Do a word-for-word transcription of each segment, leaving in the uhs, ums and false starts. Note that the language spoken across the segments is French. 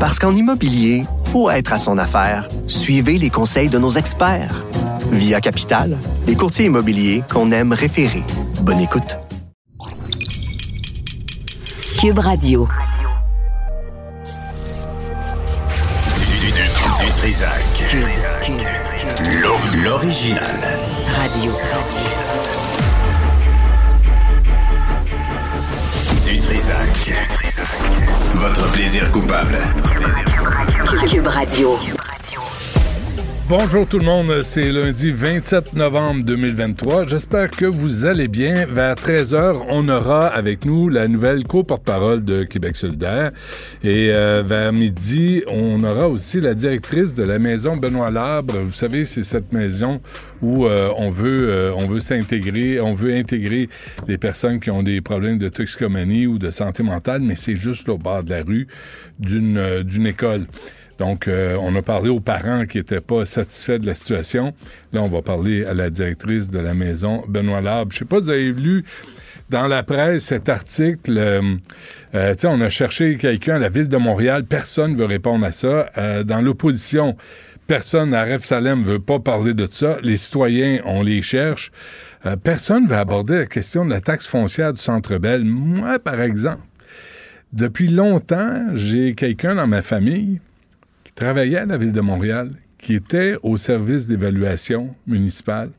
Parce qu'en immobilier, pour être à son affaire, suivez les conseils de nos experts. Via Capital, les courtiers immobiliers qu'on aime référer. Bonne écoute. Cube Radio. Du, du, du Trisac. L'original. Radio. Du Trisac. Votre plaisir coupable. Cube Radio. Bonjour tout le monde, c'est lundi vingt-sept novembre deux mille vingt-trois. J'espère que vous allez bien. Vers treize heures, on aura avec nous la nouvelle co-porte-parole de Québec Solidaire. Et euh, vers midi, on aura aussi la directrice de la maison Benoît Labre. Vous savez, c'est cette maison où euh, on veut euh, on veut s'intégrer, on veut intégrer les personnes qui ont des problèmes de toxicomanie ou de santé mentale, mais c'est juste là, au bord de la rue d'une euh, d'une école. Donc, euh, on a parlé aux parents qui n'étaient pas satisfaits de la situation. Là, on va parler à la directrice de la maison, Benoît Labre. Je sais pas, vous avez lu dans la presse cet article. Euh, euh, tu sais, on a cherché quelqu'un à la Ville de Montréal. Personne ne veut répondre à ça. Euh, dans l'opposition, personne à Ref-Salem ne veut pas parler de ça. Les citoyens, on les cherche. Euh, personne ne veut aborder la question de la taxe foncière du Centre Bell. Moi, par exemple, depuis longtemps, j'ai quelqu'un dans ma famille travaillait à la Ville de Montréal, qui était au service d'évaluation municipale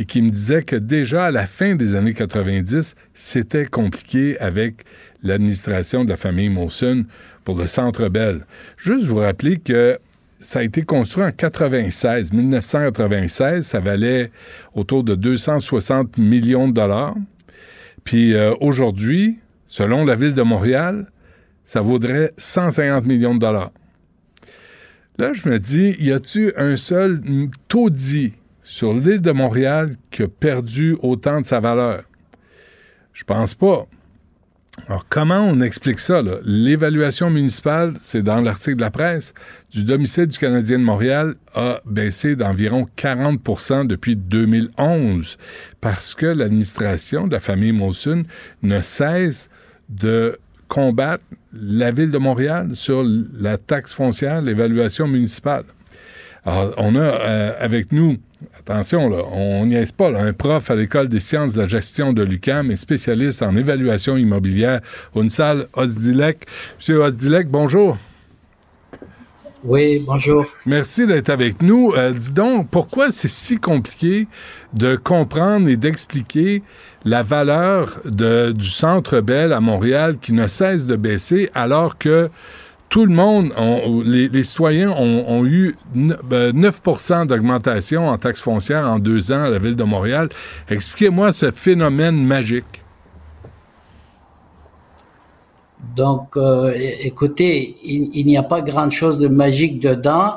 et qui me disait que déjà à la fin des années quatre-vingt-dix, c'était compliqué avec l'administration de la famille Molson pour le Centre Bell. Juste vous rappeler que ça a été construit en quatre-vingt-seize. dix-neuf cent quatre-vingt-seize, ça valait autour de deux cent soixante millions de dollars. Puis euh, aujourd'hui, selon la Ville de Montréal, ça vaudrait cent cinquante millions de dollars. Là, je me dis, y a-t-il un seul taudis sur l'île de Montréal qui a perdu autant de sa valeur? Je pense pas. Alors, comment on explique ça, là? L'évaluation municipale, c'est dans l'article de la presse, du domicile du Canadien de Montréal a baissé d'environ quarante pour cent depuis deux mille onze parce que l'administration de la famille Molson ne cesse de combattre la Ville de Montréal sur la taxe foncière, l'évaluation municipale. Alors, on a euh, avec nous, attention, là, on n'y est pas, là, un prof à l'École des sciences de la gestion de l'U Q A M et spécialiste en évaluation immobilière, Ünsal Özdilek. Monsieur Özdilek, bonjour. Oui, bonjour. Merci d'être avec nous. Euh, dis donc, pourquoi c'est si compliqué de comprendre et d'expliquer la valeur de, du Centre Bell à Montréal qui ne cesse de baisser alors que tout le monde, on, les, les citoyens ont, ont eu neuf pour cent d'augmentation en taxes foncières en deux ans à la Ville de Montréal. Expliquez-moi ce phénomène magique. Donc, euh, écoutez, il, il n'y a pas grand-chose de magique dedans.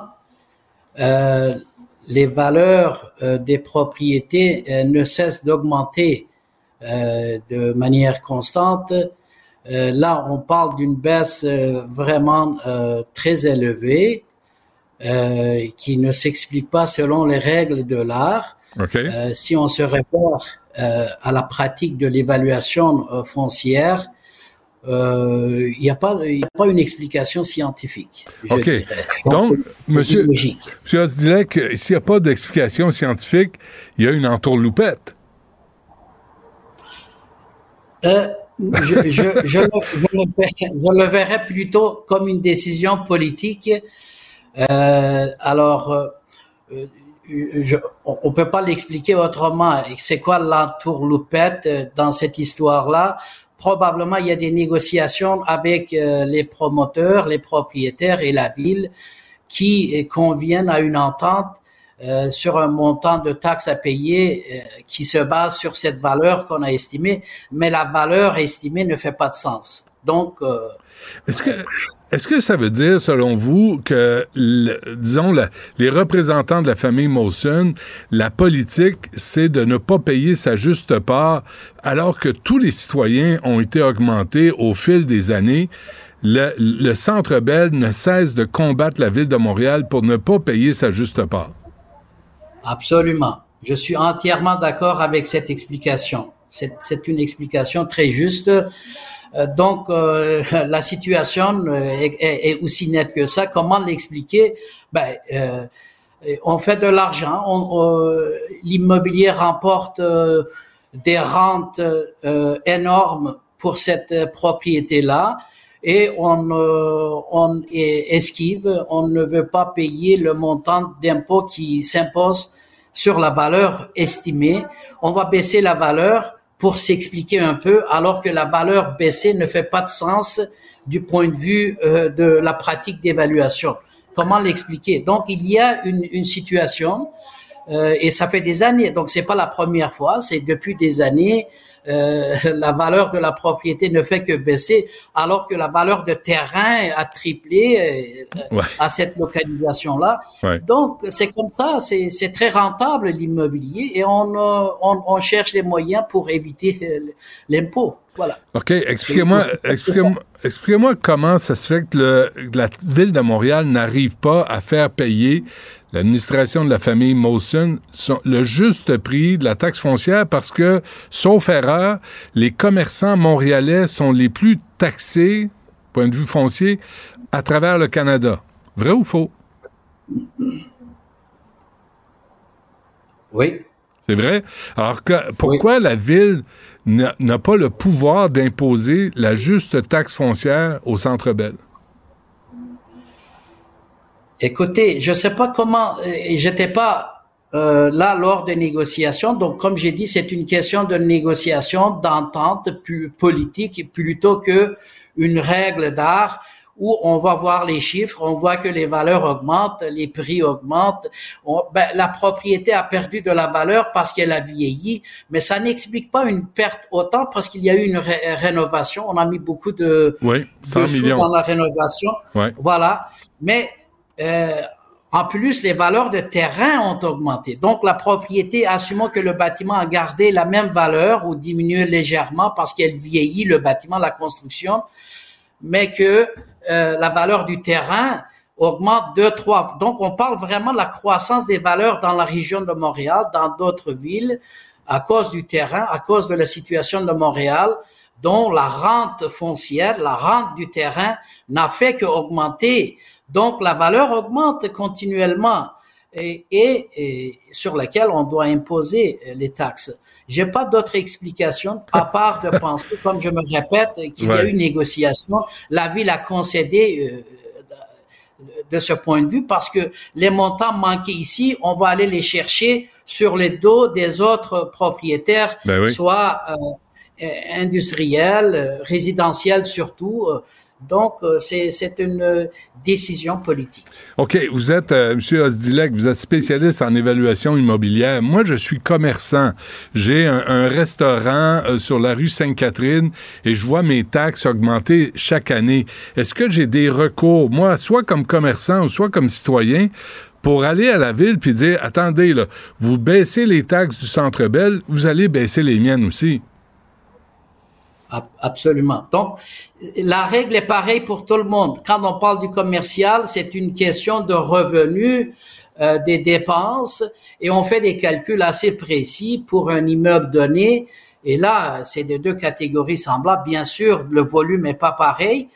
Euh, les valeurs euh, des propriétés euh, ne cessent d'augmenter euh, de manière constante. Euh, là, on parle d'une baisse euh, vraiment euh, très élevée euh, qui ne s'explique pas selon les règles de l'art. Okay. Euh, si on se réfère euh, à la pratique de l'évaluation euh, foncière, il euh, n'y a, a pas une explication scientifique. OK. Donc, M. Özdilek, s'il n'y a pas d'explication scientifique, il y a une entourloupette. Euh, je, je, je, le, je, le verrais, je le verrais plutôt comme une décision politique. Euh, alors, euh, je, on ne peut pas l'expliquer autrement. C'est quoi l'entourloupette dans cette histoire-là? Probablement, il y a des négociations avec euh, les promoteurs, les propriétaires et la ville qui conviennent à une entente euh, sur un montant de taxes à payer euh, qui se base sur cette valeur qu'on a estimée, mais la valeur estimée ne fait pas de sens. Donc, euh, est-ce que est-ce que ça veut dire, selon vous, que, le, disons, le, les représentants de la famille Molson, la politique, c'est de ne pas payer sa juste part, alors que tous les citoyens ont été augmentés au fil des années? Le, le Centre Bell ne cesse de combattre la ville de Montréal pour ne pas payer sa juste part. Absolument. Je suis entièrement d'accord avec cette explication. C'est, c'est une explication très juste. Donc, euh, la situation est, est, est aussi nette que ça. Comment l'expliquer? Ben, euh, on fait de l'argent. On, euh, l'immobilier remporte euh, des rentes euh, énormes pour cette propriété-là et on, euh, on esquive, on ne veut pas payer le montant d'impôt qui s'impose sur la valeur estimée. On va baisser la valeur pour s'expliquer un peu, alors que la valeur baissée ne fait pas de sens du point de vue euh, de la pratique d'évaluation. Comment l'expliquer? Donc, il y a une, une situation, euh, et ça fait des années, donc c'est pas la première fois, c'est depuis des années, euh, la valeur de la propriété ne fait que baisser, alors que la valeur de terrain a triplé euh, ouais. à cette localisation-là. Ouais. Donc, c'est comme ça, c'est, c'est très rentable l'immobilier et on, euh, on, on cherche des moyens pour éviter euh, l'impôt. Voilà. OK, expliquez-moi, expliquez-moi, expliquez-moi comment ça se fait que, le, que la ville de Montréal n'arrive pas à faire payer l'administration de la famille Molson le juste prix de la taxe foncière parce que, sauf erreur, les commerçants montréalais sont les plus taxés, point de vue foncier, à travers le Canada. Vrai ou faux? Oui. C'est vrai? Alors, que, pourquoi oui. la ville n'a, n'a pas le pouvoir d'imposer la juste taxe foncière au Centre Bell? Écoutez, je sais pas comment, j'étais pas euh, là lors des négociations, donc comme j'ai dit, c'est une question de négociation, d'entente plus politique plutôt que une règle d'art où on va voir les chiffres, on voit que les valeurs augmentent, les prix augmentent, on, ben, la propriété a perdu de la valeur parce qu'elle a vieilli, mais ça n'explique pas une perte autant parce qu'il y a eu une ré- rénovation, on a mis beaucoup de, oui, de sous dans la rénovation, oui. voilà, mais Euh, en plus, les valeurs de terrain ont augmenté. Donc, la propriété, assumons que le bâtiment a gardé la même valeur ou diminué légèrement parce qu'elle vieillit le bâtiment, la construction, mais que euh, la valeur du terrain augmente de trois. Donc, on parle vraiment de la croissance des valeurs dans la région de Montréal, dans d'autres villes, à cause du terrain, à cause de la situation de Montréal, dont la rente foncière, la rente du terrain n'a fait qu'augmenter. Donc, la valeur augmente continuellement et, et, et sur laquelle on doit imposer les taxes. J'ai pas d'autre explication à part de penser, comme je me répète, qu'il ouais. y a eu une négociation. La ville a concédé euh, de ce point de vue parce que les montants manqués ici, on va aller les chercher sur les dos des autres propriétaires, ben oui. soit euh, industriels, résidentiels surtout, euh, Donc, euh, c'est, c'est une euh, décision politique. OK. Vous êtes, euh, M. Özdilek, vous êtes spécialiste en évaluation immobilière. Moi, je suis commerçant. J'ai un, un restaurant euh, sur la rue Sainte-Catherine et je vois mes taxes augmenter chaque année. Est-ce que j'ai des recours, moi, soit comme commerçant ou soit comme citoyen, pour aller à la ville puis dire, attendez, là, vous baissez les taxes du Centre Bell, vous allez baisser les miennes aussi? Absolument. Donc, la règle est pareille pour tout le monde. Quand on parle du commercial, c'est une question de revenus, euh, des dépenses, et on fait des calculs assez précis pour un immeuble donné. Et là, c'est de deux catégories semblables. Bien sûr, le volume est pas pareil,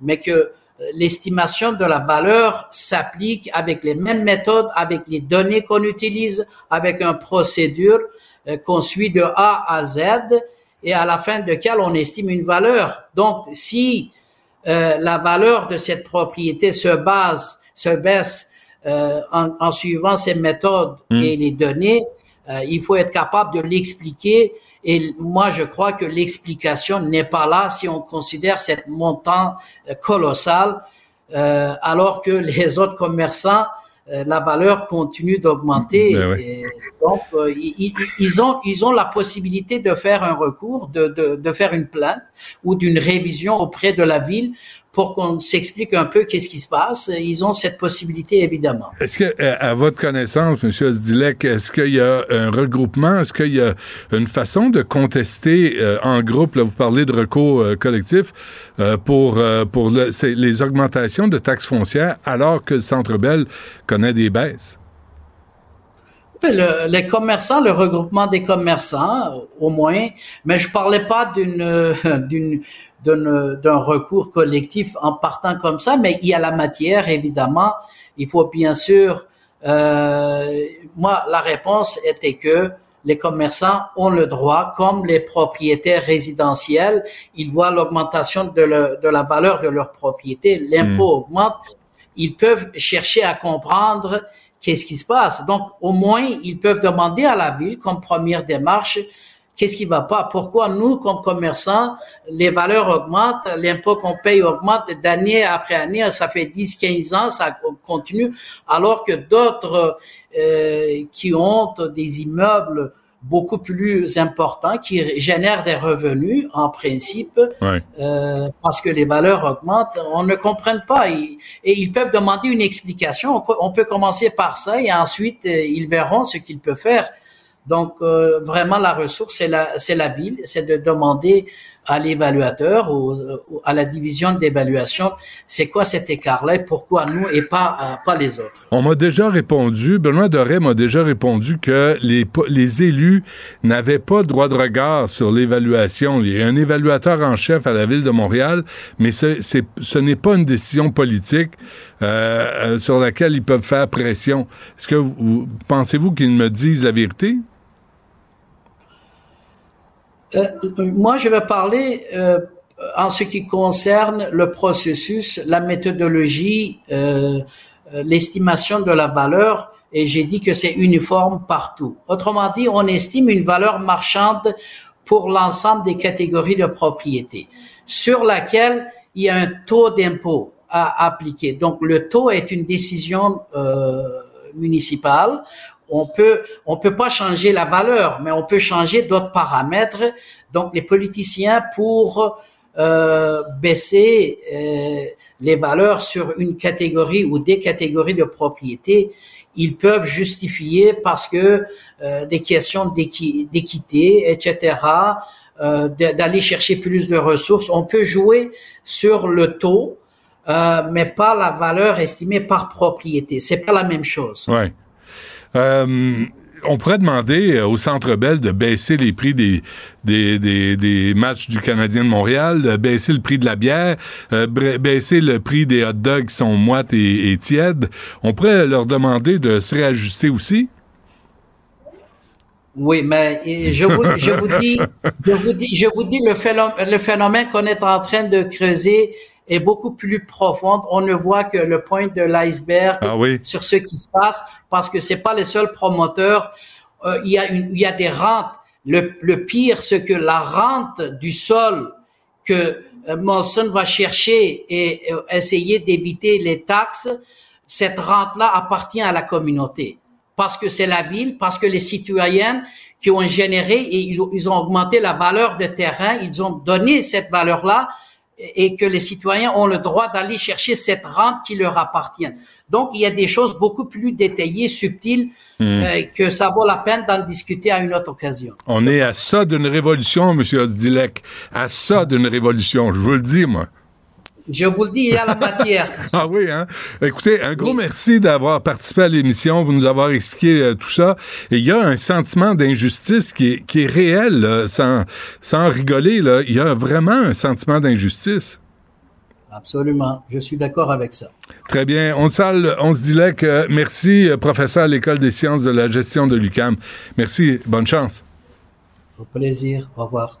mais que l'estimation de la valeur s'applique avec les mêmes méthodes, avec les données qu'on utilise, avec une procédure euh, qu'on suit de A à Z, et à la fin de laquelle on estime une valeur. Donc, si euh, la valeur de cette propriété se base, se baisse euh, en, en suivant ces méthodes mmh. et les données, euh, il faut être capable de l'expliquer. Et moi, je crois que l'explication n'est pas là si on considère cette montant colossal, euh, alors que les autres commerçants euh, la valeur continue d'augmenter. Ben ouais. Et donc, euh, ils, ils ont ils ont la possibilité de faire un recours, de, de de faire une plainte ou d'une révision auprès de la ville pour qu'on s'explique un peu qu'est-ce qui se passe. Ils ont cette possibilité, évidemment. Est-ce que, à votre connaissance, M. Özdilek, est-ce qu'il y a un regroupement? Est-ce qu'il y a une façon de contester euh, en groupe, là, vous parlez de recours euh, collectif, euh, pour, euh, pour le, c'est, les augmentations de taxes foncières alors que le Centre Bell connaît des baisses? Le, les commerçants, le regroupement des commerçants, au moins, mais je parlais pas d'une euh, d'une D'un, d'un recours collectif en partant comme ça, mais il y a la matière, évidemment. Il faut bien sûr... Euh, moi, la réponse était que les commerçants ont le droit, comme les propriétaires résidentiels, ils voient l'augmentation de, le, de la valeur de leur propriété, l'impôt mmh. augmente, ils peuvent chercher à comprendre qu'est-ce qui se passe. Donc, au moins, ils peuvent demander à la ville, comme première démarche, qu'est-ce qui va pas? Pourquoi nous, comme commerçants, les valeurs augmentent, l'impôt qu'on paye augmente d'année après année, ça fait dix, quinze ans, ça continue, alors que d'autres euh, qui ont des immeubles beaucoup plus importants, qui génèrent des revenus, en principe, ouais. euh, parce que les valeurs augmentent, on ne comprenne pas. Et, et ils peuvent demander une explication. On peut, on peut commencer par ça et ensuite, ils verront ce qu'ils peuvent faire. Donc, euh, vraiment, la ressource, c'est la, c'est la ville, c'est de demander à l'évaluateur ou, ou à la division d'évaluation, c'est quoi cet écart-là et pourquoi nous et pas, euh, pas les autres. On m'a déjà répondu, Benoît Doré m'a déjà répondu que les, les élus n'avaient pas droit de regard sur l'évaluation. Il y a un évaluateur en chef à la Ville de Montréal, mais ce, c'est, ce n'est pas une décision politique euh, sur laquelle ils peuvent faire pression. Est-ce que vous, pensez-vous qu'ils me disent la vérité? Euh, moi, je vais parler euh, en ce qui concerne le processus, la méthodologie, euh, l'estimation de la valeur, et j'ai dit que c'est uniforme partout. Autrement dit, on estime une valeur marchande pour l'ensemble des catégories de propriétés, sur laquelle il y a un taux d'impôt à appliquer. Donc, le taux est une décision euh, municipale. On peut, on peut pas changer la valeur, mais on peut changer d'autres paramètres. Donc, les politiciens, pour euh, baisser euh, les valeurs sur une catégorie ou des catégories de propriétés, ils peuvent justifier parce que euh, des questions d'équi- d'équité, et cetera, euh, d'aller chercher plus de ressources. On peut jouer sur le taux, euh, mais pas la valeur estimée par propriété. C'est pas la même chose. Ouais. Euh, on pourrait demander au Centre Bell de baisser les prix des, des, des, des matchs du Canadien de Montréal, de baisser le prix de la bière, euh, baisser le prix des hot dogs qui sont moites et, et tièdes. On pourrait leur demander de se réajuster aussi? Oui, mais je vous, je vous dis, je vous dis, je vous dis le phénomène, le phénomène qu'on est en train de creuser est beaucoup plus profonde. On ne voit que le point de l'iceberg ah oui. sur ce qui se passe, parce que c'est pas les seuls promoteurs. Euh, il y a une, il y a des rentes. Le, le pire, c'est que la rente du sol que euh, Molson va chercher et euh, essayer d'éviter les taxes, cette rente-là appartient à la communauté. Parce que c'est la ville, parce que les citoyennes qui ont généré et ils, ils ont augmenté la valeur de terrain, ils ont donné cette valeur-là, et que les citoyens ont le droit d'aller chercher cette rente qui leur appartient. Donc, il y a des choses beaucoup plus détaillées, subtiles, mmh. euh, que ça vaut la peine d'en discuter à une autre occasion. On est à ça d'une révolution, M. Özdilek, à ça d'une révolution, je vous le dis, moi. Je vous le dis, il y a la matière. Ah oui, hein? Écoutez, un gros oui. merci d'avoir participé à l'émission, pour nous avoir expliqué euh, tout ça. Et il y a un sentiment d'injustice qui est, qui est réel, là, sans, sans rigoler. Là. Il y a vraiment un sentiment d'injustice. Absolument. Je suis d'accord avec ça. Très bien. Ünsal Özdilek, euh, merci, euh, professeur à l'École des sciences de la gestion de l'U Q A M. Merci. Bonne chance. Au plaisir. Au revoir.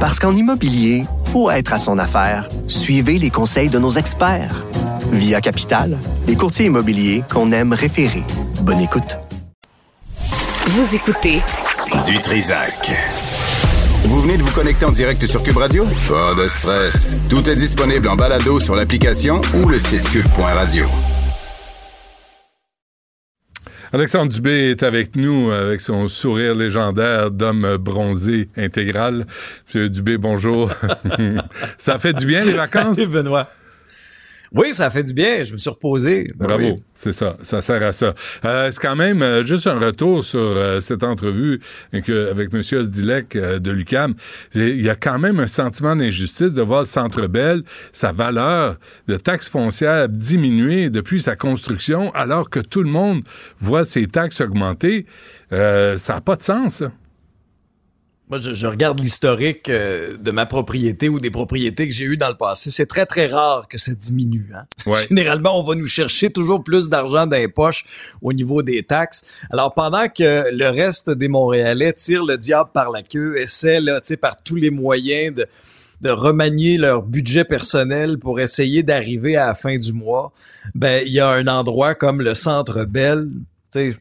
Parce qu'en immobilier, faut être à son affaire. Suivez les conseils de nos experts. Via Capital, les courtiers immobiliers qu'on aime référer. Bonne écoute. Vous écoutez Du Trisac. Vous venez de vous connecter en direct sur Cube Radio? Pas de stress. Tout est disponible en balado sur l'application ou le site cube point radio. Alexandre Dubé est avec nous avec son sourire légendaire d'homme bronzé intégral. Monsieur Dubé, bonjour. Ça fait du bien les vacances? Salut Benoît. Oui, ça fait du bien. Je me suis reposé. Ben Bravo. Oui. C'est ça. Ça sert à ça. Euh, c'est quand même euh, juste un retour sur euh, cette entrevue avec, euh, avec M. Özdilek euh, de l'U Q A M. Il y a quand même un sentiment d'injustice de voir le Centre Bell, sa valeur de taxe foncière diminuer depuis sa construction, alors que tout le monde voit ses taxes augmenter. Euh, ça n'a pas de sens, ça. Moi, je, je regarde l'historique euh, de ma propriété ou des propriétés que j'ai eues dans le passé. C'est très, très rare que ça diminue. Hein? Ouais. Généralement, on va nous chercher toujours plus d'argent dans les poches au niveau des taxes. Alors, pendant que le reste des Montréalais tire le diable par la queue, essaie là, tu sais, par tous les moyens de, de remanier leur budget personnel pour essayer d'arriver à la fin du mois, ben il y a un endroit comme le Centre Bell.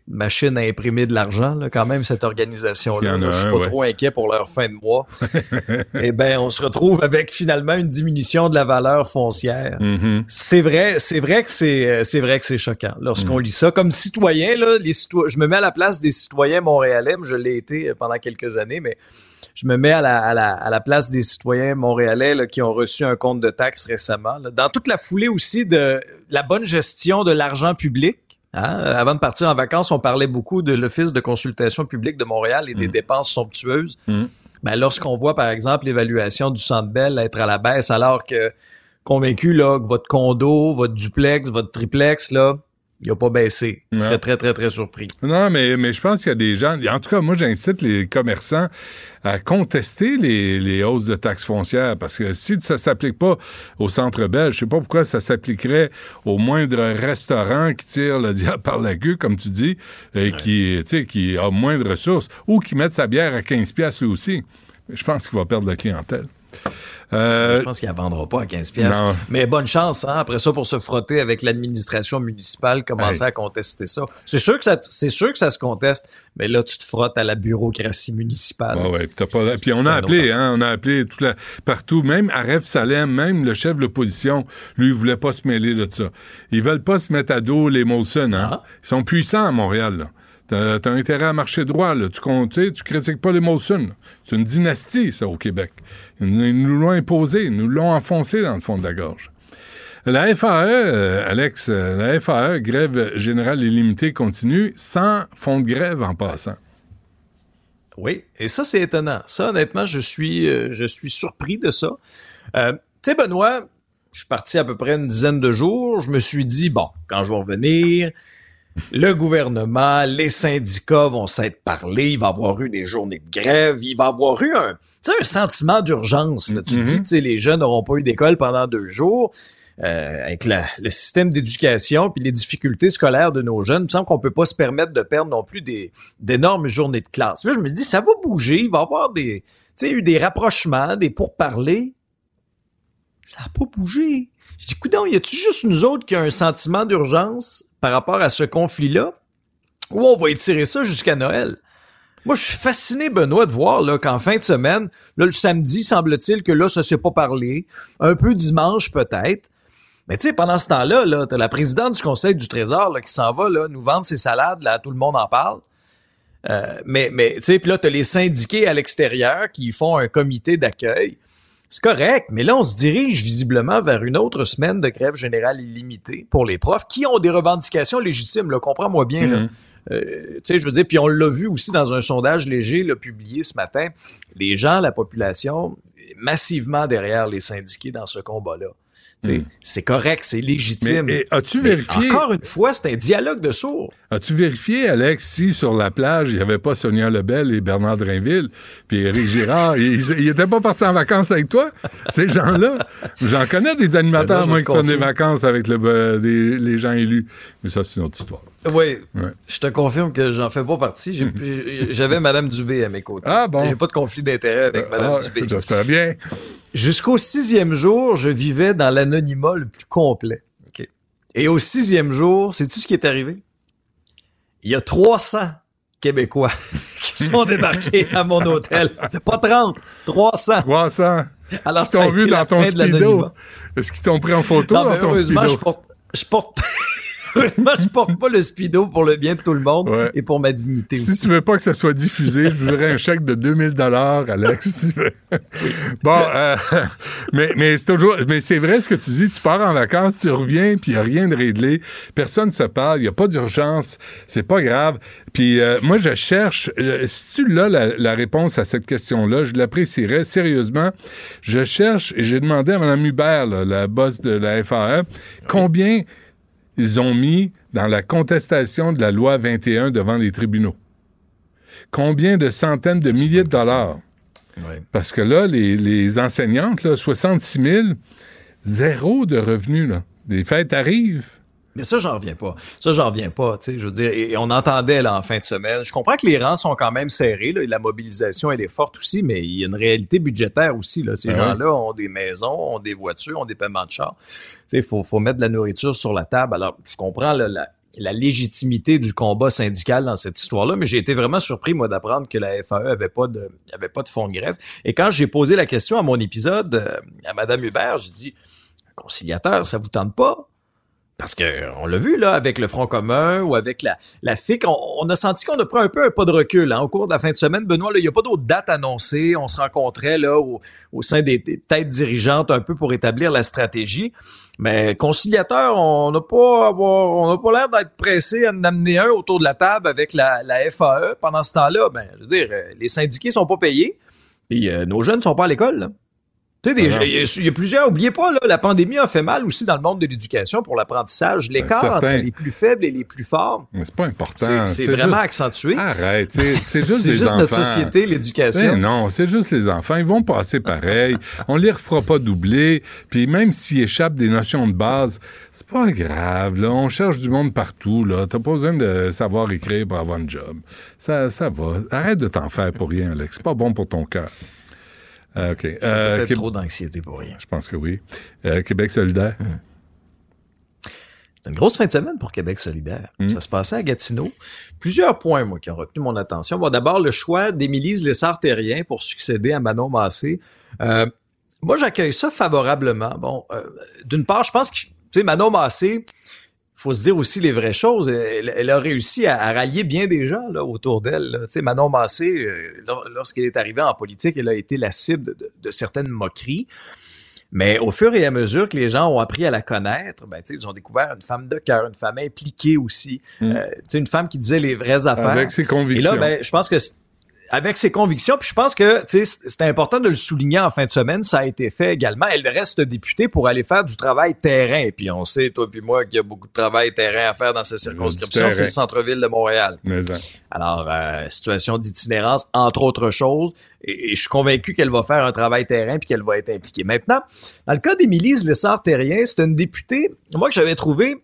Machine à imprimer de l'argent, là, quand même, cette organisation-là. Je suis pas ouais. trop inquiet pour leur fin de mois. Eh bien, on se retrouve avec finalement une diminution de la valeur foncière. Mm-hmm. C'est vrai, c'est vrai que c'est, c'est vrai que c'est choquant. Lorsqu'on mm. lit ça, comme citoyen, là, les citoy- je me mets à la place des citoyens montréalais. Je l'ai été pendant quelques années, mais je me mets à la, à la, à la place des citoyens montréalais là, qui ont reçu un compte de taxes récemment. Là. Dans toute la foulée aussi de la bonne gestion de l'argent public. Hein? Avant de partir en vacances, on parlait beaucoup de l'Office de consultation publique de Montréal et des mmh. dépenses somptueuses. Mmh. Ben, lorsqu'on voit, par exemple, l'évaluation du Centre Bell être à la baisse, alors que, convaincu, là, que votre condo, votre duplex, votre triplex, là, il n'a pas baissé. Je serais très, très, très surpris. Non, mais, mais je pense qu'il y a des gens... En tout cas, moi, j'incite les commerçants à contester les, les hausses de taxes foncières parce que si ça ne s'applique pas au Centre Bell, je ne sais pas pourquoi ça s'appliquerait au moindre restaurant qui tire le diable par la queue, comme tu dis, et ouais. qui, tu sais, qui a moins de ressources ou qui mette sa bière à quinze piastres lui aussi. Je pense qu'il va perdre la clientèle. Euh, je pense qu'il ne la vendra pas à quinze piastres. Non. Mais bonne chance, hein, après ça, pour se frotter avec l'administration municipale, commencer hey. à contester ça. C'est sûr que ça, c'est sûr que ça se conteste, mais là, tu te frottes à la bureaucratie municipale. Ah ouais, t'as pas... Puis on c'est a appelé, hein, on a appelé tout la... partout, même à Aref Salem, même le chef de l'opposition, lui, il ne voulait pas se mêler de ça. Ils ne veulent pas se mettre à dos les Molson. Hein? Ah. Ils sont puissants à Montréal, là. T'as, t'as intérêt à marcher droit, là. Tu sais, tu critiques pas les Molson. C'est une dynastie, ça, au Québec. Ils nous l'ont imposé, ils nous l'ont enfoncé dans le fond de la gorge. La F A E, euh, Alex, euh, la F A E, grève générale illimitée continue, sans fond de grève en passant. Oui, et ça, c'est étonnant. Ça, honnêtement, je suis, euh, je suis surpris de ça. Euh, tu sais, Benoît, je suis parti à peu près une dizaine de jours. Je me suis dit, bon, quand je vais revenir... Le gouvernement, les syndicats vont s'être parlé, il va y avoir eu des journées de grève, il va y avoir eu un, tu sais, un sentiment d'urgence. Là. Mm-hmm. Tu dis, tu sais, les jeunes n'auront pas eu d'école pendant deux jours, euh, avec la, le système d'éducation puis les difficultés scolaires de nos jeunes, il me semble qu'on peut pas se permettre de perdre non plus des, d'énormes journées de classe. Là, je me dis, ça va bouger, il va y avoir des, tu sais, eu des rapprochements, des pourparlers. Ça n'a pas bougé. Je dis, coudonc, y a-tu juste nous autres qui a un sentiment d'urgence par rapport à ce conflit-là, ou on va étirer ça jusqu'à Noël? Moi, je suis fasciné, Benoît, de voir là, qu'en fin de semaine, là, le samedi, semble-t-il que là, ça s'est pas parlé, un peu dimanche peut-être, mais tu sais, pendant ce temps-là, là, t'as la présidente du Conseil du Trésor là, qui s'en va là, nous vendre ses salades, là, tout le monde en parle. Euh, mais mais tu sais, puis là, t'as les syndiqués à l'extérieur qui font un comité d'accueil. C'est correct, mais là, on se dirige visiblement vers une autre semaine de grève générale illimitée pour les profs qui ont des revendications légitimes, là, comprends-moi bien. Là. Mm-hmm. Euh, tu sais, je veux dire, puis on l'a vu aussi dans un sondage léger là, publié ce matin, les gens, la population, massivement derrière les syndiqués dans ce combat-là. Mmh. C'est correct, c'est légitime. Mais, et as-tu mais vérifié... Encore une fois, c'est un dialogue de sourds. As-tu vérifié, Alex, si sur la plage, il n'y avait pas Sonia Lebel et Bernard Drainville, puis Éric Girard, ils n'étaient pas partis en vacances avec toi, ces gens-là? J'en connais des animateurs, là, moi, qui prennent des vacances avec le, euh, des, les gens élus. Mais ça, c'est une autre histoire. Oui, ouais. Je te confirme que j'en fais pas partie. J'ai, j'avais Mme Dubé à mes côtés. Ah bon? J'ai pas de conflit d'intérêt avec Mme ah, Dubé. J'espère bien. Jusqu'au sixième jour, je vivais dans l'anonymat le plus complet. Okay. Et au sixième jour, sais-tu ce qui est arrivé? Il y a trois cents Québécois qui sont débarqués à mon hôtel. Pas trente, trois cents. trois cents. Alors, est-ce qu'ils t'ont vu dans ton speedo? Est-ce qu'ils t'ont pris en photo non, dans ton speedo? Heureusement, je porte... Je porte... Moi, je porte pas le speedo pour le bien de tout le monde ouais. et pour ma dignité si aussi. Si tu veux pas que ça soit diffusé, je voudrais un chèque de deux mille dollars, Alex, si tu veux. Bon, euh, mais, mais c'est toujours, mais c'est vrai ce que tu dis, tu pars en vacances, tu reviens, puis il n'y a rien de réglé, personne ne se parle, il n'y a pas d'urgence, c'est pas grave. Puis euh, moi, je cherche, je, si tu l'as la, la réponse à cette question-là, je l'apprécierais sérieusement. Je cherche, et j'ai demandé à Mme Hubert, là, la boss de la F A E, oui. combien... ils ont mis dans la contestation de la loi vingt et un devant les tribunaux. Combien de centaines de milliers de dollars? Ouais. Parce que là, les, les enseignantes, là, soixante-six mille, zéro de revenus. Là. Les fêtes arrivent. Mais ça, j'en reviens pas. Ça, j'en reviens pas, tu sais, je veux dire, et, et on entendait, là, en fin de semaine, je comprends que les rangs sont quand même serrés, là, et la mobilisation, elle est forte aussi, mais il y a une réalité budgétaire aussi, là. Ces ah gens-là ont des maisons, ont des voitures, ont des paiements de char. Tu sais, faut, faut mettre de la nourriture sur la table. Alors, je comprends, là, la, la légitimité du combat syndical dans cette histoire-là, mais j'ai été vraiment surpris, moi, d'apprendre que la F A E avait pas de, avait pas de fonds de grève. Et quand j'ai posé la question à mon épisode, à Mme Hubert, j'ai dit, conciliateur, ça vous tente pas? Parce que on l'a vu là avec le Front commun ou avec la la F I C, on, on a senti qu'on a pris un peu un pas de recul hein, au cours de la fin de semaine. Benoît, là, il n'y a pas d'autres dates annoncées. On se rencontrait là au, au sein des, des têtes dirigeantes un peu pour établir la stratégie. Mais conciliateur, on n'a pas on n'a pas l'air d'être pressé à en amener un autour de la table avec la, la F A E. Pendant ce temps-là, ben je veux dire, les syndiqués sont pas payés. Puis euh, nos jeunes sont pas à l'école. Là. Il y, y a plusieurs, oubliez pas, là, la pandémie a fait mal aussi dans le monde de l'éducation pour l'apprentissage. L'écart ben, entre les plus faibles et les plus forts, mais c'est pas important. C'est, c'est, c'est vraiment juste... accentué. Arrête, c'est, c'est juste, c'est les juste enfants. Notre société, l'éducation. C'est, non, c'est juste les enfants. Ils vont passer pareil. On les refera pas doubler. Puis même s'ils échappent des notions de base, c'est pas grave. Là. On cherche du monde partout. Là. T'as pas besoin de savoir écrire pour avoir un job. Ça, ça va. Arrête de t'en faire pour rien, Alex. C'est pas bon pour ton cœur. Ah, OK. C'est euh, peut-être Qué... trop d'anxiété pour rien. Je pense que oui. Euh, Québec solidaire. Mmh. C'est une grosse fin de semaine pour Québec solidaire. Mmh. Ça se passait à Gatineau. Plusieurs points, moi, qui ont retenu mon attention. Bon, d'abord, le choix d'Émilise Lessard-Therrien pour succéder à Manon Massé. Euh, moi, j'accueille ça favorablement. Bon, euh, d'une part, je pense que, tu sais, Manon Massé... faut se dire aussi les vraies choses. Elle, elle a réussi à, à rallier bien des gens là, autour d'elle. Tu sais, Manon Massé, euh, lorsqu'elle est arrivée en politique, elle a été la cible de, de certaines moqueries. Mais au fur et à mesure que les gens ont appris à la connaître, ben, tu sais, ils ont découvert une femme de cœur, une femme impliquée aussi. Mmh. Euh, tu sais, une femme qui disait les vraies affaires. Avec ses convictions. Et là, ben, je pense que... C'est, avec ses convictions, puis je pense que tu sais, c'est important de le souligner en fin de semaine, ça a été fait également. Elle reste députée pour aller faire du travail terrain. Et puis on sait, toi puis moi, qu'il y a beaucoup de travail terrain à faire dans ces circonscriptions, c'est le centre-ville de Montréal. Alors, euh, situation d'itinérance, entre autres choses, et, et je suis convaincu qu'elle va faire un travail terrain puis qu'elle va être impliquée. Maintenant, dans le cas d'Émilise Lessard-Therrien, c'est une députée, moi, que j'avais trouvée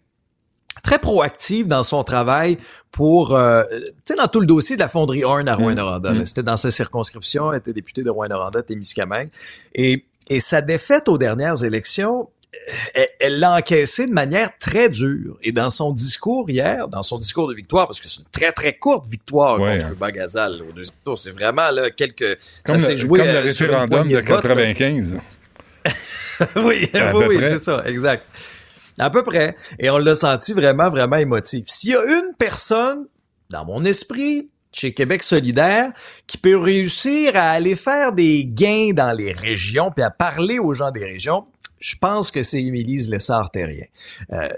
très proactive dans son travail pour, euh, tu sais, dans tout le dossier de la fonderie Horn à Rouyn-Noranda. Mmh, mmh. C'était dans sa circonscription, elle était députée de Rouyn-Noranda, Témiscamingue. Et, et sa défaite aux dernières élections, elle, elle l'a encaissée de manière très dure. Et dans son discours hier, dans son discours de victoire, parce que c'est une très, très courte victoire ouais, contre hein. Ruba Ghazal au deuxième tour, c'est vraiment là quelques... Comme ça le, s'est joué comme le euh, référendum de, de quatre-vingt-quinze. oui, à oui, oui c'est ça, exact. À peu près. Et on l'a senti vraiment, vraiment émotif. S'il y a une personne, dans mon esprit, chez Québec solidaire, qui peut réussir à aller faire des gains dans les régions puis à parler aux gens des régions, je pense que c'est Émilise Lessard-Therrien. Euh,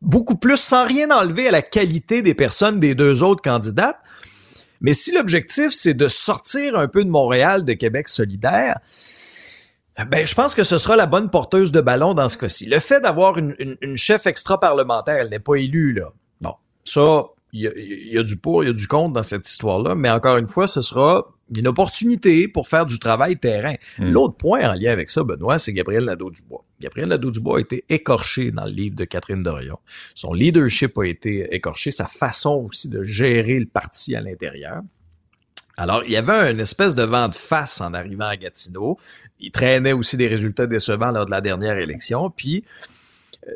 beaucoup plus, sans rien enlever à la qualité des personnes des deux autres candidates. Mais si l'objectif, c'est de sortir un peu de Montréal, de Québec solidaire... Ben, je pense que ce sera la bonne porteuse de ballon dans ce cas-ci. Le fait d'avoir une, une, une chef extra-parlementaire, elle n'est pas élue, là. Bon, ça, il y, y a du pour, il y a du contre dans cette histoire-là, mais encore une fois, ce sera une opportunité pour faire du travail terrain. Mm. L'autre point en lien avec ça, Benoît, c'est Gabriel Nadeau-Dubois. Gabriel Nadeau-Dubois a été écorché dans le livre de Catherine Dorion. Son leadership a été écorché, sa façon aussi de gérer le parti à l'intérieur. Alors, il y avait une espèce de vent de face en arrivant à Gatineau. Il traînait aussi des résultats décevants lors de la dernière élection. Puis,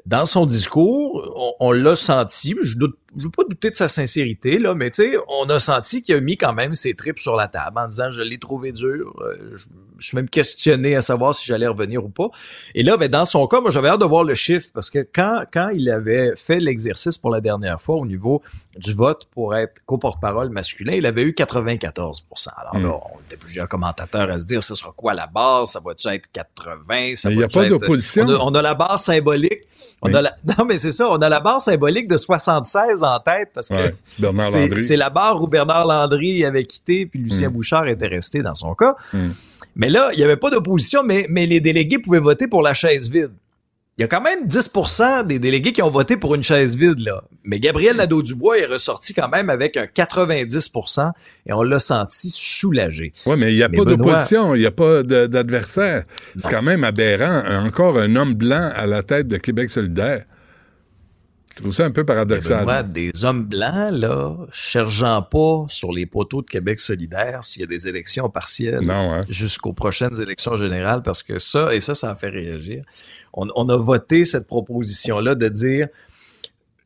dans son discours, on, on l'a senti, je ne veux pas douter de sa sincérité, là, mais tu sais, on a senti qu'il a mis quand même ses tripes sur la table en disant « je l'ai trouvé dur euh, », je, je suis même questionné à savoir si j'allais revenir ou pas. Et là, ben, dans son cas, moi, j'avais hâte de voir le chiffre, parce que quand, quand il avait fait l'exercice pour la dernière fois au niveau du vote pour être co-porte-parole masculin, il avait eu quatre-vingt-quatorze pour cent. Alors là, on était plusieurs commentateurs à se dire « ce sera quoi la base? Ça va-tu être quatre-vingts? Ça va-tu être... » Il n'y a pas d'opposition. On a, on a la barre symbolique. On oui. a la, non, mais c'est ça, on a la barre symbolique de soixante-seize en tête, parce que ouais, c'est, c'est la barre où Bernard Landry avait quitté, puis Lucien mmh. Bouchard était resté dans son cas. Mmh. Mais là, il n'y avait pas d'opposition, mais, mais les délégués pouvaient voter pour la chaise vide. Il y a quand même dix pour cent des délégués qui ont voté pour une chaise vide, là. Mais Gabriel Nadeau-Dubois est ressorti quand même avec un quatre-vingt-dix pour cent et on l'a senti soulagé. Oui, mais il n'y a mais pas Benoît... d'opposition, il n'y a pas de, d'adversaire. Non. C'est quand même aberrant. Encore un homme blanc à la tête de Québec solidaire. Je trouve ça un peu paradoxal. Benoît, des hommes blancs, là, cherchant pas sur les poteaux de Québec solidaire s'il y a des élections partielles non, hein? jusqu'aux prochaines élections générales, parce que ça, et ça, ça a fait réagir. On, on a voté cette proposition-là de dire,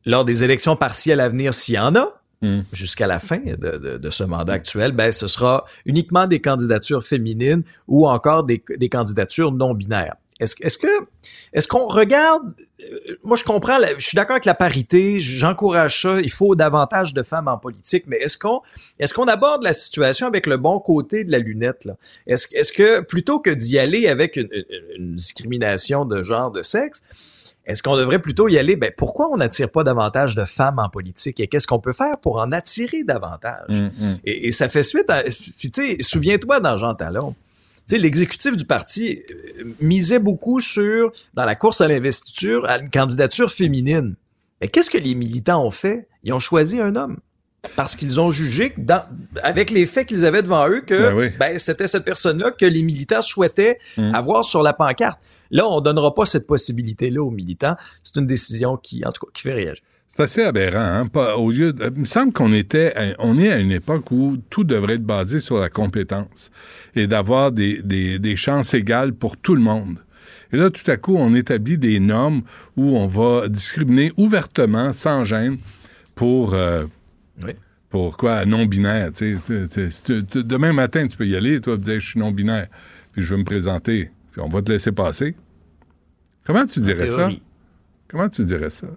lors des élections partielles à venir, s'il y en a, mm. jusqu'à la fin de, de, de ce mandat actuel, ben, ce sera uniquement des candidatures féminines ou encore des, des candidatures non-binaires. Est-ce, est-ce que, est-ce qu'on regarde, euh, moi je comprends, la, je suis d'accord avec la parité, j'encourage ça, il faut davantage de femmes en politique, mais est-ce qu'on, est-ce qu'on aborde la situation avec le bon côté de la lunette, là? Est-ce, est-ce que, plutôt que d'y aller avec une, une discrimination de genre, de sexe, est-ce qu'on devrait plutôt y aller, ben, pourquoi on n'attire pas davantage de femmes en politique et qu'est-ce qu'on peut faire pour en attirer davantage? Mm-hmm. Et, et ça fait suite à, puis tu sais, souviens-toi dans Jean-Talon. Tu sais, l'exécutif du parti misait beaucoup sur, dans la course à l'investiture, à une candidature féminine. Mais qu'est-ce que les militants ont fait? Ils ont choisi un homme. Parce qu'ils ont jugé, dans, avec les faits qu'ils avaient devant eux, que ben oui. ben, c'était cette personne-là que les militants souhaitaient mmh. avoir sur la pancarte. Là, on ne donnera pas cette possibilité-là aux militants. C'est une décision qui, en tout cas, qui fait réagir. C'est assez aberrant, hein? Pas, au lieu de, il me semble qu'on était, à, on est à une époque où tout devrait être basé sur la compétence et d'avoir des, des, des chances égales pour tout le monde. Et là, tout à coup, on établit des normes où on va discriminer ouvertement, sans gêne, pour, euh, oui. pour quoi, non-binaire. Tu sais, tu, tu, tu, demain matin, tu peux y aller, toi, tu dis, je suis non-binaire, puis je veux me présenter, puis on va te laisser passer. Comment tu dirais ça? Comment tu dirais ça?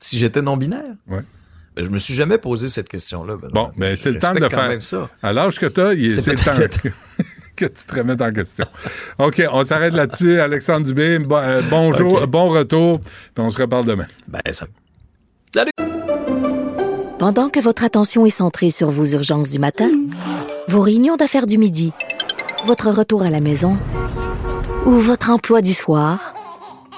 Si j'étais non-binaire? Oui. Ben, je me suis jamais posé cette question-là. Ben, bon, mais ben, c'est le temps de le faire. À l'âge que tu as, c'est, c'est le temps que, que tu te remettes en question. OK, on s'arrête là-dessus. Alexandre Dubé, bon, euh, bonjour, okay. Bon retour, puis on se reparle demain. Ben, ça... Salut! Pendant que votre attention est centrée sur vos urgences du matin, vos réunions d'affaires du midi, votre retour à la maison ou votre emploi du soir...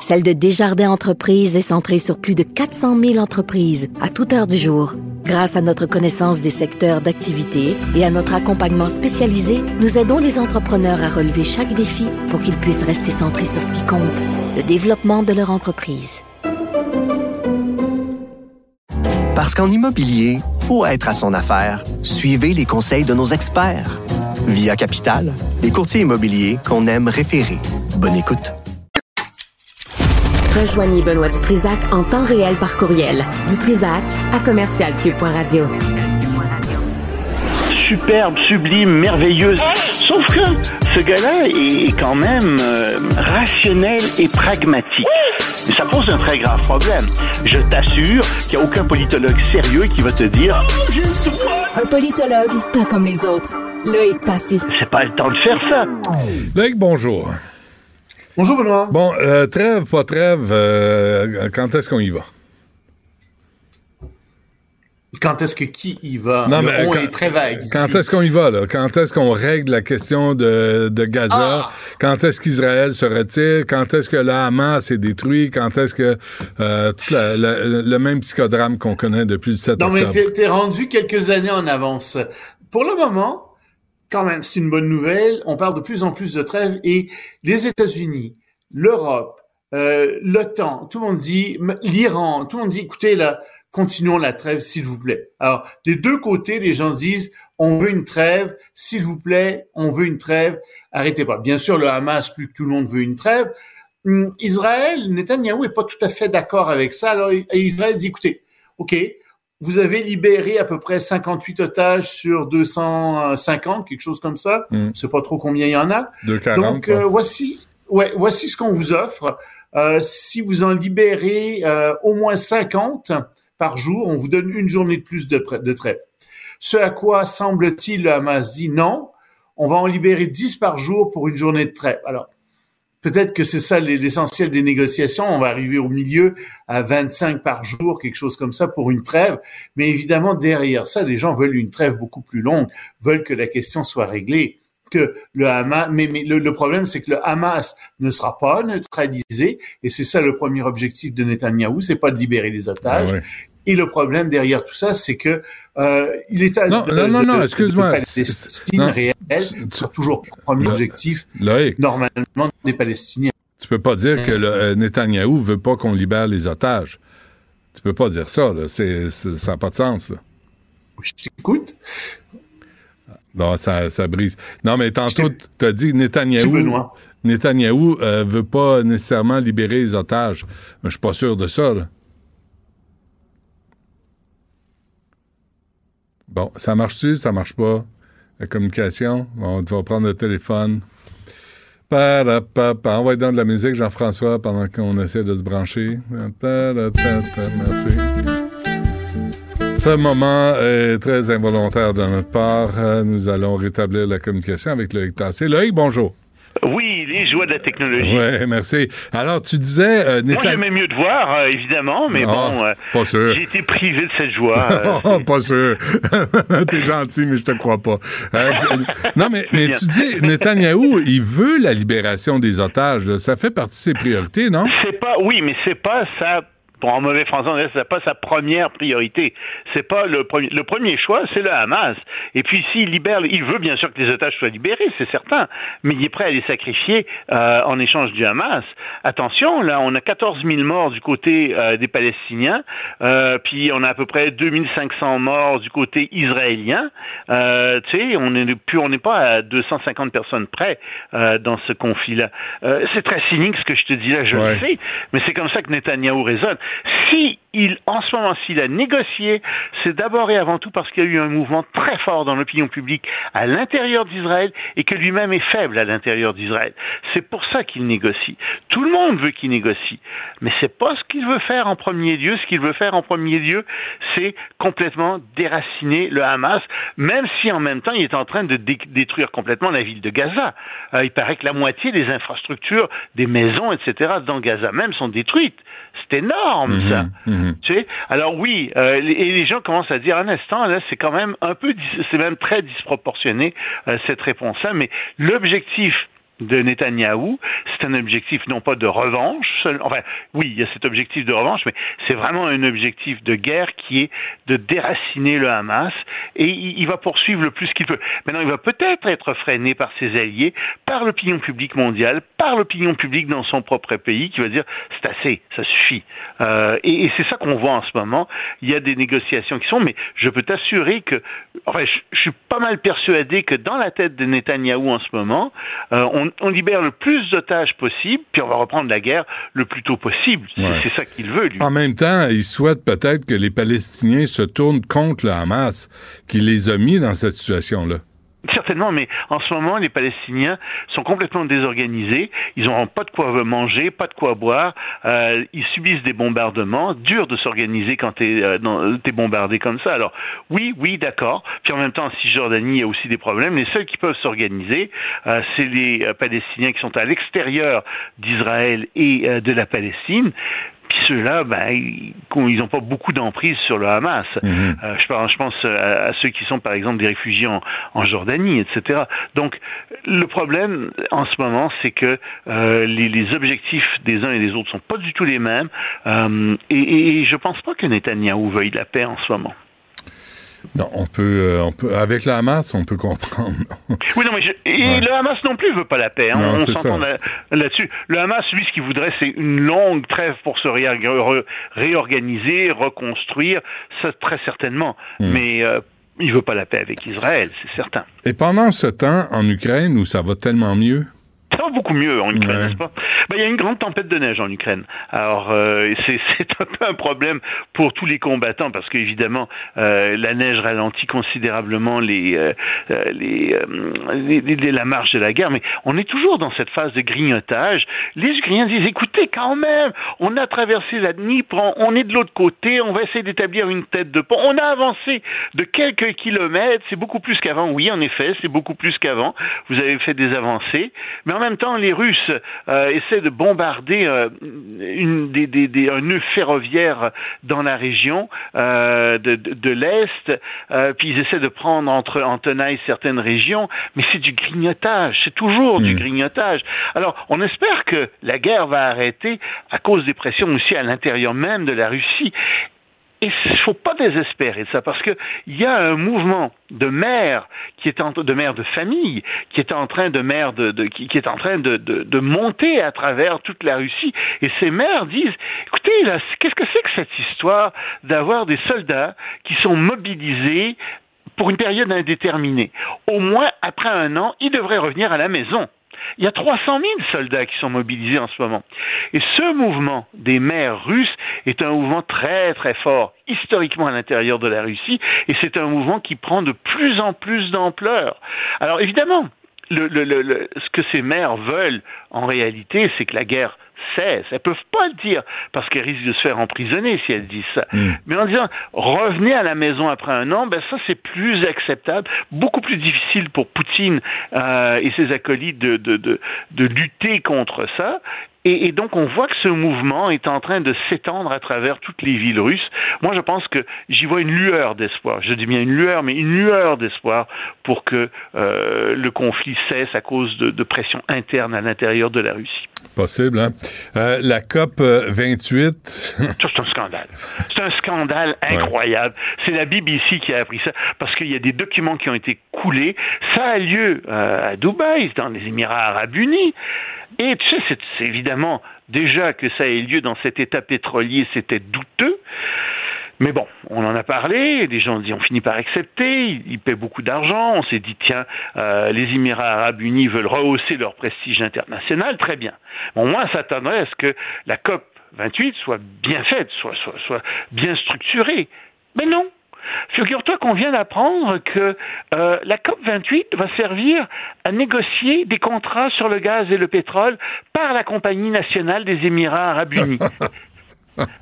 Celle de Desjardins Entreprises est centrée sur plus de quatre cent mille entreprises à toute heure du jour. Grâce à notre connaissance des secteurs d'activité et à notre accompagnement spécialisé, nous aidons les entrepreneurs à relever chaque défi pour qu'ils puissent rester centrés sur ce qui compte, le développement de leur entreprise. Parce qu'en immobilier, pour être à son affaire, suivez les conseils de nos experts. Via Capital, les courtiers immobiliers qu'on aime référer. Bonne écoute. Rejoignez Benoît Du Trisac en temps réel par courriel. Du Trisac à commercial cube point radio. Superbe, sublime, merveilleuse. Sauf que ce gars-là est quand même euh, rationnel et pragmatique. Mais ça pose un très grave problème. Je t'assure qu'il n'y a aucun politologue sérieux qui va te dire un politologue pas comme les autres. Loïc Tassé. C'est pas le temps de faire ça. Loïc, bonjour. Bonjour Benoît. Bon, euh, trêve, pas trêve, euh, quand est-ce qu'on y va? Quand est-ce que qui y va? Non, mais on quand, est très vague. Quand ici. est-ce qu'on y va, là? Quand est-ce qu'on règle la question de, de Gaza? Ah! Quand est-ce qu'Israël se retire? Quand est-ce que le Hamas est détruit? Quand est-ce que euh, tout la, la, le même psychodrame qu'on connaît depuis le sept octobre? Non, mais t'es, t'es rendu quelques années en avance. Pour le moment, quand même, c'est une bonne nouvelle. On parle de plus en plus de trêve et les États-Unis, l'Europe, euh, l'OTAN, tout le monde dit, l'Iran, tout le monde dit, écoutez, là, continuons la trêve, s'il vous plaît. Alors, des deux côtés, les gens disent, on veut une trêve, s'il vous plaît, on veut une trêve, arrêtez pas. Bien sûr, le Hamas, plus que tout le monde veut une trêve. Hum, Israël, Netanyahou est pas tout à fait d'accord avec ça. Alors, Israël dit, écoutez, OK, vous avez libéré à peu près cinquante-huit otages sur deux cent cinquante, quelque chose comme ça. Mm. Je sais pas trop combien il y en a. deux cent quarante, Donc, euh, voici, ouais, voici ce qu'on vous offre. Euh, si vous en libérez euh, au moins cinquante par jour, on vous donne une journée de plus de, de trêve. Ce à quoi semble-t-il le Hamas dit non, on va en libérer dix par jour pour une journée de trêve. Alors, peut-être que c'est ça l'essentiel des négociations, on va arriver au milieu à vingt-cinq par jour, quelque chose comme ça pour une trêve, mais évidemment derrière ça, les gens veulent une trêve beaucoup plus longue, veulent que la question soit réglée. Que le Hamas, mais, mais le, le problème, c'est que le Hamas ne sera pas neutralisé, et c'est ça le premier objectif de Netanyahou, c'est pas de libérer les otages. Ah ouais. Et le problème derrière tout ça, c'est que euh, il est à non, de, non, non, non, excuse-moi, Palestiniens réels sont toujours le premier objectif normalement des Palestiniens. Tu peux pas dire que le, Netanyahou veut pas qu'on libère les otages. Tu peux pas dire ça, là. C'est, c'est, ça n'a pas de sens. Là. Je t'écoute. Non, ça, ça brise. Non, mais tantôt, tu as dit que Netanyahou, Netanyahou euh, veut pas nécessairement libérer les otages. Mais je suis pas sûr de ça, là. Bon, ça marche-tu? Ça marche pas? La communication? On va prendre le téléphone. Pa-ra-pa-pa. On va être dans de la musique, Jean-François, pendant qu'on essaie de se brancher. Merci. Ce moment est très involontaire de notre part. Nous allons rétablir la communication avec Loïc Tassé. Loïc, bonjour. Oui, les joies de la technologie. Oui, merci. Alors, tu disais... Euh, Moi, Netan... j'aimais mieux te voir, euh, évidemment, mais oh, bon... Euh, pas sûr. J'ai été privé de cette joie. Euh, oh, pas sûr. T'es gentil, mais je te crois pas. Euh, tu... Non, mais, mais tu dis, Netanyahou, il veut la libération des otages. Là. Ça fait partie de ses priorités, non? C'est pas... Oui, mais c'est pas ça... Pour en mauvais français, ce n'est pas sa première priorité. C'est pas le premier. Le premier choix, c'est le Hamas. Et puis, s'il libère, il veut bien sûr que les otages soient libérés, c'est certain. Mais il est prêt à les sacrifier euh, en échange du Hamas. Attention, là, on a quatorze mille morts du côté euh, des Palestiniens. Euh, puis, on a à peu près deux mille cinq cents morts du côté israélien. Euh, tu sais, on n'est plus, on n'est pas à deux cent cinquante personnes près euh, dans ce conflit-là. Euh, c'est très cynique ce que je te dis là, je ouais. le sais. Mais c'est comme ça que Netanyahou raisonne. Si il, en ce moment, s'il a négocié, c'est d'abord et avant tout parce qu'il y a eu un mouvement très fort dans l'opinion publique à l'intérieur d'Israël et que lui-même est faible à l'intérieur d'Israël. C'est pour ça qu'il négocie. Tout le monde veut qu'il négocie, mais c'est pas ce qu'il veut faire en premier lieu. Ce qu'il veut faire en premier lieu, c'est complètement déraciner le Hamas, même si en même temps, il est en train de dé- détruire complètement la ville de Gaza. Euh, il paraît que la moitié des infrastructures, des maisons, et cetera, dans Gaza même sont détruites. C'est énorme. Ça. Mmh, mmh. Tu sais? Alors oui, euh, les, et les gens commencent à dire un instant, là, c'est quand même un peu, c'est même très disproportionné euh, cette réponse-là, mais l'objectif de Netanyahou, c'est un objectif non pas de revanche, seul, enfin oui, il y a cet objectif de revanche, mais c'est vraiment un objectif de guerre qui est de déraciner le Hamas, et il, il va poursuivre le plus qu'il peut. Maintenant, il va peut-être être freiné par ses alliés, par l'opinion publique mondiale, par l'opinion publique dans son propre pays, qui va dire c'est assez, ça suffit. Euh, et, et c'est ça qu'on voit en ce moment. Il y a des négociations qui sont, mais je peux t'assurer que, enfin, je, je suis pas mal persuadé que dans la tête de Netanyahou en ce moment, euh, on On libère le plus d'otages possible, puis on va reprendre la guerre le plus tôt possible. C'est, ouais. c'est ça qu'il veut, lui. En même temps, il souhaite peut-être que les Palestiniens se tournent contre le Hamas, qui les a mis dans cette situation-là. Certainement, mais en ce moment, les Palestiniens sont complètement désorganisés. Ils n'auront pas de quoi manger, pas de quoi boire. Euh, ils subissent des bombardements. Dur de s'organiser quand t'es, euh, dans, t'es bombardé comme ça. Alors, oui, oui, d'accord. Puis en même temps, en Cisjordanie, il y a aussi des problèmes. Les seuls qui peuvent s'organiser, euh, c'est les Palestiniens qui sont à l'extérieur d'Israël et euh, de la Palestine. Puis ceux-là, ben, ils n'ont pas beaucoup d'emprise sur le Hamas. Mmh. Euh, je, parle, je pense à, à ceux qui sont, par exemple, des réfugiés en, en Jordanie, et cetera. Donc, le problème, en ce moment, c'est que euh, les, les objectifs des uns et des autres ne sont pas du tout les mêmes. Euh, et, et je ne pense pas que Netanyahou veuille la paix en ce moment. Non, on peut, euh, on peut, avec le Hamas, on peut comprendre. Oui, non, mais je, et ouais. le Hamas non plus veut pas la paix. Hein, non, on s'entend là, là-dessus. Le Hamas, lui, ce qu'il voudrait, c'est une longue trêve pour se ré- ré- réorganiser, reconstruire, ça très certainement. Hum. Mais euh, il veut pas la paix avec Israël, c'est certain. Et pendant ce temps, en Ukraine, où ça va tellement mieux? Ça va beaucoup mieux en Ukraine, ouais. n'est-ce pas? Ben, il y a une grande tempête de neige en Ukraine. Alors, euh, c'est, c'est un peu un problème pour tous les combattants, parce qu'évidemment, euh, la neige ralentit considérablement les, euh, les, euh, les, les, les, la marche de la guerre, mais on est toujours dans cette phase de grignotage. Les Ukrainiens disent, écoutez, quand même, on a traversé la Dnipr, on est de l'autre côté, on va essayer d'établir une tête de pont. On a avancé de quelques kilomètres, c'est beaucoup plus qu'avant. Oui, en effet, c'est beaucoup plus qu'avant. Vous avez fait des avancées, mais en même temps, les Russes euh, essaient de bombarder euh, une, des, des, des, un nœud ferroviaire dans la région euh, de, de, de l'Est, euh, puis ils essaient de prendre entre, en tenaille certaines régions, mais c'est du grignotage, c'est toujours mmh. du grignotage. Alors, on espère que la guerre va arrêter à cause des pressions aussi à l'intérieur même de la Russie. Et il ne faut pas désespérer de ça, parce qu'il y a un mouvement de mères, qui est en, de mères de famille, qui est en train de mères de, de qui, qui est en train de, de, de monter à travers toute la Russie. Et ces mères disent, écoutez, là, qu'est-ce que c'est que cette histoire d'avoir des soldats qui sont mobilisés pour une période indéterminée? Au moins, après un an, ils devraient revenir à la maison. Il y a trois cent mille soldats qui sont mobilisés en ce moment. Et ce mouvement des mères russes est un mouvement très très fort, historiquement à l'intérieur de la Russie, et c'est un mouvement qui prend de plus en plus d'ampleur. Alors évidemment, le, le, le, le, ce que ces mères veulent en réalité, c'est que la guerre cesse. Elles ne peuvent pas le dire, parce qu'elles risquent de se faire emprisonner si elles disent ça. Mmh. Mais en disant, revenez à la maison après un an, ben ça c'est plus acceptable, beaucoup plus difficile pour Poutine euh, et ses acolytes de, de, de, de lutter contre ça. Et, et donc on voit que ce mouvement est en train de s'étendre à travers toutes les villes russes. Moi je pense que j'y vois une lueur d'espoir. Je dis bien une lueur, mais une lueur d'espoir pour que euh, le conflit cesse à cause de, de pressions internes à l'intérieur de la Russie. Possible, hein? Euh, la C O P vingt-huit... C'est un scandale. C'est un scandale incroyable. Ouais. C'est la B B C qui a appris ça, parce qu'il y a des documents qui ont été coulés. Ça a lieu euh, à Dubaï, dans les Émirats Arabes Unis. Et tu sais, c'est, c'est évidemment déjà que ça ait lieu dans cet État pétrolier, c'était douteux. Mais bon, on en a parlé, les gens ont dit, on finit par accepter, ils, ils paient beaucoup d'argent, on s'est dit, tiens, euh, les Émirats Arabes Unis veulent rehausser leur prestige international, très bien. Bon, moi, ça s'attendrait à ce que la C O P vingt-huit soit bien faite, soit, soit, soit bien structurée. Mais non! Figure-toi qu'on vient d'apprendre que euh, la C O P vingt-huit va servir à négocier des contrats sur le gaz et le pétrole par la Compagnie nationale des Émirats Arabes Unis.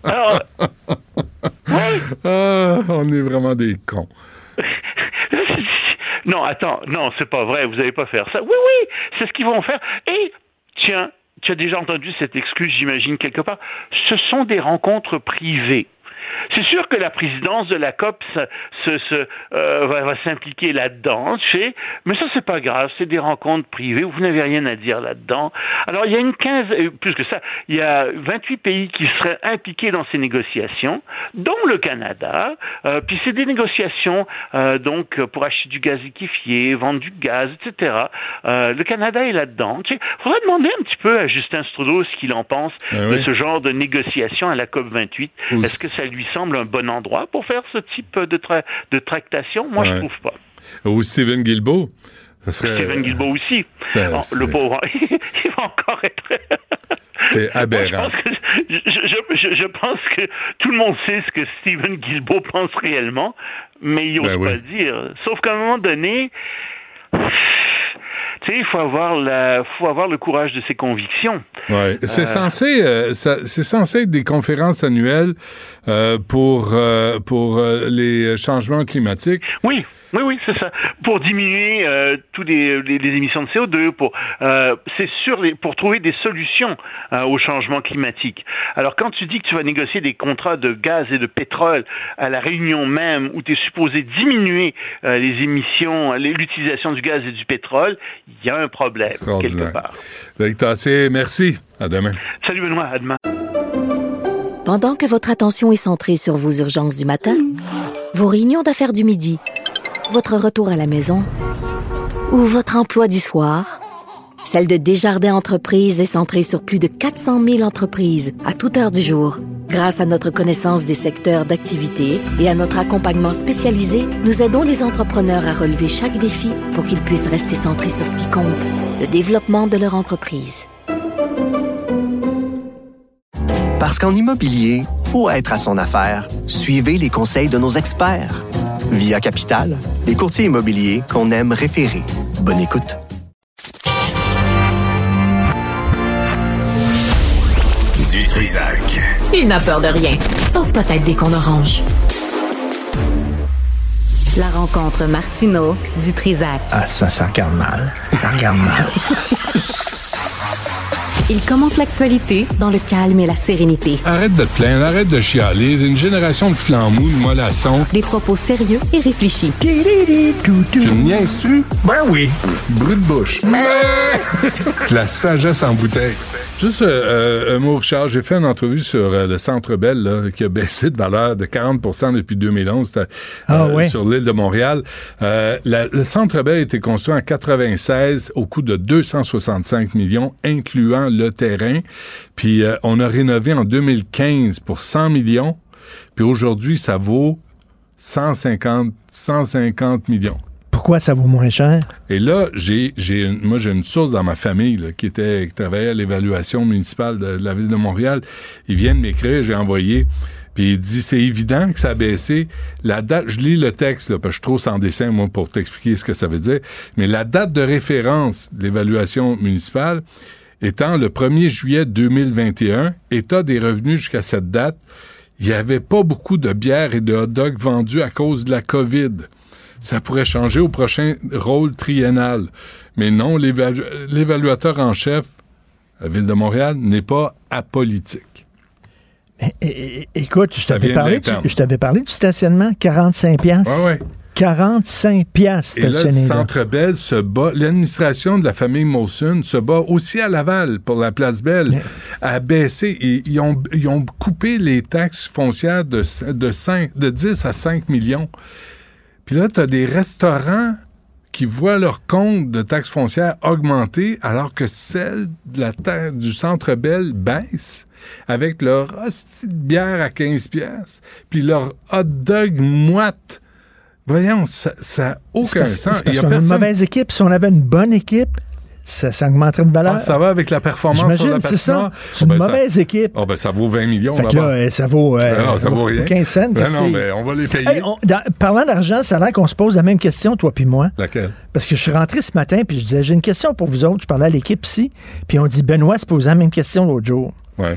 Alors, oui. Ah, on est vraiment des cons. Non, attends, non, c'est pas vrai, vous n'allez pas faire ça. Oui, oui, c'est ce qu'ils vont faire. Et, tiens, tu as déjà entendu cette excuse, j'imagine, quelque part. Ce sont des rencontres privées. C'est sûr que la présidence de la C O P se, se, se, euh, va, va s'impliquer là-dedans, tu sais, mais ça, c'est pas grave, c'est des rencontres privées, vous n'avez rien à dire là-dedans. Alors, il y a une quinze, plus que ça, il y a vingt-huit pays qui seraient impliqués dans ces négociations, dont le Canada, euh, puis c'est des négociations, euh, donc, pour acheter du gaz liquéfié, vendre du gaz, et cetera. Euh, le Canada est là-dedans, tu sais. Faudrait demander un petit peu à Justin Trudeau ce qu'il en pense ah oui. de ce genre de négociations à la C O P vingt-huit. Ouf. Est-ce que ça lui semble un bon endroit pour faire ce type de, tra- de tractation? Moi, ouais. je ne trouve pas. Ou Stephen Guilbeault. Serait... Stephen Guilbeault aussi. Ça, bon, le pauvre, il va encore être... C'est aberrant. Moi, je, pense que, je, je, je pense que tout le monde sait ce que Stephen Guilbeault pense réellement, mais il n'ose ben pas oui. dire. Sauf qu'à un moment donné... Tu sais, il faut avoir la, faut avoir le courage de ses convictions. Ouais, c'est euh, censé, euh, ça, c'est censé être des conférences annuelles euh, pour euh, pour euh, les changements climatiques. Oui. Oui, oui, c'est ça. Pour diminuer euh, tous les, les, les émissions de C O deux, pour euh, c'est sûr, pour trouver des solutions euh, au changement climatique. Alors, quand tu dis que tu vas négocier des contrats de gaz et de pétrole à la réunion même où tu es supposé diminuer euh, les émissions, les, l'utilisation du gaz et du pétrole, il y a un problème quelque part. Loïc Tassé, merci. À demain. Salut Benoît, à demain. Pendant que votre attention est centrée sur vos urgences du matin, vos réunions d'affaires du midi, votre retour à la maison ou votre emploi du soir, celle de Desjardins Entreprises est centrée sur plus de quatre cent mille entreprises à toute heure du jour. Grâce à notre connaissance des secteurs d'activité et à notre accompagnement spécialisé, nous aidons les entrepreneurs à relever chaque défi pour qu'ils puissent rester centrés sur ce qui compte, le développement de leur entreprise. Parce qu'en immobilier, faut être à son affaire. Suivez les conseils de nos experts. Via Capital, les courtiers immobiliers qu'on aime référer. Bonne écoute. Du Trisac. Il n'a peur de rien, sauf peut-être des cons oranges. La rencontre Martineau du Trisac. Ah, ça, ça regarde mal. Ça regarde mal. Il commente l'actualité dans le calme et la sérénité. Arrête de te plaindre, arrête de chialer. Une génération de flambous, de mollassons. Des propos sérieux et réfléchis. Tu me niaises-tu? Ben oui. Brut de bouche. La sagesse en bouteille. Juste euh, un mot, Richard. J'ai fait une entrevue sur euh, le Centre Bell là, qui a baissé de valeur de quarante pour cent depuis deux mille onze euh, ah, oui. sur l'île de Montréal. Euh, la, le Centre Bell a été construit en quatre-vingt-seize au coût de deux cent soixante-cinq millions, incluant le terrain. Puis euh, on a rénové en deux mille quinze pour cent millions. Puis aujourd'hui, ça vaut cent cinquante millions. Pourquoi ça vaut moins cher? Et là, j'ai, j'ai une, moi, j'ai une source dans ma famille là, qui était, qui travaillait à l'évaluation municipale de, de la Ville de Montréal. Il vient de m'écrire, j'ai envoyé, puis il dit, c'est évident que ça a baissé. La date, je lis le texte, là, parce que je suis trop sans dessin, moi, pour t'expliquer ce que ça veut dire, mais la date de référence de l'évaluation municipale étant le premier juillet deux mille vingt et un, état des revenus jusqu'à cette date, il n'y avait pas beaucoup de bières et de hot-dogs vendus à cause de la COVID. Ça pourrait changer au prochain rôle triennal. Mais non, l'évalu- l'évaluateur en chef, la Ville de Montréal, n'est pas apolitique. É- écoute, je t'avais, parlé du, je t'avais parlé du stationnement, quarante-cinq piastres. Ouais, ouais. quarante-cinq piastres stationné. Et là, le Centre Bell se bat. L'administration de la famille Molson se bat aussi à Laval pour la place Bell. Mais... à baisser. Ils, ils, ont, ils ont coupé les taxes foncières de, de, cinq, de dix à cinq millions. Puis là, tu as des restaurants qui voient leur compte de taxe foncière augmenter alors que celle de la terre du Centre Bell baisse avec leur hostie de bière à quinze piastres puis leur hot-dog moite. Voyons, ça n'a aucun c'est parce, sens. C'est parce qu'on a personne... une mauvaise équipe. Si on avait une bonne équipe, ça, ça augmenterait de valeur. Ah, ça va avec la performance. J'imagine, sur la patinoire. C'est ça. C'est une oh, ben, mauvaise ça... équipe. Ah oh, ben ça vaut vingt millions. Fait que là, ça vaut, euh, non, ça vaut rien. quinze cents. Ben non, mais on va les payer. Hey, on, dans, parlant d'argent, ça a l'air qu'on se pose la même question, toi puis moi. Laquelle? Parce que je suis rentré ce matin puis je disais, j'ai une question pour vous autres. Je parlais à l'équipe ici. Puis on dit, Benoît se posait la même question l'autre jour. Ouais.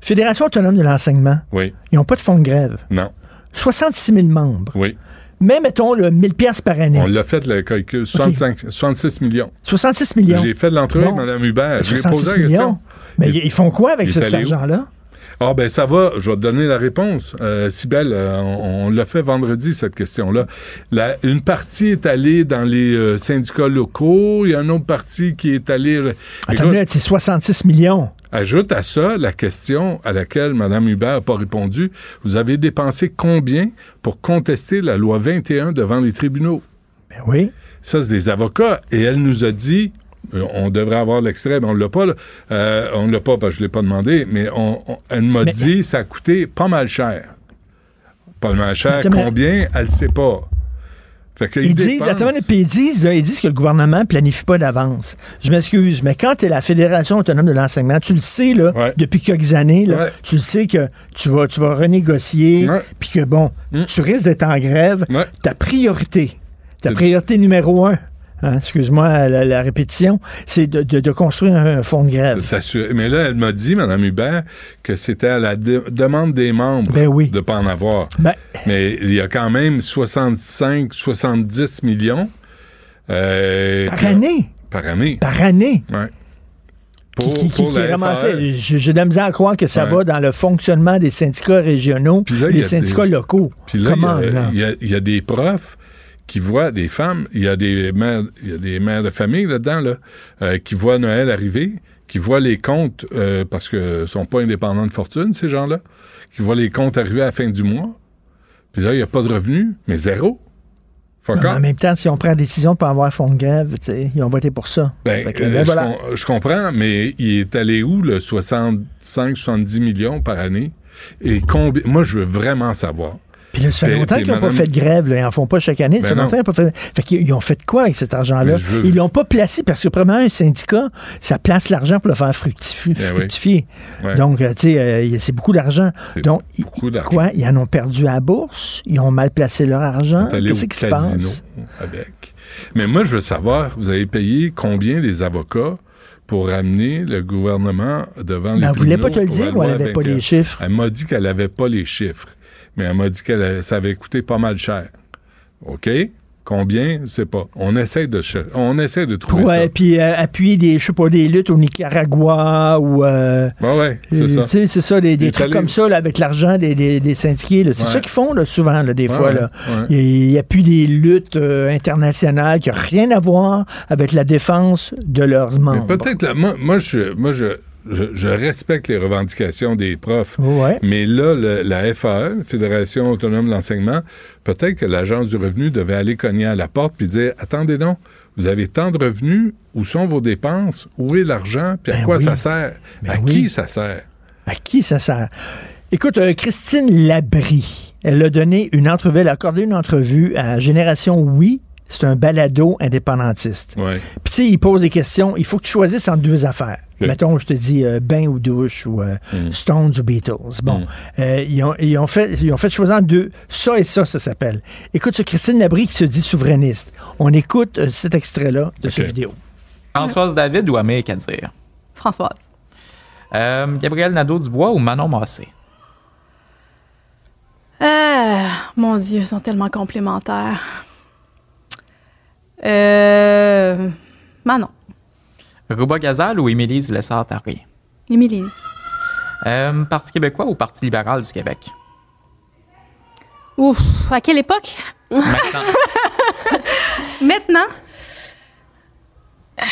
Fédération autonome de l'enseignement. Oui. Ils n'ont pas de fonds de grève. Non. soixante-six mille membres. Oui. Mais mettons le mille piastres par année. On l'a fait le calcul, soixante-cinq, okay. soixante-six millions. soixante-six millions. J'ai fait de l'entrevue bon. Mme Hubert. Je lui ai posé la question. Mais il, ils font quoi avec cet argent-là? Ah ben ça va, je vais te donner la réponse. Euh, Cybelle, euh, on, on l'a fait vendredi, cette question-là. La, une partie est allée dans les euh, syndicats locaux, il y a une autre partie qui est allée... Euh, Attends, écoute, là, c'est soixante-six millions. Ajoute à ça la question à laquelle Mme Hubert n'a pas répondu. Vous avez dépensé combien pour contester la loi vingt et un devant les tribunaux? Ben oui. Ça, c'est des avocats. Et elle nous a dit... on devrait avoir l'extrait, mais on l'a pas. Là. Euh, on l'a pas parce que je l'ai pas demandé, mais on, on, elle m'a mais, dit ça a coûté pas mal cher. Pas mal cher, combien? Elle ne sait pas. Fait que ils, disent, attends, ils, disent, là, ils disent que le gouvernement ne planifie pas d'avance. Je m'excuse, mais quand tu es la Fédération autonome de l'enseignement, tu le sais là, ouais. depuis quelques années, là, ouais. tu le sais que tu vas, tu vas renégocier, puis que bon, mmh. tu risques d'être en grève. Ouais. Ta priorité, ta priorité numéro un, hein, excuse-moi la, la répétition, c'est de, de, de construire un, un fonds de grève. Mais là, elle m'a dit, Mme Hubert, que c'était à la de- demande des membres ben oui. de ne pas en avoir. Ben... Mais il y a quand même soixante-cinq, soixante-dix millions. Euh, par, année. par année. Par année. Par année. Oui. Pour, qui, qui, pour qui est ramassé. J'ai de la misère à croire que ça ouais. va dans le fonctionnement des syndicats régionaux, là, des syndicats des... locaux. Puis là, il y, y, y a des profs qui voient des femmes, il y a des mères, il y a des mères de famille là-dedans, là, euh, qui voient Noël arriver, qui voient les comptes, euh, parce que sont pas indépendants de fortune, ces gens-là, qui voient les comptes arriver à la fin du mois. Puis là, il n'y a pas de revenus, mais zéro. Non, mais en même temps, si on prend la décision de ne pas avoir fonds de grève, ils ont voté pour ça. Ben, que, ben, euh, voilà. je, je comprends, mais il est allé où, le soixante-cinq soixante-dix millions par année? Et combi- Moi, je veux vraiment savoir. Puis là, ça fait longtemps qu'ils n'ont madame... pas fait de grève. Là. Ils n'en font pas chaque année. Ben ça fait longtemps qu'ils n'ont pas fait... Fait qu'ils ont fait quoi avec cet argent-là? Je... Ils ne l'ont pas placé parce que, premièrement, un syndicat, ça place l'argent pour le faire fructifier. Ben fructifier. Oui. Ouais. Donc, tu sais, euh, c'est beaucoup d'argent. C'est Donc, beaucoup d'argent. Quoi? Ils en ont perdu à la bourse? Ils ont mal placé leur argent? Qu'est-ce qui se passe? Avec. Mais moi, je veux savoir, vous avez payé combien les avocats pour amener le gouvernement devant ben, les tribunaux? Elle ne voulait pas te le dire ou elle n'avait pas les chiffres? Elle m'a dit qu'elle n'avait pas les chiffres. Mais elle m'a dit que ça avait coûté pas mal cher. OK? Combien? C'est pas. On essaie de, on essaie de trouver ouais, ça. Puis euh, appuyer des, je sais pas, des luttes au Nicaragua ou... Euh, ouais, ouais, c'est euh, ça. C'est ça, des, des trucs allé... comme ça, là, avec l'argent des, des, des syndiqués. Là. C'est ouais. ça qu'ils font, là, souvent, là, des ouais, fois. Ouais, là. Ouais. Ils, ils appuient des luttes euh, internationales qui n'ont rien à voir avec la défense de leurs membres. Mais peut-être, là, moi, moi je... Moi, je Je, je respecte les revendications des profs, ouais. mais là, le, la F A E, Fédération autonome de l'enseignement, peut-être que l'Agence du revenu devait aller cogner à la porte puis dire « Attendez donc, vous avez tant de revenus, où sont vos dépenses, où est l'argent, puis à ben quoi oui. ça sert? Ben à oui. qui ça sert? À qui ça sert? » Écoute, euh, Christine Labrie, elle a donné une entrevue, elle a accordé une entrevue à Génération Oui. C'est un balado indépendantiste. Ouais. Puis tu sais, il pose des questions. Il faut que tu choisisses entre deux affaires. Okay. Mettons, je te dis euh, bain ou douche ou euh, mm. Stones ou Beatles. Bon, mm. euh, ils, ont, ils, ont fait, ils ont fait choisir entre deux. Ça et ça, ça s'appelle. Écoute, c'est Christine Labrie qui se dit souverainiste. On écoute euh, cet extrait-là de okay. cette vidéo. Françoise David ou Amé Kadir? Françoise. Euh, Gabriel Nadeau-Dubois ou Manon Massé? Euh, mon Dieu, ils sont tellement complémentaires. Euh. Manon. Ruba Ghazal ou Émilise Lessard-Therrien? Émilise. Euh, Parti québécois ou Parti libéral du Québec? Ouf, à quelle époque? Maintenant. Maintenant? Euh,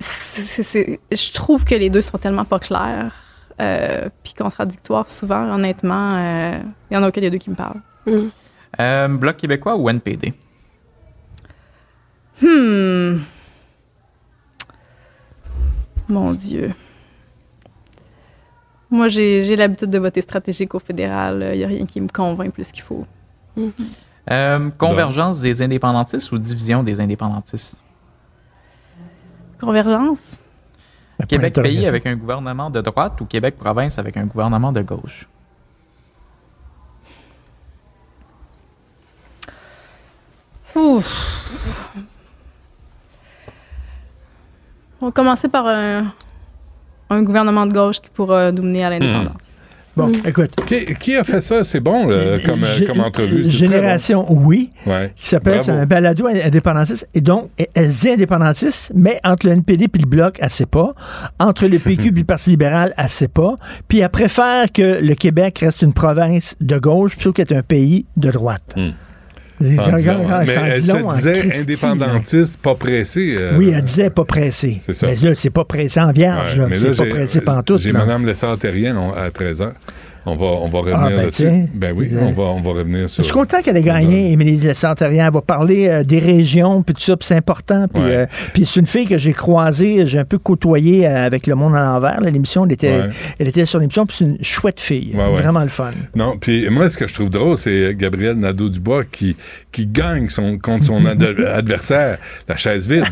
c'est, c'est, c'est, je trouve que les deux sont tellement pas clairs, euh, puis contradictoires souvent, honnêtement. Il euh, n'y en a aucun des deux qui me parlent. Mm. Euh, Bloc québécois ou N P D? Hmm. Mon Dieu. Moi, j'ai, j'ai l'habitude de voter stratégique au fédéral. Il n'y a rien qui me convainc plus qu'il faut. Mm-hmm. Euh, convergence Donc. des indépendantistes ou division des indépendantistes? Convergence. Québec pays avec un gouvernement de droite ou Québec province avec un gouvernement de gauche? Ouf. On va commencer par un, un gouvernement de gauche qui pourra nous mener à l'indépendance. Mmh. Bon, mmh. écoute. Qui, qui a fait ça? C'est bon, là, comme, G- comme entrevue. C'est Génération bon. Oui, ouais. qui s'appelle un balado indépendantiste. Et donc, elle dit indépendantiste, mais entre le N P D puis le Bloc, elle ne sait pas. Entre le P Q puis le Parti libéral, elle ne sait pas. Puis elle préfère que le Québec reste une province de gauche plutôt qu'être un pays de droite. Mmh. Gens, disons, hein. Mais elle se disait Christi, indépendantiste, là. Pas pressée. Euh, oui, elle disait pas pressée. C'est ça. Mais là, c'est pas pressé en vierge. Ouais, là, c'est là, pas pressé pantoute. J'ai là. Mme Lessard-Therrien à treize heures. On va, on va revenir ah, ben là-dessus. Tiens. Ben oui, on va, on va revenir sur... Je suis content qu'elle ait gagné, Émilise Lessard-Therrien. Elle va parler euh, des régions, puis tout ça, puis c'est important. Puis ouais. euh, c'est une fille que j'ai croisée, j'ai un peu côtoyée euh, avec Le Monde à l'envers. Là, l'émission, elle était, ouais. elle était sur l'émission, puis c'est une chouette fille. Ouais, vraiment ouais. le fun. Non, puis moi, ce que je trouve drôle, c'est Gabriel Nadeau-Dubois qui, qui gagne son, contre son ad- adversaire, la chaise vide.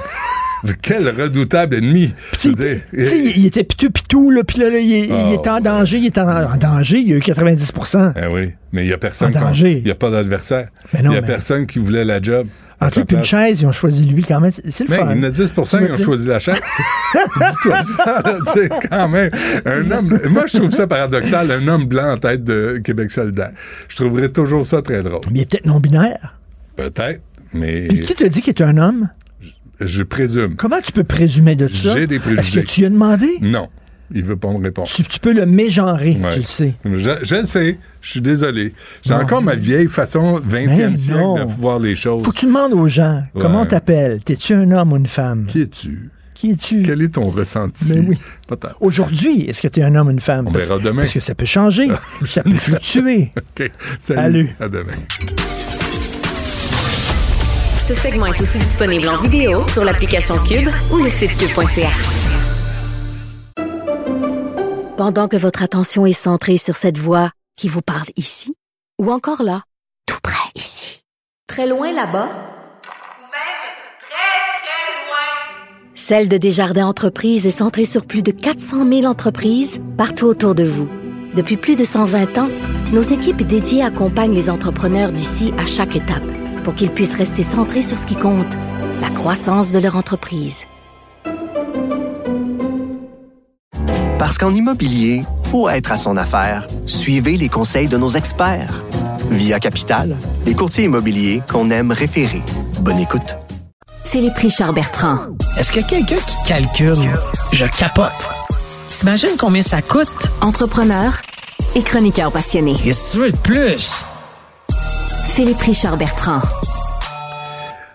Quel redoutable ennemi! Tu sais, il était pitou-pitou, là, puis là, là il, oh, il était en danger, il était en, en danger, il y a eu quatre-vingt-dix pour cent. Eh oui, mais il n'y a personne. Il n'y a pas d'adversaire. Il n'y a mais... personne qui voulait la job. En fait, puis une chaise, ils ont choisi lui quand même. C'est le fun. Il y en a dix pour cent qui ont choisi la chaise. Dis-toi ça, tu sais, quand même. Un homme, moi, je trouve ça paradoxal, un homme blanc en tête de Québec solidaire. Je trouverais toujours ça très drôle. Mais il est peut-être non-binaire. Peut-être, mais... Puis qui te dit qu'il est un homme? Je, je présume. Comment tu peux présumer de ça? J'ai des préjugés. Est-ce que tu lui as demandé? Non. Il ne veut pas me répondre. Tu, tu peux le mégenrer, ouais. Tu le sais. Je, je le sais. Je suis désolé. J'ai non. encore ma vieille façon vingtième siècle de voir les choses. Faut que tu demandes aux gens, ouais. Comment t'appelles? T'es-tu un homme ou une femme? Qui es-tu? Qui es-tu? Quel est ton ressenti? Ben oui. Aujourd'hui, est-ce que t'es un homme ou une femme? On parce, verra demain. Parce que ça peut changer. Ça peut fluctuer. OK. Salut. Salut. À demain. Ce segment est aussi disponible en vidéo sur l'application Cube ou le site cube point c a. Pendant que votre attention est centrée sur cette voix qui vous parle ici, ou encore là, tout près ici, très loin là-bas, ou même très, très loin. Celle de Desjardins Entreprises est centrée sur plus de quatre cent mille entreprises partout autour de vous. Depuis plus de cent vingt ans, nos équipes dédiées accompagnent les entrepreneurs d'ici à chaque étape pour qu'ils puissent rester centrés sur ce qui compte, la croissance de leur entreprise. Parce qu'en immobilier, pour être à son affaire, suivez les conseils de nos experts. Via Capital, les courtiers immobiliers qu'on aime référer. Bonne écoute. Philippe Richard Bertrand. Est-ce qu'il y a quelqu'un qui calcule? Je capote. T'imagines combien ça coûte? Entrepreneur et chroniqueur passionné. Qu'est-ce que tu veux de plus? Philippe Richard Bertrand.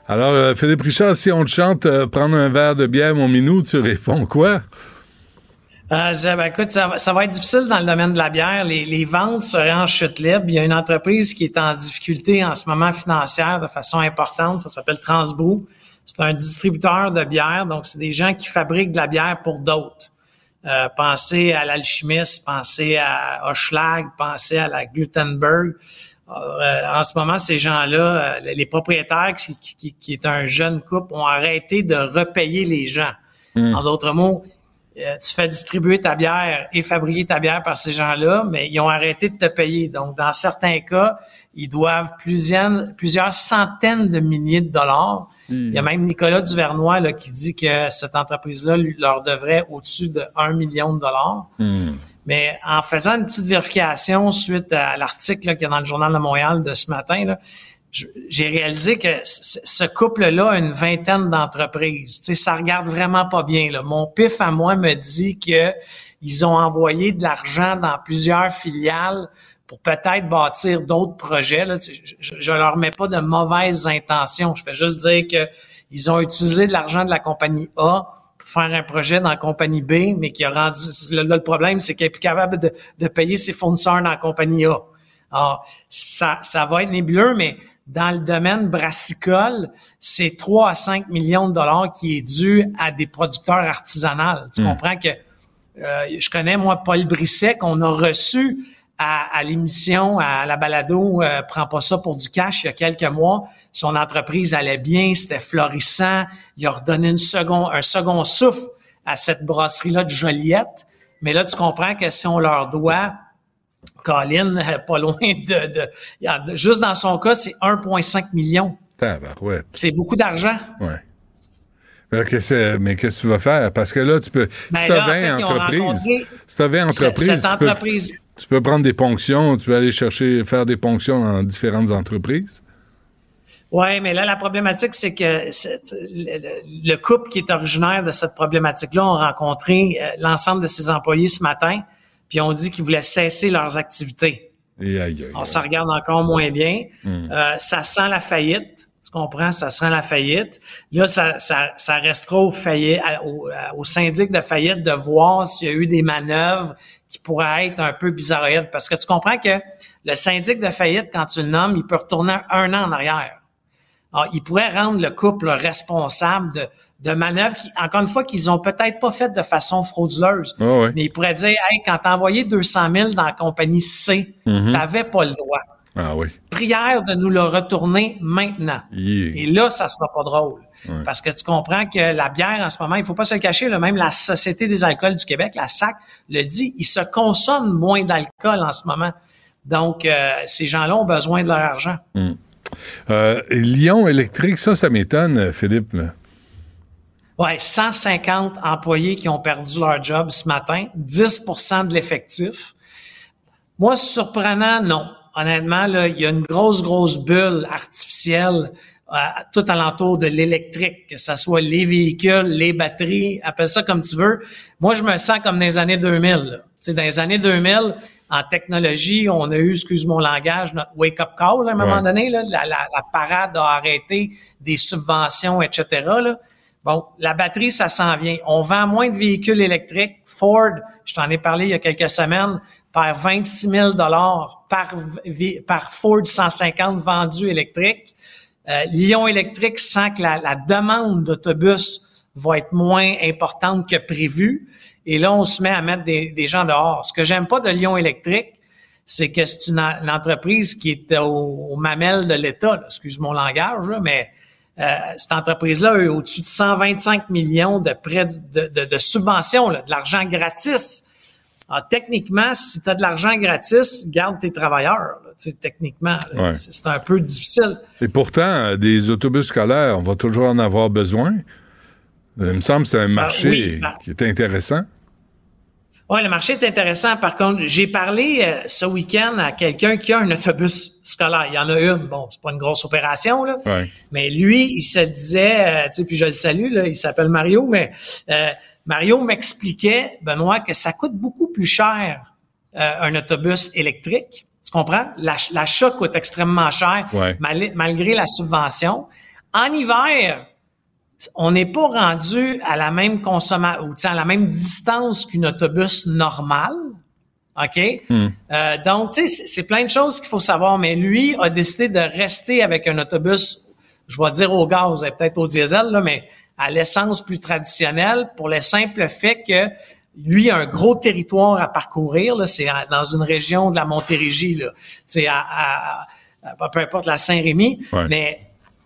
Alors, euh, Philippe Richard, si on te chante euh, « Prendre un verre de bière, mon minou », tu réponds quoi? Euh, je, ben, écoute, ça, ça va être difficile dans le domaine de la bière. Les, les ventes seraient en chute libre. Il y a une entreprise qui est en difficulté en ce moment financière de façon importante. Ça s'appelle Transbrou. C'est un distributeur de bière. Donc, c'est des gens qui fabriquent de la bière pour d'autres. Euh, pensez à l'Alchimiste, pensez à Hochlag, pensez à la Gutenberg. Euh, en ce moment, ces gens-là, euh, les propriétaires, qui, qui, qui est un jeune couple, ont arrêté de repayer les gens. Mmh. En d'autres mots, Euh, tu fais distribuer ta bière et fabriquer ta bière par ces gens-là, mais ils ont arrêté de te payer. Donc, dans certains cas, ils doivent plusieurs, plusieurs centaines de milliers de dollars. Mmh. Il y a même Nicolas Duvernois là, qui dit que cette entreprise-là lui, leur devrait au-dessus de un million de dollars. Mmh. Mais en faisant une petite vérification suite à l'article là, qu'il y a dans le Journal de Montréal de ce matin, là, j'ai réalisé que ce couple-là a une vingtaine d'entreprises. Tu sais, ça regarde vraiment pas bien, là. Mon pif à moi me dit que ils ont envoyé de l'argent dans plusieurs filiales pour peut-être bâtir d'autres projets, là. Je ne leur mets pas de mauvaises intentions. Je fais juste dire que ils ont utilisé de l'argent de la compagnie A pour faire un projet dans la compagnie B, mais qui a rendu... Là, le problème, c'est qu'elle n'est plus capable de, de payer ses fournisseurs dans la compagnie A. Alors, ça, ça va être nébuleux, mais... Dans le domaine brassicole, c'est trois à cinq millions de dollars qui est dû à des producteurs artisanaux. Tu mmh. comprends que euh, je connais, moi, Paul Brisset, qu'on a reçu à, à l'émission, à la balado euh, « Prends pas ça pour du cash » il y a quelques mois. Son entreprise allait bien, c'était florissant. Il a redonné une second, un second souffle à cette brasserie-là de Joliette. Mais là, tu comprends que si on leur doit... Colin, pas loin de, de, de... Juste dans son cas, c'est un virgule cinq million. Tabarouette. C'est beaucoup d'argent. Oui. Mais qu'est-ce que tu vas faire? Parce que là, tu peux... Ben si tu as vingt entreprises, si tu as vingt entreprises, cette, cette tu, peux, entreprise. tu peux prendre des ponctions, tu peux aller chercher, faire des ponctions dans différentes entreprises. Oui, mais là, la problématique, c'est que c'est, le, le couple qui est originaire de cette problématique-là ont rencontré l'ensemble de ses employés ce matin. Puis on dit qu'ils voulaient cesser leurs activités. Et aïe, aïe, on s'en regarde encore moins bien. Mmh. Euh, ça sent la faillite, tu comprends? Ça sent la faillite. Là, ça, ça, ça restera au, failli, au, au syndic de faillite de voir s'il y a eu des manœuvres qui pourraient être un peu bizarroïdes. Parce que tu comprends que le syndic de faillite, quand tu le nommes, il peut retourner un an en arrière. Alors, il pourrait rendre le couple responsable de, de manœuvres qui, encore une fois, qu'ils ont peut-être pas faites de façon frauduleuse. Oh oui. Mais il pourrait dire, hey, quand t'as envoyé deux cent mille dans la compagnie C, mm-hmm. t'avais pas le droit. Ah oui. Prière de nous le retourner maintenant. Yeah. Et là, ça sera pas drôle. Ouais. Parce que tu comprends que la bière, en ce moment, il faut pas se le cacher, là, même la Société des alcools du Québec, la S A C, le dit, il se consomme moins d'alcool en ce moment. Donc, euh, ces gens-là ont besoin de leur argent. Mm. Euh, Lion Électrique, ça, ça m'étonne, Philippe. Là. Ouais, cent cinquante employés qui ont perdu leur job ce matin, dix pour cent de l'effectif. Moi, surprenant, non. Honnêtement, là, il y a une grosse, grosse bulle artificielle euh, tout alentour de l'électrique, que ce soit les véhicules, les batteries, appelle ça comme tu veux. Moi, je me sens comme dans les années deux mille. Tu sais, dans les années deux mille, en technologie, on a eu, excuse mon langage, notre wake-up call, là, à un moment ouais. donné, là, la, la, la parade a arrêté des subventions, et cetera, là. Bon, la batterie, ça s'en vient. On vend moins de véhicules électriques. Ford, je t'en ai parlé il y a quelques semaines, perd vingt-six mille dollars par, par Ford cent cinquante vendus électriques. Euh, Lion Électrique sent que la, la demande d'autobus va être moins importante que prévu. Et là, on se met à mettre des, des gens dehors. Ce que j'aime pas de Lion Électrique, c'est que c'est une, une entreprise qui est aux au mamelles de l'État. Là. Excuse mon langage, là, mais... Euh, cette entreprise-là a eu au-dessus de cent vingt-cinq millions de prêts de, de, de subventions, là, de l'argent gratis. Alors, techniquement, si tu as de l'argent gratis, garde tes travailleurs, là, tu sais, techniquement. Là, ouais. c'est, c'est un peu difficile. Et pourtant, des autobus scolaires, on va toujours en avoir besoin. Il me semble que c'est un marché euh, oui, bah... qui est intéressant. Oui, le marché est intéressant. Par contre, j'ai parlé euh, ce week-end à quelqu'un qui a un autobus scolaire. Il y en a une. Bon, c'est pas une grosse opération, là. Ouais. Mais lui, il se disait, euh, tu sais, puis je le salue, là, il s'appelle Mario, mais euh, Mario m'expliquait, Benoît, que ça coûte beaucoup plus cher euh, un autobus électrique. Tu comprends? L'ach- l'achat coûte extrêmement cher, ouais. mal- malgré la subvention. En hiver... on n'est pas rendu à la même consommation, ou à la même distance qu'une autobus normale, ok? Mm. Euh, donc, tu sais, c'est, c'est plein de choses qu'il faut savoir, mais lui a décidé de rester avec un autobus, je vais dire au gaz et peut-être au diesel, là, mais à l'essence plus traditionnelle, pour le simple fait que lui a un gros territoire à parcourir, là, c'est à, dans une région de la Montérégie, là, tu sais, à, à, à, peu importe la Saint-Rémy, ouais. mais...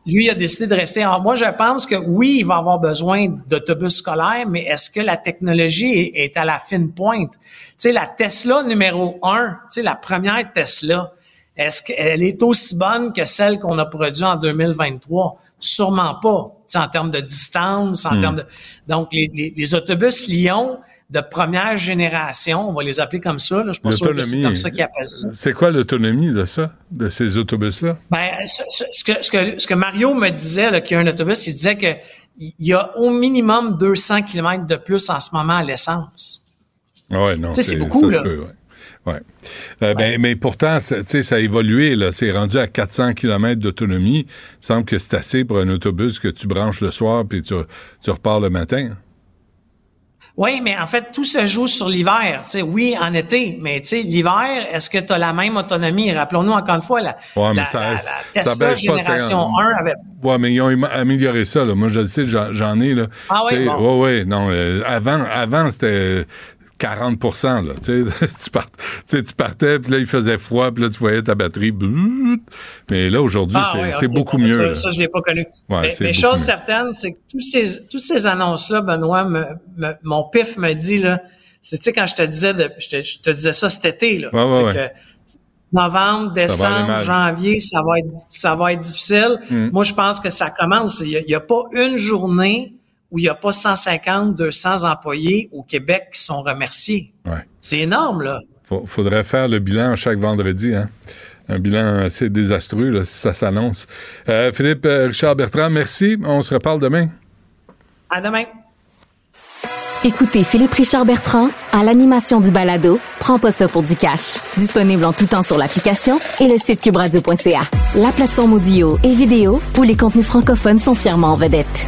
lui a décidé de rester. Alors moi, je pense que oui, il va avoir besoin d'autobus scolaires, mais est-ce que la technologie est à la fine pointe? Tu sais, la Tesla numéro un, tu sais, la première Tesla, est-ce qu'elle est aussi bonne que celle qu'on a produite en deux mille vingt-trois? Sûrement pas, tu sais, en termes de distance, en mmh. termes de... Donc, les, les, les autobus Lion de première génération, on va les appeler comme ça, là, je suis pas sûr que c'est comme ça qu'ils appellent ça. C'est quoi l'autonomie de ça, de ces autobus-là? Ben, ce, ce, ce, que, ce, que, ce que Mario me disait, là, qu'il y a un autobus, il disait que il y a au minimum deux cents kilomètres de plus en ce moment à l'essence. Ouais, non, c'est, c'est beaucoup, ça là. Peut, ouais. Ouais. Euh, ouais. Ben, mais pourtant, tu sais, ça a évolué, là. C'est rendu à quatre cents kilomètres d'autonomie. Il me semble que c'est assez pour un autobus que tu branches le soir puis tu, tu repars le matin. Oui, mais en fait, tout se joue sur l'hiver. Tu sais, oui, en été, mais tu sais, l'hiver, est-ce que tu as la même autonomie? Rappelons-nous encore une fois, la, ouais, la, ça, la, la Tesla Génération un avait... Oui, mais ils ont amélioré ça. Là. Moi, je le sais, j'en, j'en ai. Là. Ah oui, bon. Oui, oui, non. Euh, avant, avant c'était quarante pour cent. Là, tu sais, tu partais, puis là, il faisait froid, puis là, tu voyais ta batterie. Mais là, aujourd'hui, ah, c'est, oui, c'est okay, beaucoup mieux. Ça, là. Ça je ne l'ai pas connu. Ouais, mais mais chose mieux. Certaine, c'est que toutes ces, toutes ces annonces-là, Benoît, me, me, mon pif me dit, là, c'est, tu sais, quand je te disais de, je, te, je te disais ça cet été, là, ouais, ouais, ouais. que novembre, décembre, janvier, ça va être, ça va être difficile. Mm. Moi, je pense que ça commence. Il n'y a, a pas une journée où il n'y a pas cent cinquante, deux cents employés au Québec qui sont remerciés. Ouais. C'est énorme, là. Faut, faudrait faire le bilan chaque vendredi, hein. Un bilan assez désastreux, là, si ça s'annonce. Euh, Philippe Richard Bertrand, merci. On se reparle demain. À demain. Écoutez Philippe Richard Bertrand à l'animation du balado « Prends pas ça pour du cash ». Disponible en tout temps sur l'application et le site cube radio point c a. La plateforme audio et vidéo où les contenus francophones sont fièrement en vedette.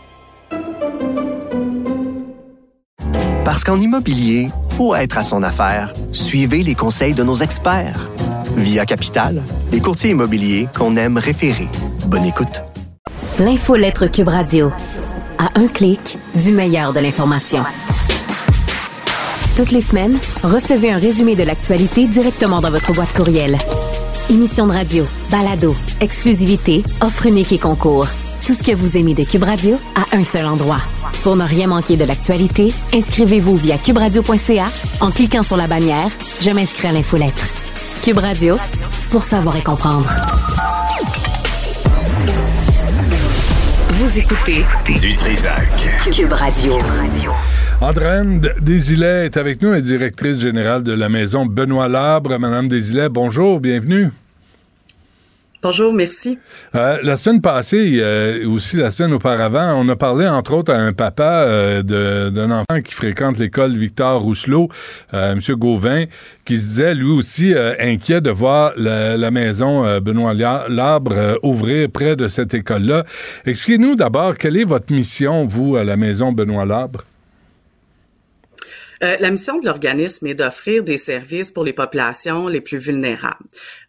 Parce qu'en immobilier, faut être à son affaire. Suivez les conseils de nos experts. Via Capital, les courtiers immobiliers qu'on aime référer. Bonne écoute. L'infolettre Cube Radio. À un clic du meilleur de l'information. Toutes les semaines, recevez un résumé de l'actualité directement dans votre boîte courriel. Émissions de radio, balado, exclusivité, offres uniques et concours. Tout ce que vous aimez de Cube Radio à un seul endroit. Pour ne rien manquer de l'actualité, inscrivez-vous via cube radio point c a en cliquant sur la bannière « Je m'inscris à l'infolettre ». Cube Radio, pour savoir et comprendre. Vous écoutez Du Trisac, Cube Radio. Andréane Desilets est avec nous, la directrice générale de la maison Benoît Labre. Madame Desilets, bonjour, bienvenue. Bonjour, merci. Euh, la semaine passée, euh, aussi la semaine auparavant, on a parlé entre autres à un papa euh, de, d'un enfant qui fréquente l'école Victor Rousselot, euh, M. Gauvin, qui se disait lui aussi euh, inquiet de voir la, la maison euh, Benoît Labre euh, ouvrir près de cette école-là. Expliquez-nous d'abord, quelle est votre mission, vous, à la maison Benoît Labre? Euh, la mission de l'organisme est d'offrir des services pour les populations les plus vulnérables,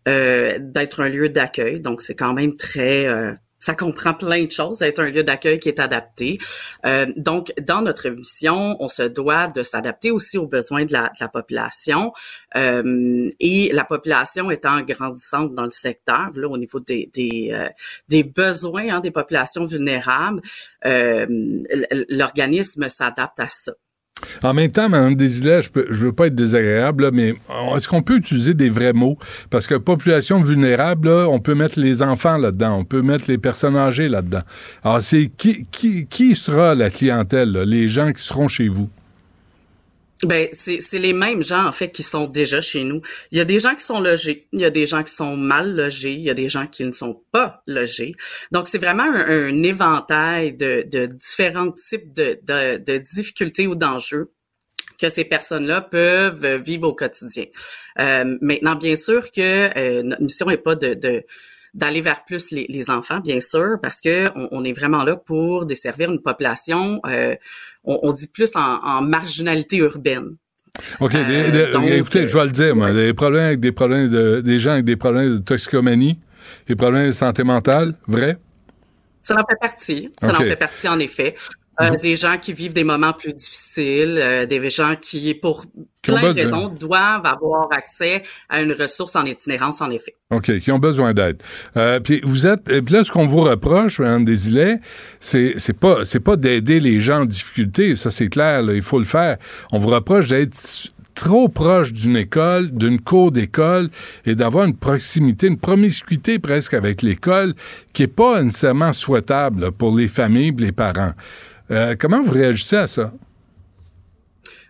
euh, d'être un lieu d'accueil, donc c'est quand même très... Euh, ça comprend plein de choses, être un lieu d'accueil qui est adapté. Euh, donc, dans notre mission, on se doit de s'adapter aussi aux besoins de la, de la population euh, et la population étant grandissante dans le secteur, là au niveau des des, euh, des besoins hein, des populations vulnérables, euh, l'organisme s'adapte à ça. En même temps, Mme Desilets, je ne veux pas être désagréable, là, mais est-ce qu'on peut utiliser des vrais mots? Parce que population vulnérable, là, on peut mettre les enfants là-dedans, on peut mettre les personnes âgées là-dedans. Alors, c'est qui, qui, qui sera la clientèle, là, les gens qui seront chez vous? Ben c'est c'est les mêmes gens en fait qui sont déjà chez nous. Il y a des gens qui sont logés, il y a des gens qui sont mal logés, il y a des gens qui ne sont pas logés. Donc c'est vraiment un, un éventail de de différents types de de, de difficultés ou d'enjeux que ces personnes-là peuvent vivre au quotidien. Euh, maintenant bien sûr que euh, notre mission n'est pas de de d'aller vers plus les, les enfants, bien sûr, parce que on, on est vraiment là pour desservir une population, euh, on, on dit plus en, en marginalité urbaine. OK, euh, les, les, donc, écoutez, je vais le dire, moi, les problèmes avec des problèmes de, des gens avec des problèmes de toxicomanie, des problèmes de santé mentale, vrai? Ça en fait partie, ça okay. en fait partie, en effet. Euh, des gens qui vivent des moments plus difficiles, euh, des gens qui, pour plein de raisons, doivent avoir accès à une ressource en itinérance, en effet. OK, qui ont besoin d'aide. Euh, puis vous êtes, puis là, ce qu'on vous reproche, Mme Desilets, c'est, c'est pas, c'est pas d'aider les gens en difficulté. Ça, c'est clair, là, il faut le faire. On vous reproche d'être trop proche d'une école, d'une cour d'école et d'avoir une proximité, une promiscuité presque avec l'école qui est pas nécessairement souhaitable là, pour les familles et les parents. Euh, comment vous réagissez à ça?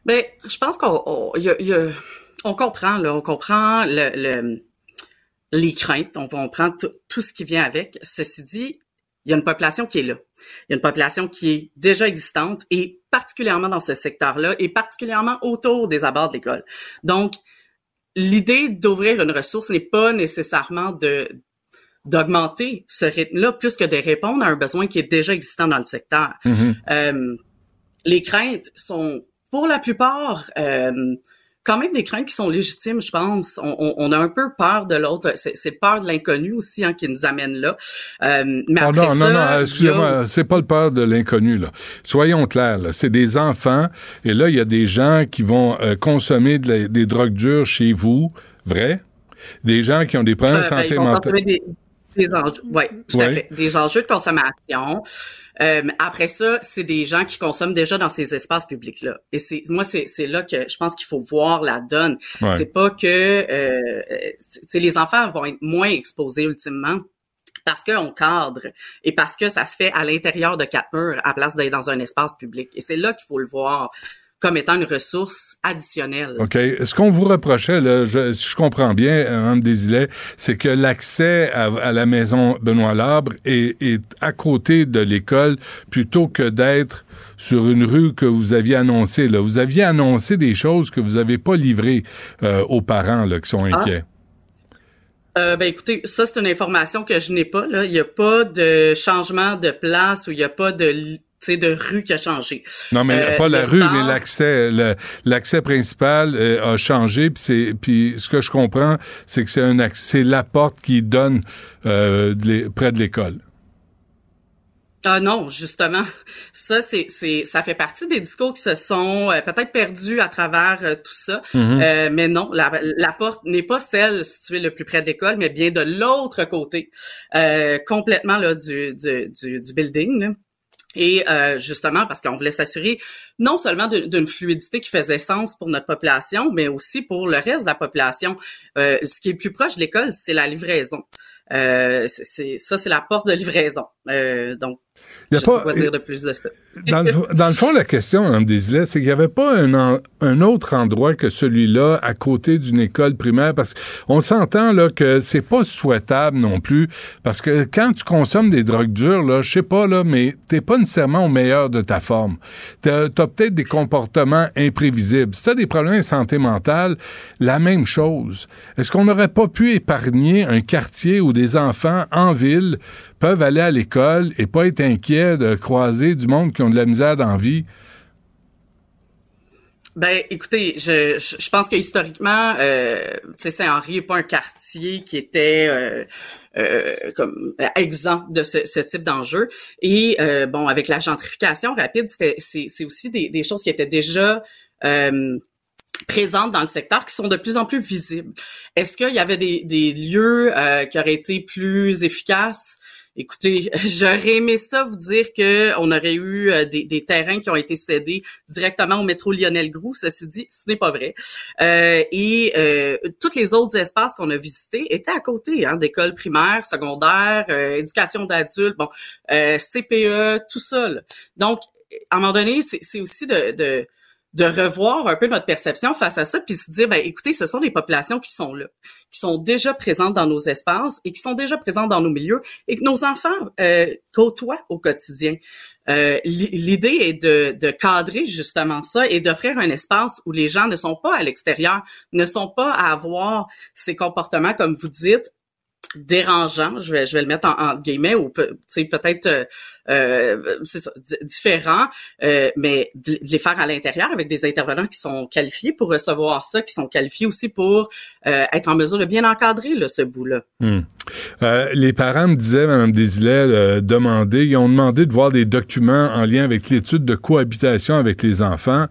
Bien, je pense qu'on on, y a, y a, on comprend, là, on comprend le, le, les craintes, on, on prend t- tout ce qui vient avec. Ceci dit, il y a une population qui est là. Il y a une population qui est déjà existante et particulièrement dans ce secteur-là et particulièrement autour des abords de l'école. Donc, l'idée d'ouvrir une ressource n'est pas nécessairement de... d'augmenter ce rythme-là plus que de répondre à un besoin qui est déjà existant dans le secteur. Mm-hmm. Euh, les craintes sont, pour la plupart, euh, quand même des craintes qui sont légitimes, je pense. On, on, on a un peu peur de l'autre. C'est, c'est peur de l'inconnu aussi hein, qui nous amène là. Euh, mais oh après non, ça, non, non, excusez-moi, a... c'est pas le peur de l'inconnu. Là. Soyons clairs, là, c'est des enfants. Et là, il y a des gens qui vont euh, consommer de la, des drogues dures chez vous. Vrai? Des gens qui ont des problèmes de euh, santé ben, mentale. Des enjeux, ouais, tout oui. à fait. Des enjeux de consommation. Euh, après ça, c'est des gens qui consomment déjà dans ces espaces publics-là. Et c'est, moi, c'est, c'est là que je pense qu'il faut voir la donne. Ouais. C'est pas que, euh, c'est, les enfants vont être moins exposés ultimement parce qu'on cadre et parce que ça se fait à l'intérieur de quatre murs à place d'être dans un espace public. Et c'est là qu'il faut le voir comme étant une ressource additionnelle. OK. Ce qu'on vous reprochait, là, je, si je comprends bien, Mme Desilets, c'est que l'accès à, à la maison Benoît Labre est, est à côté de l'école plutôt que d'être sur une rue que vous aviez annoncée. Là. Vous aviez annoncé des choses que vous n'avez pas livrées euh, aux parents là, qui sont inquiets. Ah. Euh, ben écoutez, ça c'est une information que je n'ai pas. Là. Il n'y a pas de changement de place ou il n'y a pas de... Li- tu sais, de rue qui a changé. Non, mais euh, pas la rue, mais l'accès, le, l'accès principal euh, a changé. Puis c'est, puis ce que je comprends, c'est que c'est un accès, c'est la porte qui donne euh, de les, près de l'école. Ah non, justement, ça c'est c'est ça fait partie des discours qui se sont euh, peut-être perdus à travers euh, tout ça, mm-hmm. euh, mais non, la, la porte n'est pas celle située le plus près de l'école, mais bien de l'autre côté, euh, complètement là du du du, du building. Là. Et euh, justement, parce qu'on voulait s'assurer non seulement de, d'une fluidité qui faisait sens pour notre population, mais aussi pour le reste de la population. Euh, ce qui est le plus proche de l'école, c'est la livraison. Euh, c'est, c'est, ça, c'est la porte de livraison. Euh, donc, je ne sais pas dire de plus de ça. Dans le, dans le fond, la question, Mme Desilet, c'est qu'il n'y avait pas un, en, un autre endroit que celui-là à côté d'une école primaire, parce qu'on s'entend là que c'est pas souhaitable non plus, parce que quand tu consommes des drogues dures, là, je sais pas, là, mais t'es pas nécessairement au meilleur de ta forme. T'as, t'as peut-être des comportements imprévisibles. Si t'as des problèmes de santé mentale, la même chose. Est-ce qu'on n'aurait pas pu épargner un quartier où des enfants en ville peuvent aller à l'école et pas être inquiets de croiser du monde qui ont de la misère dans la vie? Ben, écoutez, je, je, je pense que historiquement, euh, tu sais, Saint-Henri n'est pas un quartier qui était euh, euh, comme exempt de ce, ce type d'enjeu. Et euh, bon, avec la gentrification rapide, c'était, c'est, c'est aussi des, des choses qui étaient déjà euh, présentes dans le secteur, qui sont de plus en plus visibles. Est-ce qu'il y avait des, des lieux euh, qui auraient été plus efficaces? Écoutez, j'aurais aimé ça vous dire que on aurait eu des, des terrains qui ont été cédés directement au métro Lionel Groulx. Ceci dit, ce n'est pas vrai. Euh, et euh, tous les autres espaces qu'on a visités étaient à côté, hein, d'écoles primaires, secondaires, euh, éducation d'adultes, bon, euh, C P E, tout ça. Là. Donc, à un moment donné, c'est, c'est aussi de, de de revoir un peu notre perception face à ça, puis se dire, ben écoutez, ce sont des populations qui sont là, qui sont déjà présentes dans nos espaces et qui sont déjà présentes dans nos milieux et que nos enfants euh, côtoient au quotidien. Euh, l'idée est de, de cadrer justement ça et d'offrir un espace où les gens ne sont pas à l'extérieur, ne sont pas à avoir ces comportements, comme vous dites, dérangeant, je vais je vais le mettre en, en guillemets, ou peut, peut-être euh, euh, c'est ça, d- différent, euh, mais de, de les faire à l'intérieur avec des intervenants qui sont qualifiés pour recevoir ça, qui sont qualifiés aussi pour euh, être en mesure de bien encadrer là, ce bout-là. Mmh. Euh, les parents me disaient, Mme Desilet, euh, demander, ils ont demandé de voir des documents en lien avec l'étude de cohabitation avec les enfants.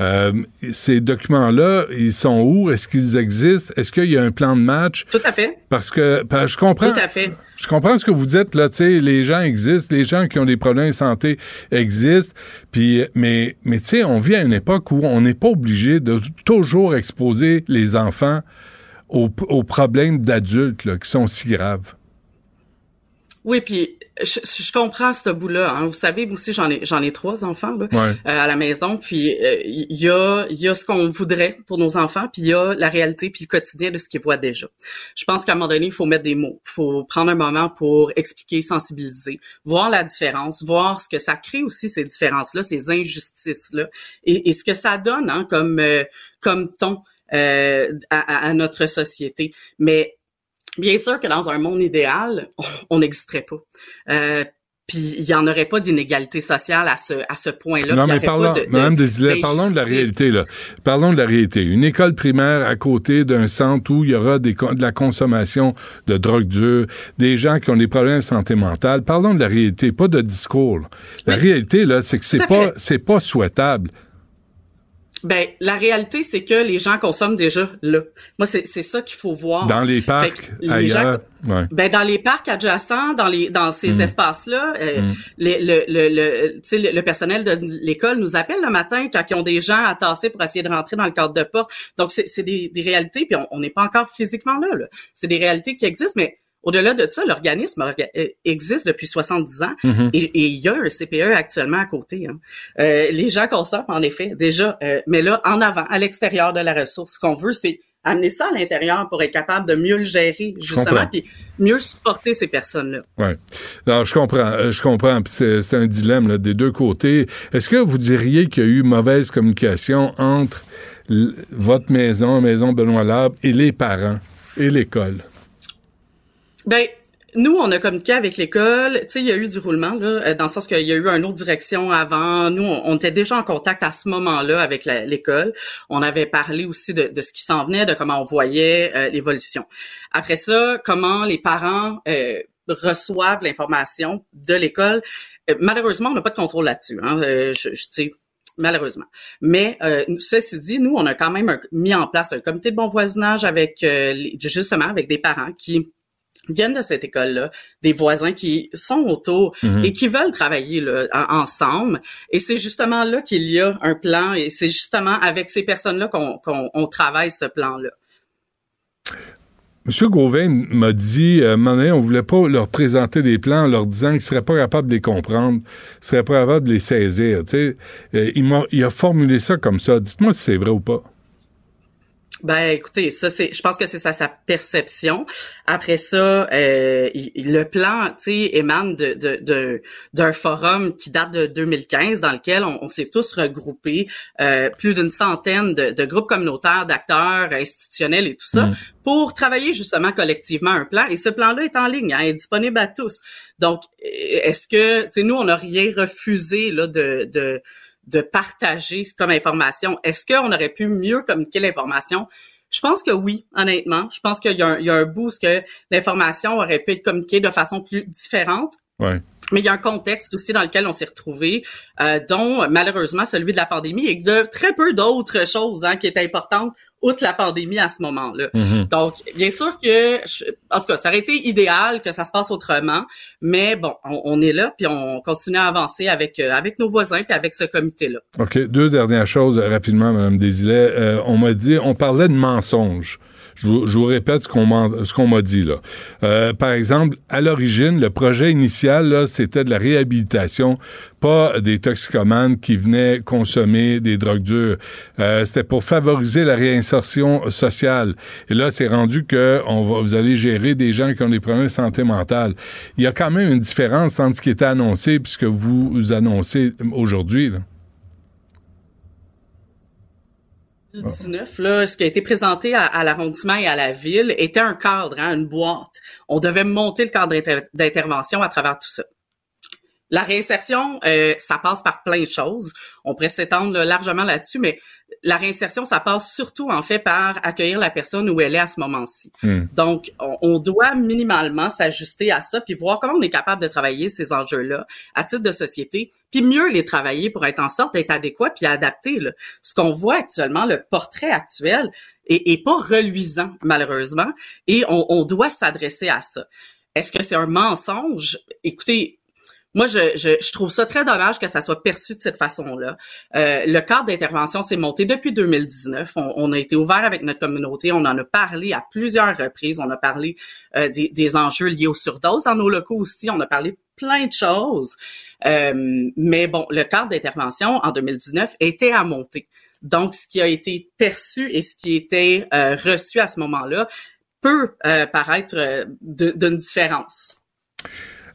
Euh, ces documents-là, ils sont où? Est-ce qu'ils existent? Est-ce qu'il y a un plan de match? Tout à fait. Parce que ben, je comprends. Tout à fait. Je comprends ce que vous dites là, tu sais, les gens existent, les gens qui ont des problèmes de santé existent, puis mais mais tu sais, on vit à une époque où on n'est pas obligé de toujours exposer les enfants aux, aux problèmes d'adultes là, qui sont si graves. Oui, puis je, je comprends ce bout-là. Hein. Vous savez, moi aussi, j'en ai j'en ai trois enfants là, ouais. euh, à la maison. Puis il euh, y a il y a ce qu'on voudrait pour nos enfants, puis il y a la réalité, puis le quotidien de ce qu'ils voient déjà. Je pense qu'à un moment donné, il faut mettre des mots, il faut prendre un moment pour expliquer, sensibiliser, voir la différence, voir ce que ça crée aussi ces différences-là, ces injustices-là, et, et ce que ça donne hein, comme euh, comme ton euh, à, à notre société. Mais bien sûr que dans un monde idéal, on n'existerait pas. Euh, puis il n'y en aurait pas d'inégalité sociale à ce, à ce point-là. Non, mais parlons, de, de, Mme Desilet, parlons de la réalité, là. Parlons de la réalité. Une école primaire à côté d'un centre où il y aura des, de la consommation de drogue dure, des gens qui ont des problèmes de santé mentale. Parlons de la réalité, pas de discours. Là. La oui. réalité, là, c'est que c'est pas, c'est pas souhaitable. Ben, la réalité, c'est que les gens consomment déjà là. Moi, c'est, c'est ça qu'il faut voir. Dans les parcs, les ailleurs, gens, ouais. Ben, dans les parcs adjacents, dans les, dans ces mmh. espaces-là, euh, mmh. les, le, le, le, tu sais, le, le personnel de l'école nous appelle le matin quand ils ont des gens à tasser pour essayer de rentrer dans le cadre de porte. Donc, c'est, c'est des, des réalités, puis on n'est pas encore physiquement là, là. C'est des réalités qui existent, mais au-delà de ça, l'organisme existe depuis soixante-dix ans mm-hmm. et il y a un C P E actuellement à côté. Hein. Euh, les gens consomment, en effet, déjà, euh, mais là, en avant, à l'extérieur de la ressource, ce qu'on veut, c'est amener ça à l'intérieur pour être capable de mieux le gérer, justement, puis mieux supporter ces personnes-là. Oui. Alors, je comprends. Je comprends. Puis c'est, c'est un dilemme là, des deux côtés. Est-ce que vous diriez qu'il y a eu mauvaise communication entre l- votre maison, maison Benoît Labre, et les parents et l'école? Ben, Nous, on a communiqué avec l'école. Tu sais, il y a eu du roulement, là, dans le sens qu'il y a eu une autre direction avant. Nous, on, on était déjà en contact à ce moment-là avec la, l'école. On avait parlé aussi de, de ce qui s'en venait, de comment on voyait euh, l'évolution. Après ça, comment les parents euh, reçoivent l'information de l'école. Euh, malheureusement, on n'a pas de contrôle là-dessus. Hein. Euh, je, je, tu sais, malheureusement. Mais euh, ceci dit, nous, on a quand même un, mis en place un comité de bon voisinage avec euh, les, justement avec des parents qui viennent de cette école-là, des voisins qui sont autour mmh. et qui veulent travailler là, en, ensemble. Et c'est justement là qu'il y a un plan et c'est justement avec ces personnes-là qu'on, qu'on on travaille ce plan-là. M. Gauvin m'a dit, euh, on ne voulait pas leur présenter des plans en leur disant qu'ils ne seraient pas capables de les comprendre, ils ne seraient pas capables de les saisir. Euh, il, m'a, il a formulé ça comme ça. Dites-moi si c'est vrai ou pas. Ben, écoutez, ça c'est, je pense que c'est ça sa perception. Après ça, euh, il, le plan, tu sais, émane de, de, de d'un forum qui date de deux mille quinze, dans lequel on, on s'est tous regroupés, euh, plus d'une centaine de, de groupes communautaires, d'acteurs, institutionnels et tout ça, mmh. pour travailler justement collectivement un plan. Et ce plan-là est en ligne, hein, est disponible à tous. Donc, est-ce que, tu sais, nous on n'a rien refusé là de de de partager comme information. Est-ce qu'on aurait pu mieux communiquer l'information? Je pense que oui, honnêtement. Je pense qu'il y a un, il y a un boost que l'information aurait pu être communiquée de façon plus différente. Ouais. Mais il y a un contexte aussi dans lequel on s'est retrouvé, euh, dont malheureusement celui de la pandémie et de très peu d'autres choses hein, qui étaient importantes outre la pandémie à ce moment-là. Mm-hmm. Donc, bien sûr que, je, en tout cas, ça aurait été idéal que ça se passe autrement, mais bon, on, on est là puis on continue à avancer avec euh, avec nos voisins puis avec ce comité-là. OK. Deux dernières choses rapidement, Mme Desilet. Euh, on m'a dit, on parlait de mensonges. Je vous, je vous répète ce qu'on m'a, ce qu'on m'a dit, là. Euh, par exemple, à l'origine, le projet initial, là, c'était de la réhabilitation, pas des toxicomanes qui venaient consommer des drogues dures. Euh, c'était pour favoriser la réinsertion sociale. Et là, c'est rendu que on va, vous allez gérer des gens qui ont des problèmes de santé mentale. Il y a quand même une différence entre ce qui était annoncé et ce que vous, vous annoncez aujourd'hui, là. deux mille dix-neuf, là, ce qui a été présenté à, à l'arrondissement et à la ville était un cadre, hein, une boîte. On devait monter le cadre d'inter- d'intervention à travers tout ça. La réinsertion, euh, ça passe par plein de choses. On pourrait s'étendre là, largement là-dessus, mais la réinsertion, ça passe surtout, en fait, par accueillir la personne où elle est à ce moment-ci. Mmh. Donc, on, on doit minimalement s'ajuster à ça puis voir comment on est capable de travailler ces enjeux-là à titre de société puis mieux les travailler pour être en sorte d'être adéquat puis adapté. Là. Ce qu'on voit actuellement, le portrait actuel, est, est pas reluisant, malheureusement, et on, on doit s'adresser à ça. Est-ce que c'est un mensonge? Écoutez, moi, je, je, je trouve ça très dommage que ça soit perçu de cette façon-là. Euh, le cadre d'intervention s'est monté depuis deux mille dix-neuf. On, on a été ouvert avec notre communauté. On en a parlé à plusieurs reprises. On a parlé euh, des, des enjeux liés aux surdoses dans nos locaux aussi. On a parlé plein de choses. Euh, mais bon, le cadre d'intervention en deux mille dix-neuf était à monter. Donc, ce qui a été perçu et ce qui était euh, reçu à ce moment-là peut euh, paraître euh, de, d'une différence.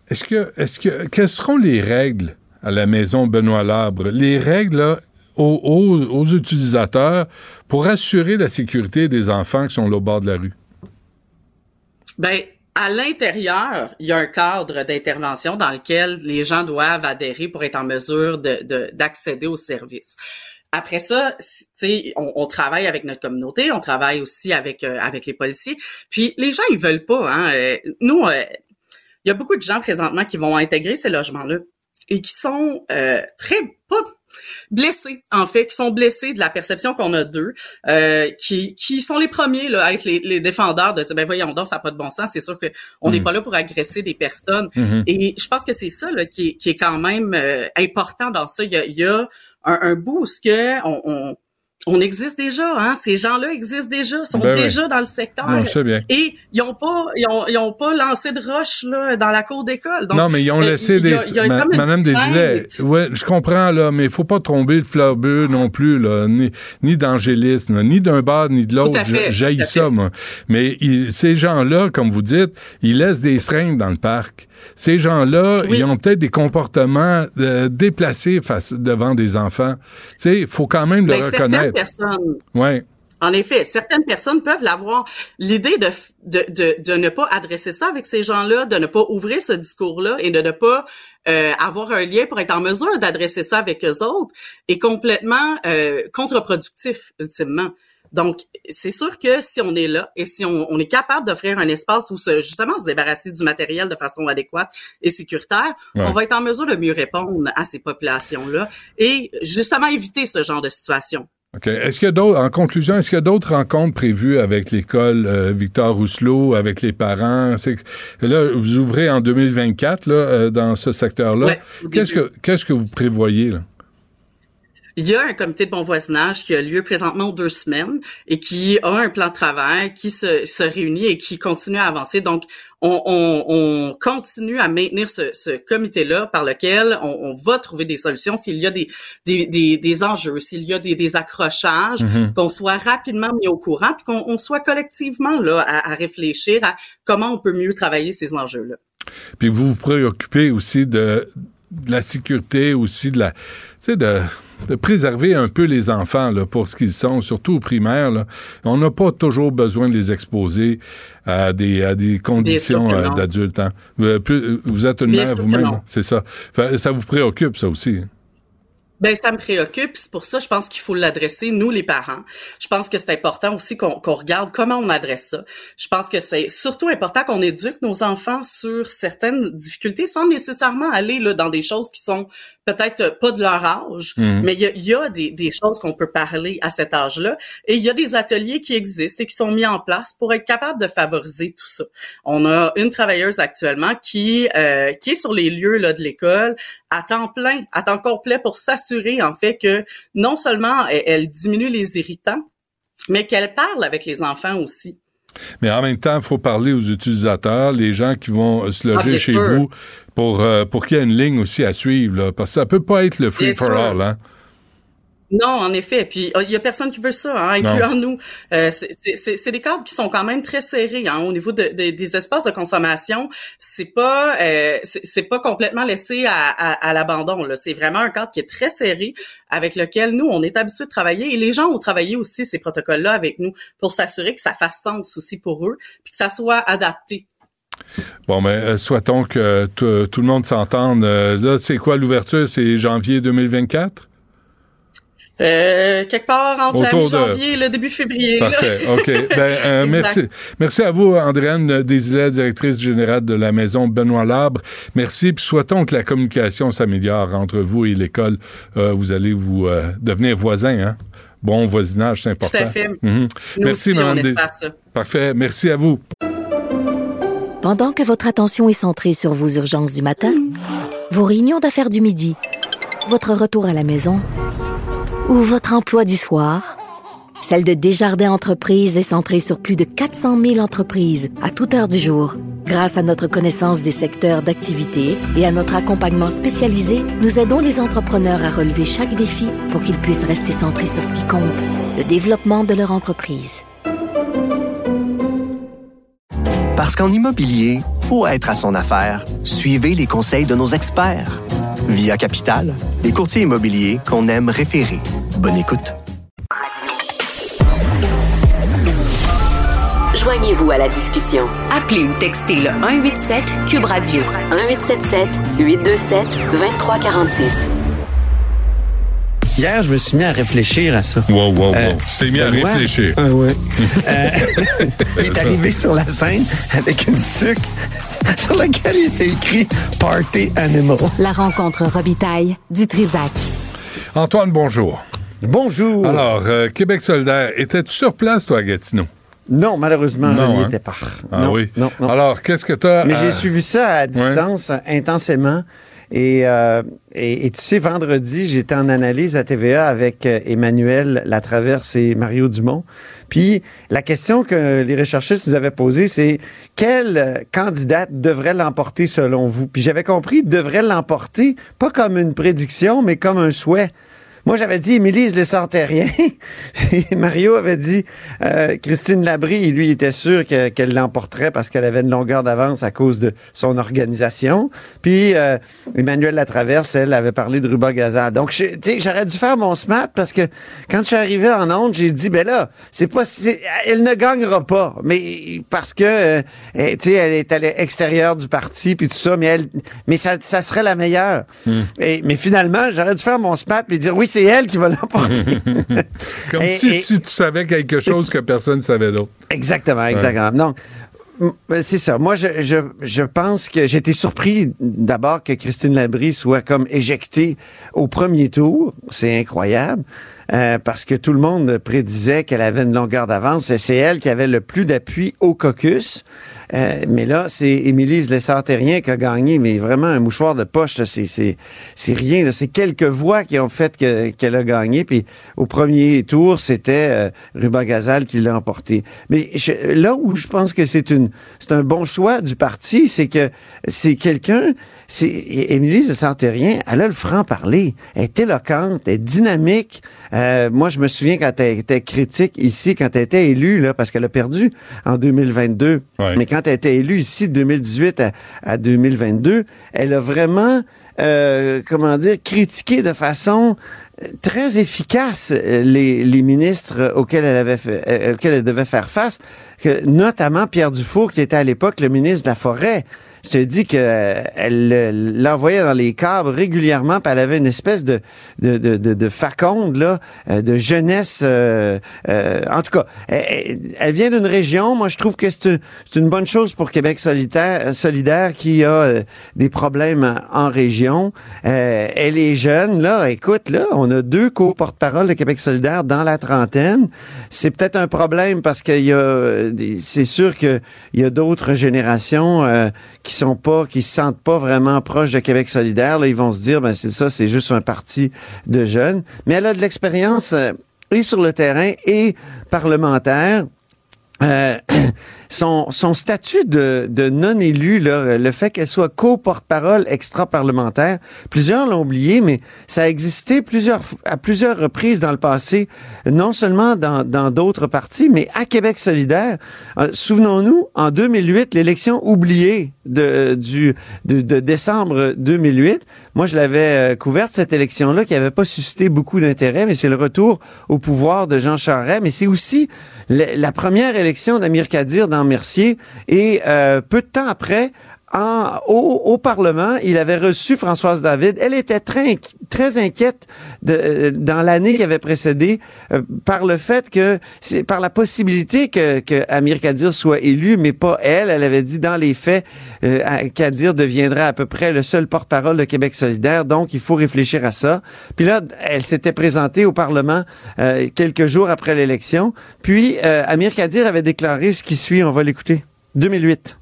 Est-ce que, est-ce que, quelles seront les règles à la maison Benoît Labre? Les règles là, aux, aux, aux utilisateurs pour assurer la sécurité des enfants qui sont là au bord de la rue? Bien, à l'intérieur, il y a un cadre d'intervention dans lequel les gens doivent adhérer pour être en mesure de, de, d'accéder aux services. Après ça, tu sais, on, on travaille avec notre communauté, on travaille aussi avec, euh, avec les policiers. Puis les gens, ils veulent pas, hein. Euh, nous, euh, il y a beaucoup de gens présentement qui vont intégrer ces logements-là et qui sont euh, très pas blessés, en fait, qui sont blessés de la perception qu'on a d'eux, euh, qui qui sont les premiers là, à être les, les défendeurs de dire, ben voyons donc, ça n'a pas de bon sens, c'est sûr qu'on n'est mmh. pas là pour agresser des personnes. Mmh. Et je pense que c'est ça là, qui, qui est quand même euh, important dans ça. Il y a, il y a un, un bout où ce que on, on, on existe déjà, hein. Ces gens-là existent déjà, sont ben déjà oui. dans le secteur. Non, je sais bien. Et ils n'ont pas, ils ont, ils ont pas lancé de roche là dans la cour d'école. Donc, non, mais ils ont laissé des. Madame Desilet, ouais, je comprends là, mais il faut pas tromber le fleur bleu non plus là, ni, ni d'angélisme, là, ni d'un bar ni de l'autre. J'haïs ça, moi. Mais il, ces gens-là, comme vous dites, ils laissent des seringues dans le parc. Ces gens-là, oui. ils ont peut-être des comportements euh, déplacés face devant des enfants. Tu sais, il faut quand même ben le reconnaître. Certaines personnes, ouais. En effet, certaines personnes peuvent l'avoir. L'idée de, de de de ne pas adresser ça avec ces gens-là, de ne pas ouvrir ce discours-là et de ne pas euh, avoir un lien pour être en mesure d'adresser ça avec eux autres est complètement euh, contre-productif, ultimement. Donc, c'est sûr que si on est là et si on, on est capable d'offrir un espace où se, justement se débarrasser du matériel de façon adéquate et sécuritaire, ouais. on va être en mesure de mieux répondre à ces populations-là et justement éviter ce genre de situation. OK. Est-ce qu'il y a d'autres, en conclusion, est-ce qu'il y a d'autres rencontres prévues avec l'école euh, Victor Rousselot, avec les parents? C'est que, là, vous ouvrez en deux mille vingt-quatre, là, euh, dans ce secteur-là. Ouais, qu'est-ce que, qu'est-ce que vous prévoyez, là? Il y a un comité de bon voisinage qui a lieu présentement deux semaines et qui a un plan de travail qui se, se réunit et qui continue à avancer. Donc, on, on, on continue à maintenir ce, ce comité-là par lequel on, on va trouver des solutions s'il y a des, des, des, des enjeux, s'il y a des, des accrochages, mm-hmm. qu'on soit rapidement mis au courant puis qu'on on soit collectivement là à, à réfléchir à comment on peut mieux travailler ces enjeux-là. Puis vous vous préoccupez aussi de... de la sécurité aussi, de la, tu sais, de, de préserver un peu les enfants là, pour ce qu'ils sont, surtout aux primaires. Là. On n'a pas toujours besoin de les exposer à des, à des conditions euh, d'adultes. Hein. Vous, vous êtes une Bien mère vous-même, c'est ça. Ça vous préoccupe, ça aussi? Ben ça me préoccupe, c'est pour ça je pense qu'il faut l'adresser nous les parents. Je pense que c'est important aussi qu'on, qu'on regarde comment on adresse ça. Je pense que c'est surtout important qu'on éduque nos enfants sur certaines difficultés sans nécessairement aller là dans des choses qui sont peut-être pas de leur âge, mmh. mais il y a, y a des, des choses qu'on peut parler à cet âge-là et il y a des ateliers qui existent et qui sont mis en place pour être capable de favoriser tout ça. On a une travailleuse actuellement qui euh, qui est sur les lieux là de l'école à temps plein, à temps complet pour s'assurer en fait que non seulement elle, elle diminue les irritants, mais qu'elle parle avec les enfants aussi. Mais en même temps, il faut parler aux utilisateurs, les gens qui vont se loger ah, chez sûr. vous pour, pour qu'il y ait une ligne aussi à suivre, là, parce que ça ne peut pas être le free-for-all, hein? Non, en effet. Puis il y a personne qui veut ça, hein, incluant-nous. Euh, c'est, c'est, c'est des cadres qui sont quand même très serrés hein, au niveau de, de, des espaces de consommation. C'est pas, euh, c'est, c'est pas complètement laissé à, à, à l'abandon. Là, c'est vraiment un cadre qui est très serré avec lequel nous on est habitués de travailler et les gens ont travaillé aussi ces protocoles-là avec nous pour s'assurer que ça fasse sens aussi pour eux puis que ça soit adapté. Bon, mais ben, souhaitons que t- tout le monde s'entende. Là, c'est quoi l'ouverture? C'est janvier deux mille vingt-quatre? Euh, quelque part entre Autour janvier de... et le début février. Parfait, là. OK. Ben, euh, merci. Merci à vous, Andréane Desilets, directrice générale de la Maison Benoît Labre. Merci, puis souhaitons que la communication s'améliore entre vous et l'école. Euh, vous allez vous euh, devenir voisins, hein? Bon voisinage, c'est important. Tout à fait. Mm-hmm. Merci, Mme Desilets. Parfait, merci à vous. Pendant que votre attention est centrée sur vos urgences du matin, vos réunions d'affaires du midi, votre retour à la maison... ou votre emploi du soir. Celle de Desjardins Entreprises est centrée sur plus de quatre cent mille entreprises à toute heure du jour. Grâce à notre connaissance des secteurs d'activité et à notre accompagnement spécialisé, nous aidons les entrepreneurs à relever chaque défi pour qu'ils puissent rester centrés sur ce qui compte, le développement de leur entreprise. Parce qu'en immobilier, faut être à son affaire. Suivez les conseils de nos experts. Via Capital, les courtiers immobiliers qu'on aime référer. Bonne écoute. Joignez-vous à la discussion. Appelez ou textez le un huit sept Cube Radio. un huit sept sept huit deux sept deux trois quatre six. Hier, je me suis mis à réfléchir à ça. Wow, wow, wow. Euh, tu t'es mis à Benoît, réfléchir. Ah, ouais. euh, il est arrivé sur la scène avec une tuque sur laquelle il était écrit « Party Animal ». La rencontre Robitaille du Trisac. Antoine, bonjour. Bonjour. Alors, euh, Québec solidaire, étais-tu sur place, toi, à Gatineau? Non, malheureusement, non, je n'y hein? étais pas. Ah non, oui? Non, non. Alors, qu'est-ce que t'as... Mais à... j'ai suivi ça à distance, ouais. intensément. Et, euh, et, et tu sais, vendredi, j'étais en analyse à T V A avec Emmanuel Latraverse et Mario Dumont. Puis, la question que les recherchistes nous avaient posée, c'est « Quelle candidate devrait l'emporter selon vous? » Puis j'avais compris « devrait l'emporter » pas comme une prédiction, mais comme un souhait. Moi, j'avais dit Émilise Lessard-Therrien. Mario avait dit euh, Christine Labrie. Lui, il était sûr que, qu'elle l'emporterait parce qu'elle avait une longueur d'avance à cause de son organisation. Puis, euh, Emmanuelle Latraverse, elle, avait parlé de Ruba Ghazal. Donc, tu sais, j'aurais dû faire mon smart parce que quand je suis arrivé en onde, j'ai dit, ben là, c'est pas... C'est, elle ne gagnera pas. Mais parce que, euh, tu sais, elle est à l'extérieur du parti, puis tout ça, mais elle... Mais ça, ça serait la meilleure. Mmh. Et, mais finalement, j'aurais dû faire mon smart puis dire, oui, c'est elle qui va l'emporter. Comme et, si, et, si tu savais quelque chose que personne ne savait d'autre. Exactement, exactement. Ouais. Donc, c'est ça. Moi, je, je, je pense que j'étais surpris d'abord que Christine Labrie soit comme éjectée au premier tour. C'est incroyable. Euh, parce que tout le monde prédisait qu'elle avait une longueur d'avance. C'est elle qui avait le plus d'appui au caucus. Euh, mais là, c'est Émilise Lessard-Therrien qui a gagné, mais vraiment un mouchoir de poche, là, c'est, c'est, c'est rien. Là. C'est quelques voix qui ont fait que, qu'elle a gagné. Puis au premier tour, c'était euh, Ruba Ghazal qui l'a emporté. Mais je, là où je pense que c'est une, c'est un bon choix du parti, c'est que c'est quelqu'un, c'est Émilise Lessard-Therrien, elle a le franc-parler. Elle est éloquente, elle est dynamique. Euh, moi, je me souviens quand elle était critique ici, quand elle était élue, là, parce qu'elle a perdu en deux mille vingt-deux. Ouais. Mais quand elle était élue ici, de deux mille dix-huit à, à deux mille vingt-deux, elle a vraiment, euh, comment dire, critiqué de façon très efficace les, les ministres auxquels elle avait fait, auxquels elle devait faire face, que, notamment Pierre Dufour, qui était à l'époque le ministre de la Forêt. Je te dis qu'elle l'envoyait dans les câbles régulièrement, puis elle avait une espèce de, de, de, de, de faconde, là, de jeunesse. Euh, euh, en tout cas, elle, elle vient d'une région. Moi, je trouve que c'est, c'est une bonne chose pour Québec solidaire, solidaire qui a euh, des problèmes en région. Euh, elle est jeune, là. Écoute, là, on a deux co-porte-parole de Québec solidaire dans la trentaine. C'est peut-être un problème parce qu'il y a, c'est sûr qu'il y a d'autres générations euh, qui sont pas, qui se sentent pas vraiment proches de Québec solidaire, là, ils vont se dire, ben, c'est ça, c'est juste un parti de jeunes. Mais elle a de l'expérience, euh, et sur le terrain, et parlementaire. Euh, son, son statut de, de non-élu, là, le fait qu'elle soit co-porte-parole extra-parlementaire, plusieurs l'ont oublié, mais ça a existé plusieurs, à plusieurs reprises dans le passé, non seulement dans, dans d'autres partis, mais à Québec solidaire. Euh, souvenons-nous, en deux mille huit, l'élection oubliée de, du, de, de décembre deux mille huit, moi je l'avais euh, couverte, cette élection-là, qui n'avait pas suscité beaucoup d'intérêt, mais c'est le retour au pouvoir de Jean Charest, mais c'est aussi le, la première élection élection d'Amir Kadir dans Mercier et euh, peu de temps après, en, au, au Parlement, il avait reçu Françoise David. Elle était très, inqui- très inquiète de, euh, dans l'année qui avait précédé euh, par le fait que, c'est, par la possibilité que, que Amir Kadir soit élu, mais pas elle. Elle avait dit dans les faits, euh, Kadir deviendrait à peu près le seul porte-parole de Québec solidaire, donc il faut réfléchir à ça. Puis là, elle s'était présentée au Parlement euh, quelques jours après l'élection. Puis euh, Amir Kadir avait déclaré ce qui suit, on va l'écouter. deux mille huit.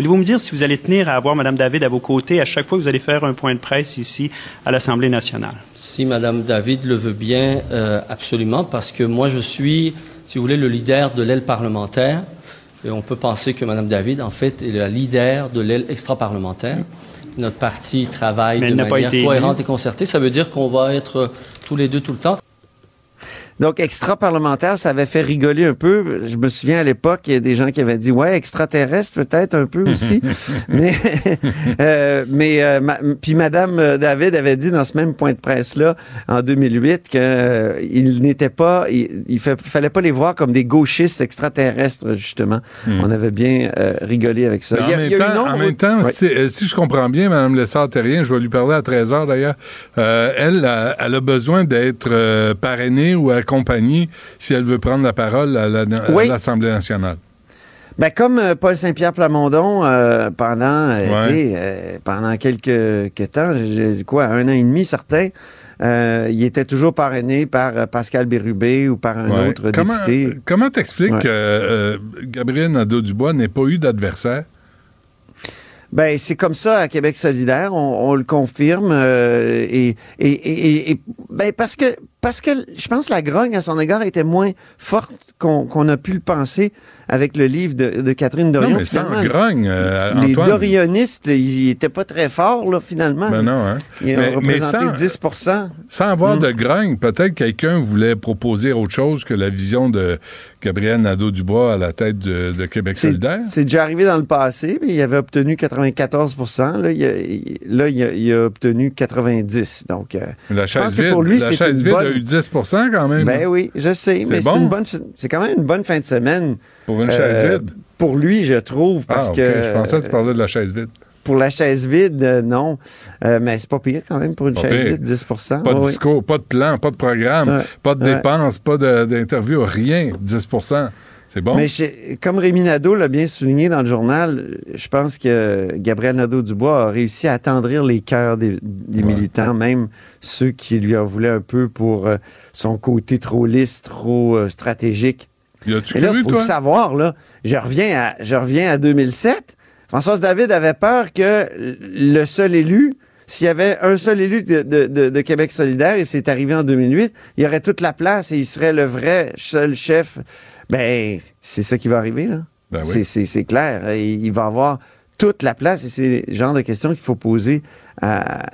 Voulez-vous me dire si vous allez tenir à avoir Mme David à vos côtés à chaque fois que vous allez faire un point de presse ici à l'Assemblée nationale? Si Mme David le veut bien, euh, absolument, parce que moi je suis, si vous voulez, le leader de l'aile parlementaire. Et on peut penser que Mme David, en fait, est la leader de l'aile extra-parlementaire. Notre parti travaille de manière cohérente et concertée. Ça veut dire qu'on va être tous les deux tout le temps. Donc, extra-parlementaire, ça avait fait rigoler un peu. Je me souviens, à l'époque, il y a des gens qui avaient dit, ouais, extraterrestre, peut-être, un peu aussi. mais, euh, mais euh, ma, puis Mme David avait dit dans ce même point de presse-là, en deux mille huit, qu'il euh, n'était pas, il, il fa- fallait pas les voir comme des gauchistes extraterrestres, justement. Mm. On avait bien euh, rigolé avec ça. Il y a, il y a temps, une ombre... En même temps, ouais. si, si je comprends bien, Mme Lessard-Therrien, je vais lui parler à treize heures, d'ailleurs, euh, elle, a, elle a besoin d'être euh, parrainée ou à compagnie si elle veut prendre la parole à, la, à oui. l'Assemblée nationale. Ben comme euh, Paul Saint-Pierre Plamondon euh, pendant euh, ouais. euh, pendant quelques, quelques temps, j'ai, quoi, un an et demi certain, euh, il était toujours parrainé par euh, Pascal Bérubé ou par un ouais. autre comment, député. Comment t'expliques ouais. que euh, Gabriel Nadeau-Dubois n'ait pas eu d'adversaire? Ben c'est comme ça à Québec solidaire, on, on le confirme euh, et, et, et, et ben parce que parce que je pense que la grogne à son égard était moins forte qu'on, qu'on a pu le penser avec le livre de, de Catherine Dorion. Non, mais sans grogne, euh, les Antoine... dorionistes, ils n'étaient pas très forts, là, finalement. Ben non, hein? Ils mais, ont représenté mais sans, dix pour cent. Sans avoir hum. de grogne, peut-être quelqu'un voulait proposer autre chose que la vision de Gabriel Nadeau-Dubois à la tête de, de Québec c'est, solidaire. C'est déjà arrivé dans le passé, mais il avait obtenu quatre-vingt-quatorze pour cent. Là, il a, là, il a, il a obtenu quatre-vingt-dix pour cent. Donc, euh, la chaise vide, pour lui, la chaise vide bonne... a eu dix pour cent quand même. Ben oui, je sais, c'est mais bon. c'est, une bonne, c'est quand même une bonne fin de semaine. Pour une euh, chaise vide? Pour lui, je trouve, parce ah, okay. que... Je pensais que tu parlais de la chaise vide. Pour la chaise vide, euh, non. Euh, mais c'est pas pire quand même pour une pas chaise pire. vide, dix pour cent. Pas de oui. discours, pas de plan, pas de programme, ouais, pas de ouais. dépenses, pas de, d'interview, rien, dix pour cent. C'est bon. Mais je, comme Rémi Nadeau l'a bien souligné dans le journal, je pense que Gabriel Nadeau-Dubois a réussi à attendrir les cœurs des, des ouais. militants, même ceux qui lui en voulaient un peu pour euh, son côté trop lisse, trop euh, stratégique. Y a-tu Et là, il faut le savoir, là, je reviens à, je reviens à deux mille sept. Françoise David avait peur que le seul élu, s'il y avait un seul élu de, de, de, de Québec solidaire, et c'est arrivé en deux mille huit, il y aurait toute la place et il serait le vrai seul chef. Ben, c'est ça qui va arriver, là. Ben oui. c'est, c'est, c'est clair. Il, il va avoir toute la place et c'est le genre de questions qu'il faut poser à,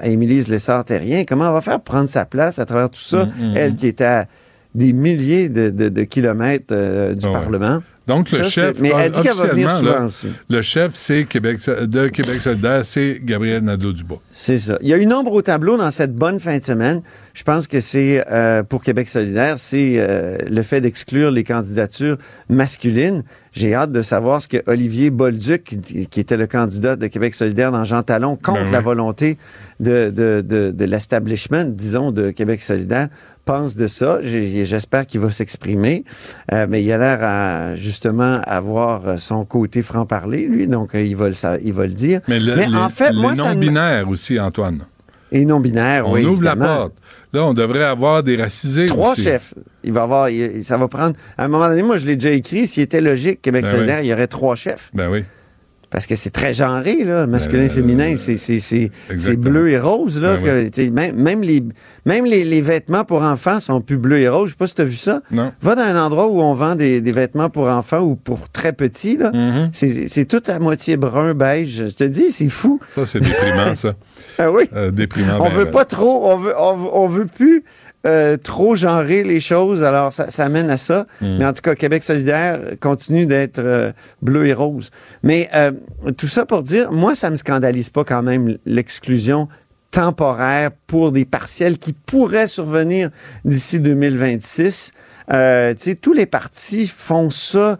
à Émilise Lessard-Therrien. Comment elle va faire prendre sa place à travers tout ça? Mmh, mmh. Elle qui était à des milliers de, de, de kilomètres euh, du ah ouais. Parlement. Donc, le ça, chef, mais elle dit qu'elle va venir souvent là, aussi. Le chef c'est Québec, de Québec solidaire, c'est Gabriel Nadeau-Dubois. C'est ça. Il y a une ombre au tableau dans cette bonne fin de semaine. Je pense que c'est, euh, pour Québec solidaire, c'est euh, le fait d'exclure les candidatures masculines. J'ai hâte de savoir ce que Olivier Bolduc, qui, qui était le candidat de Québec solidaire dans Jean-Talon, contre ben oui. la volonté de, de, de, de l'establishment, disons, de Québec solidaire, pense de ça. J'ai, j'espère qu'il va s'exprimer. Euh, mais il a l'air à, justement, avoir son côté franc-parler, lui. Donc, euh, il, va le, ça, il va le dire. Mais, le, mais les, en fait, les moi, non-binaires ça me... aussi, Antoine. Et non-binaires, on oui, on ouvre évidemment. La porte. Là, on devrait avoir des racisés Trois aussi. chefs. Il va avoir... Il, ça va prendre... À un moment donné, moi, je l'ai déjà écrit. S'il était logique, Québec ben solidaire, oui. il y aurait trois chefs. Ben oui. Parce que c'est très genré, là, masculin, euh, féminin, c'est, c'est, c'est, c'est bleu et rose, là. Ben que, oui. Même, même, les, même les, les vêtements pour enfants sont plus bleus et roses. Je sais pas si t'as vu ça. Non. Va dans un endroit où on vend des, des vêtements pour enfants ou pour très petits, là. Mm-hmm. C'est, c'est tout à moitié brun, beige. Je te dis, c'est fou. Ça, c'est déprimant, ça. Ah oui? Euh, déprimant. On ben, veut pas trop, on veut, on, on veut plus... Euh, trop genrer les choses, alors ça, ça amène à ça. Mmh. Mais en tout cas, Québec solidaire continue d'être euh, bleu et rose. Mais euh, tout ça pour dire, moi, ça me scandalise pas quand même l'exclusion temporaire pour des partiels qui pourraient survenir d'ici deux mille vingt-six. Euh, tu sais, tous les partis font ça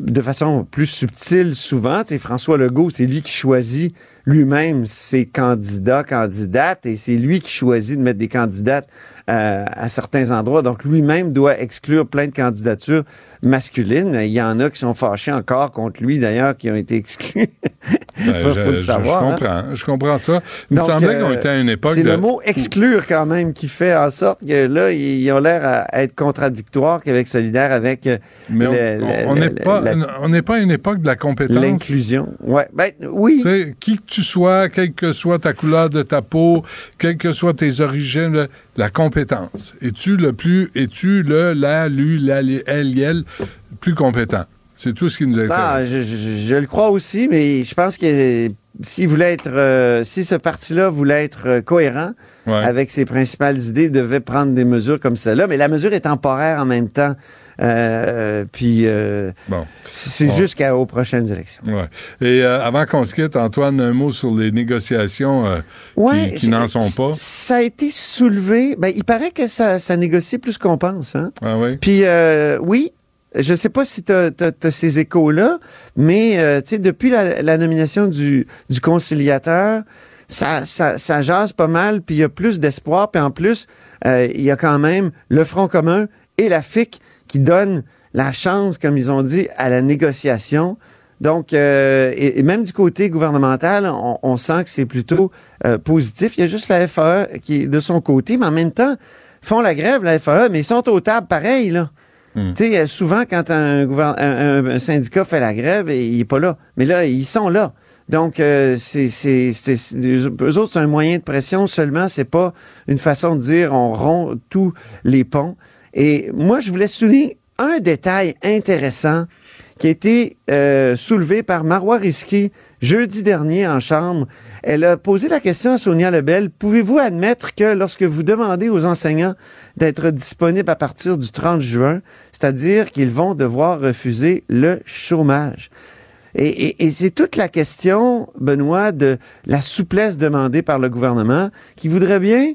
de façon plus subtile souvent. Tu sais, François Legault, c'est lui qui choisit lui-même ses candidats, candidates, et c'est lui qui choisit de mettre des candidates euh, à certains endroits. Donc, lui-même doit exclure plein de candidatures masculines. Il y en a qui sont fâchés encore contre lui, d'ailleurs, qui ont été exclus. Ben, faut, je, faut le savoir, je, je comprends. Hein. Je comprends ça. Il Donc, me semblait euh, qu'on était à une époque... C'est de... le mot « exclure » quand même qui fait en sorte que là, ils ont l'air à, à être contradictoires, Québec solidaire, avec... Mais le, on n'est pas, pas à une époque de la compétence. L'inclusion. Ouais. Ben, oui. T'sais, qui que tu sois, quelle que soit ta couleur de ta peau, quelles que soient tes origines, la, la compétence. Es-tu le plus... Es-tu le, la, lu, la, elle, elle, plus compétent? C'est tout ce qui nous intéresse. Ah, je, je, je le crois aussi, mais je pense que s'il voulait être, euh, si ce parti-là voulait être euh, cohérent ouais. avec ses principales idées, il devait prendre des mesures comme celle-là. Mais la mesure est temporaire en même temps. Euh, puis euh, bon. c'est bon. jusqu'aux prochaines élections. Ouais. Et euh, avant qu'on se quitte, Antoine, un mot sur les négociations euh, ouais, qui, qui n'en sont pas. Ça a été soulevé. Ben, il paraît que ça, ça négocie plus qu'on pense. Hein? Ah oui? Puis euh, oui, je sais pas si t'as, t'as, t'as ces échos-là, mais euh, tu sais, depuis la, la nomination du, du conciliateur, ça, ça, ça jase pas mal, puis il y a plus d'espoir, puis en plus, il euh, y a quand même le Front commun et la F I C qui donne la chance, comme ils ont dit, à la négociation. Donc, euh, et, et même du côté gouvernemental, on, on sent que c'est plutôt euh, positif. Il y a juste la F A E qui est de son côté, mais en même temps, font la grève, la F A E, mais ils sont aux tables pareil, là. Mmh. Tu sais, souvent, quand un, gouvern... un, un, un syndicat fait la grève, il n'est pas là. Mais là, ils sont là. Donc, euh, c'est, c'est, c'est, c'est, eux autres, c'est un moyen de pression seulement, c'est pas une façon de dire on rompt tous les ponts. Et moi, je voulais souligner un détail intéressant qui a été euh, soulevé par Marois Risky jeudi dernier en chambre. Elle a posé la question à Sonia Lebel. Pouvez-vous admettre que lorsque vous demandez aux enseignants d'être disponibles à partir du trente juin, c'est-à-dire qu'ils vont devoir refuser le chômage? Et, et, et c'est toute la question, Benoît, de la souplesse demandée par le gouvernement qui voudrait bien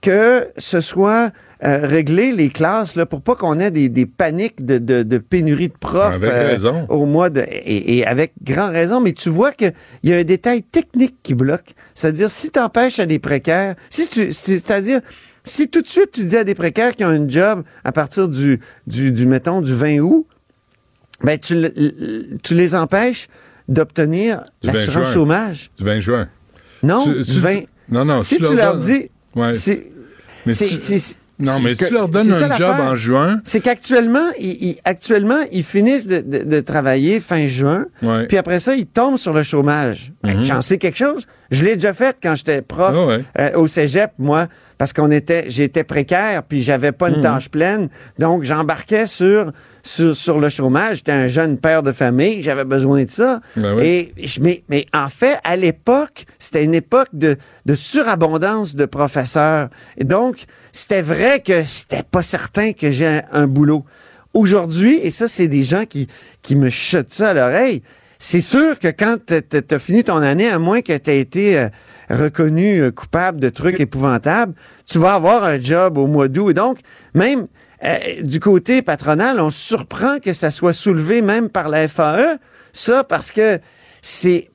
que ce soit euh, réglé les classes là, pour pas qu'on ait des, des paniques de, de, de pénurie de profs avec euh, raison. Au mois de... Et, et avec grand raison, mais tu vois qu'il y a un détail technique qui bloque. C'est-à-dire, si tu empêches à des précaires... si tu C'est-à-dire... Si tout de suite, tu dis à des précaires qui ont une job à partir du, du, du mettons, du vingt août, ben, tu, le, tu les empêches d'obtenir l'assurance chômage. Du vingt juin. Non, tu, si du vingt... Tu, non, non. Si, si tu leur, leur dis... Ouais, c'est, mais c'est, tu, c'est, c'est, non, mais si tu leur donnes un job en juin... C'est qu'actuellement, ils, ils, actuellement, ils finissent de, de, de travailler fin juin, ouais. Puis après ça, ils tombent sur le chômage. Mm-hmm. J'en sais quelque chose. Je l'ai déjà fait quand j'étais prof oh ouais. euh, au cégep, moi, parce qu'on était, j'étais précaire, puis j'avais pas une mmh. tâche pleine, donc j'embarquais sur, sur, sur le chômage. J'étais un jeune père de famille, j'avais besoin de ça. Ben oui. Et je, mais, mais en fait, à l'époque, c'était une époque de, de surabondance de professeurs. Et donc, c'était vrai que c'était pas certain que j'ai un, un boulot. Aujourd'hui, et ça, c'est des gens qui, qui me chutent ça à l'oreille. C'est sûr que quand t'as fini ton année, à moins que t'aies été euh, reconnu euh, coupable de trucs épouvantables, tu vas avoir un job au mois d'août. Et donc, même euh, du côté patronal, on surprend que ça soit soulevé même par la F A E. Ça, parce que c'est...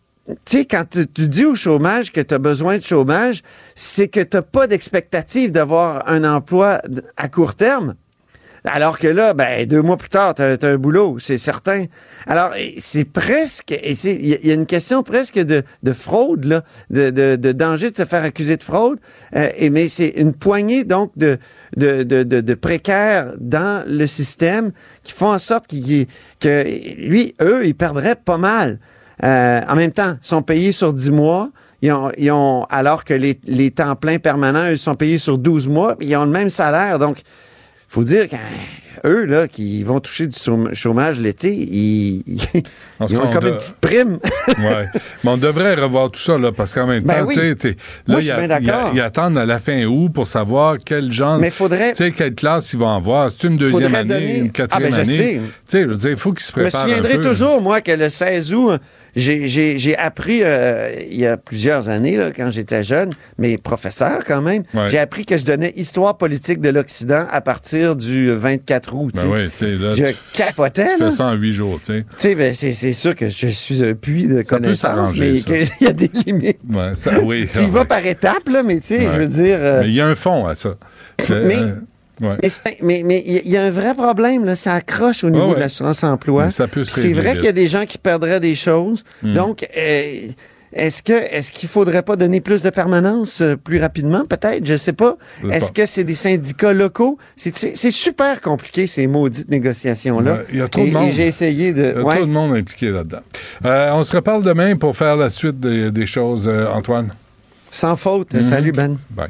Tu sais, quand tu, tu dis au chômage que tu as besoin de chômage, c'est que tu n'as pas d'expectative d'avoir un emploi à court terme. Alors que là, ben deux mois plus tard, t'as, t'as un boulot, c'est certain. Alors, c'est presque, il y, y a une question presque de, de fraude là, de, de, de danger de se faire accuser de fraude. Euh, et mais c'est une poignée donc de, de, de, de, de précaires dans le système qui font en sorte qu'ils, que lui, eux, ils perdraient pas mal. Euh, en même temps, ils sont payés sur dix mois. Ils ont, ils ont, alors que les, les temps pleins permanents, eux, sont payés sur douze mois. Ils ont le même salaire, donc. Faut dire qu'eux, là, qui vont toucher du chômage l'été, ils, ils ont comme de... une petite prime. Ouais. Mais on devrait revoir tout ça, là, parce qu'en même ben temps, oui. tu sais, là, ils attendent à la fin août pour savoir quel genre, tu sais, quelle classe ils vont avoir. C'est une deuxième faudrait année, donner... une quatrième ah, ben, année. Tu sais, il faut qu'ils se préparent. Je me souviendrai toujours, moi, que le seize août, j'ai, j'ai, j'ai appris, euh, il y a plusieurs années, là, quand j'étais jeune, mais professeur quand même, ouais. j'ai appris que je donnais histoire politique de l'Occident à partir du vingt-quatre août. Ben oui, tu sais, là, je tu capotais. Tu là. fais ça en huit jours, tu sais. Tu sais, ben, c'est, c'est sûr que je suis un puits de ça connaissances, mais il y a des limites. Ouais, ça, oui, tu y ouais. vas par étapes, là, mais tu sais, ouais. je veux dire... Euh... Mais il y a un fond à ça. Mais... Euh... Ouais. Mais il mais, mais y a un vrai problème, là. Ça accroche au niveau oh ouais. de l'assurance-emploi. C'est vrai qu'il y a des gens qui perdraient des choses. Mmh. Donc, euh, est-ce que est-ce qu'il faudrait pas donner plus de permanence euh, plus rapidement, peut-être? Je sais pas. Je sais est-ce pas. que c'est des syndicats locaux? C'est, c'est, c'est super compliqué, ces maudites négociations-là. Il y a trop de monde. Et j'ai essayé de... Il y a ouais. trop de monde impliqué là-dedans. Euh, on se reparle demain pour faire la suite des, des choses, euh, Antoine. Sans faute. Mmh. Salut, Ben. Bye.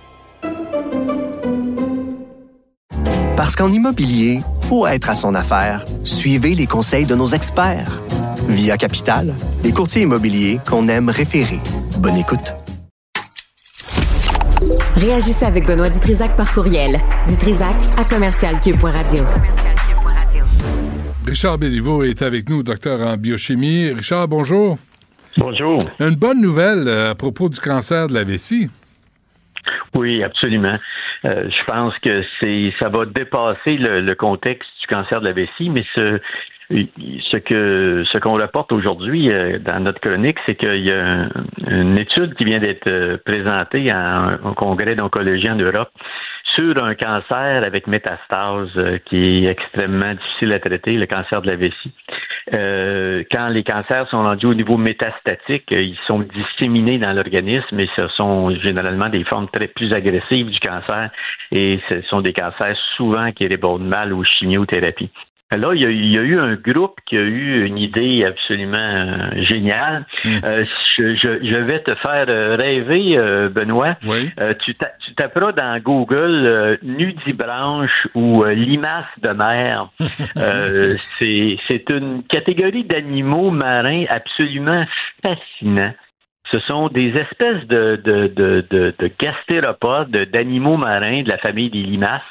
Parce qu'en immobilier, pour être à son affaire, suivez les conseils de nos experts. Via Capital, les courtiers immobiliers qu'on aime référer. Bonne écoute. Réagissez avec Benoît Du Trisac par courriel. Du Trisac à commercial cube point radio. Richard Béliveau est avec nous, docteur en biochimie. Richard, bonjour. Bonjour. Une bonne nouvelle à propos du cancer de la vessie. Oui, absolument. Euh, je pense que c'est ça va dépasser le, le contexte du cancer de la vessie, mais ce, ce que ce qu'on rapporte aujourd'hui dans notre chronique, c'est qu'il y a une étude qui vient d'être présentée à un congrès d'oncologie en Europe sur un cancer avec métastase qui est extrêmement difficile à traiter, le cancer de la vessie. Euh, quand les cancers sont rendus au niveau métastatique, ils sont disséminés dans l'organisme et ce sont généralement des formes très plus agressives du cancer et ce sont des cancers souvent qui répondent mal aux chimiothérapies. Là, il y, a, il y a eu un groupe qui a eu une idée absolument euh, géniale. Mmh. Euh, je, je, je vais te faire rêver, euh, Benoît. Oui. Euh, tu, t'a, tu taperas dans Google euh, nudibranche ou euh, limace de mer. euh, c'est, c'est une catégorie d'animaux marins absolument fascinants. Ce sont des espèces de, de, de, de, de gastéropodes, d'animaux marins de la famille des limaces,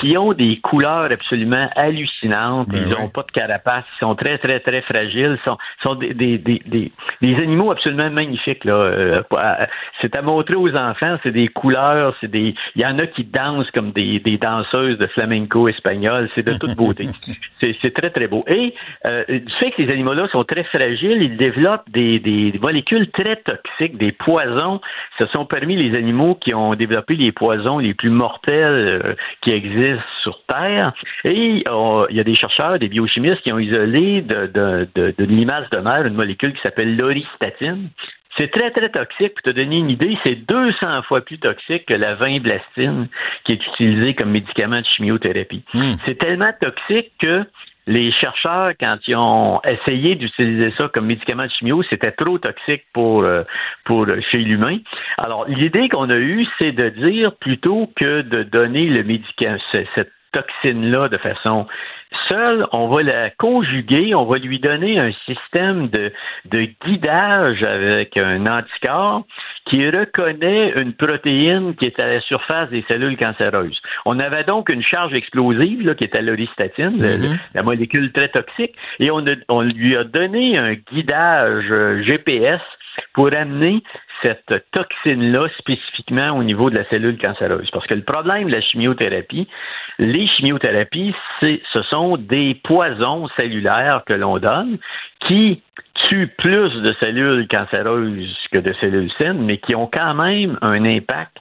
qui ont des couleurs absolument hallucinantes. Ben ils n'ont oui. pas de carapace. Ils sont très, très, très fragiles. Ils sont, sont des, des, des, des, des animaux absolument magnifiques. Là. C'est à montrer aux enfants. C'est des couleurs. C'est des. Il y en a qui dansent comme des, des danseuses de flamenco espagnol. C'est de toute beauté. c'est, c'est très, très beau. Et euh, du fait que ces animaux-là sont très fragiles, ils développent des, des molécules très toxiques, des poisons. Ce sont parmi les animaux qui ont développé les poisons les plus mortels euh, qui existe sur Terre. Et on, il y a des chercheurs, des biochimistes qui ont isolé de, de, de, de limace de mer une molécule qui s'appelle l'oristatine. C'est très, très toxique. Pour te donner une idée, c'est deux cents fois plus toxique que la vinblastine qui est utilisée comme médicament de chimiothérapie. Mmh. C'est tellement toxique que les chercheurs, quand ils ont essayé d'utiliser ça comme médicament de chimio, c'était trop toxique pour, pour chez l'humain. Alors, l'idée qu'on a eue, c'est de dire, plutôt que de donner le médicament, cette toxine-là de façon seule, on va la conjuguer, on va lui donner un système de, de guidage avec un anticorps qui reconnaît une protéine qui est à la surface des cellules cancéreuses. On avait donc une charge explosive là, qui était l'oristatine, mm-hmm. la, la molécule très toxique, et on, a, on lui a donné un guidage G P S pour amener cette toxine-là spécifiquement au niveau de la cellule cancéreuse. Parce que le problème de la chimiothérapie, les chimiothérapies, c'est, ce sont des poisons cellulaires que l'on donne qui tuent plus de cellules cancéreuses que de cellules saines, mais qui ont quand même un impact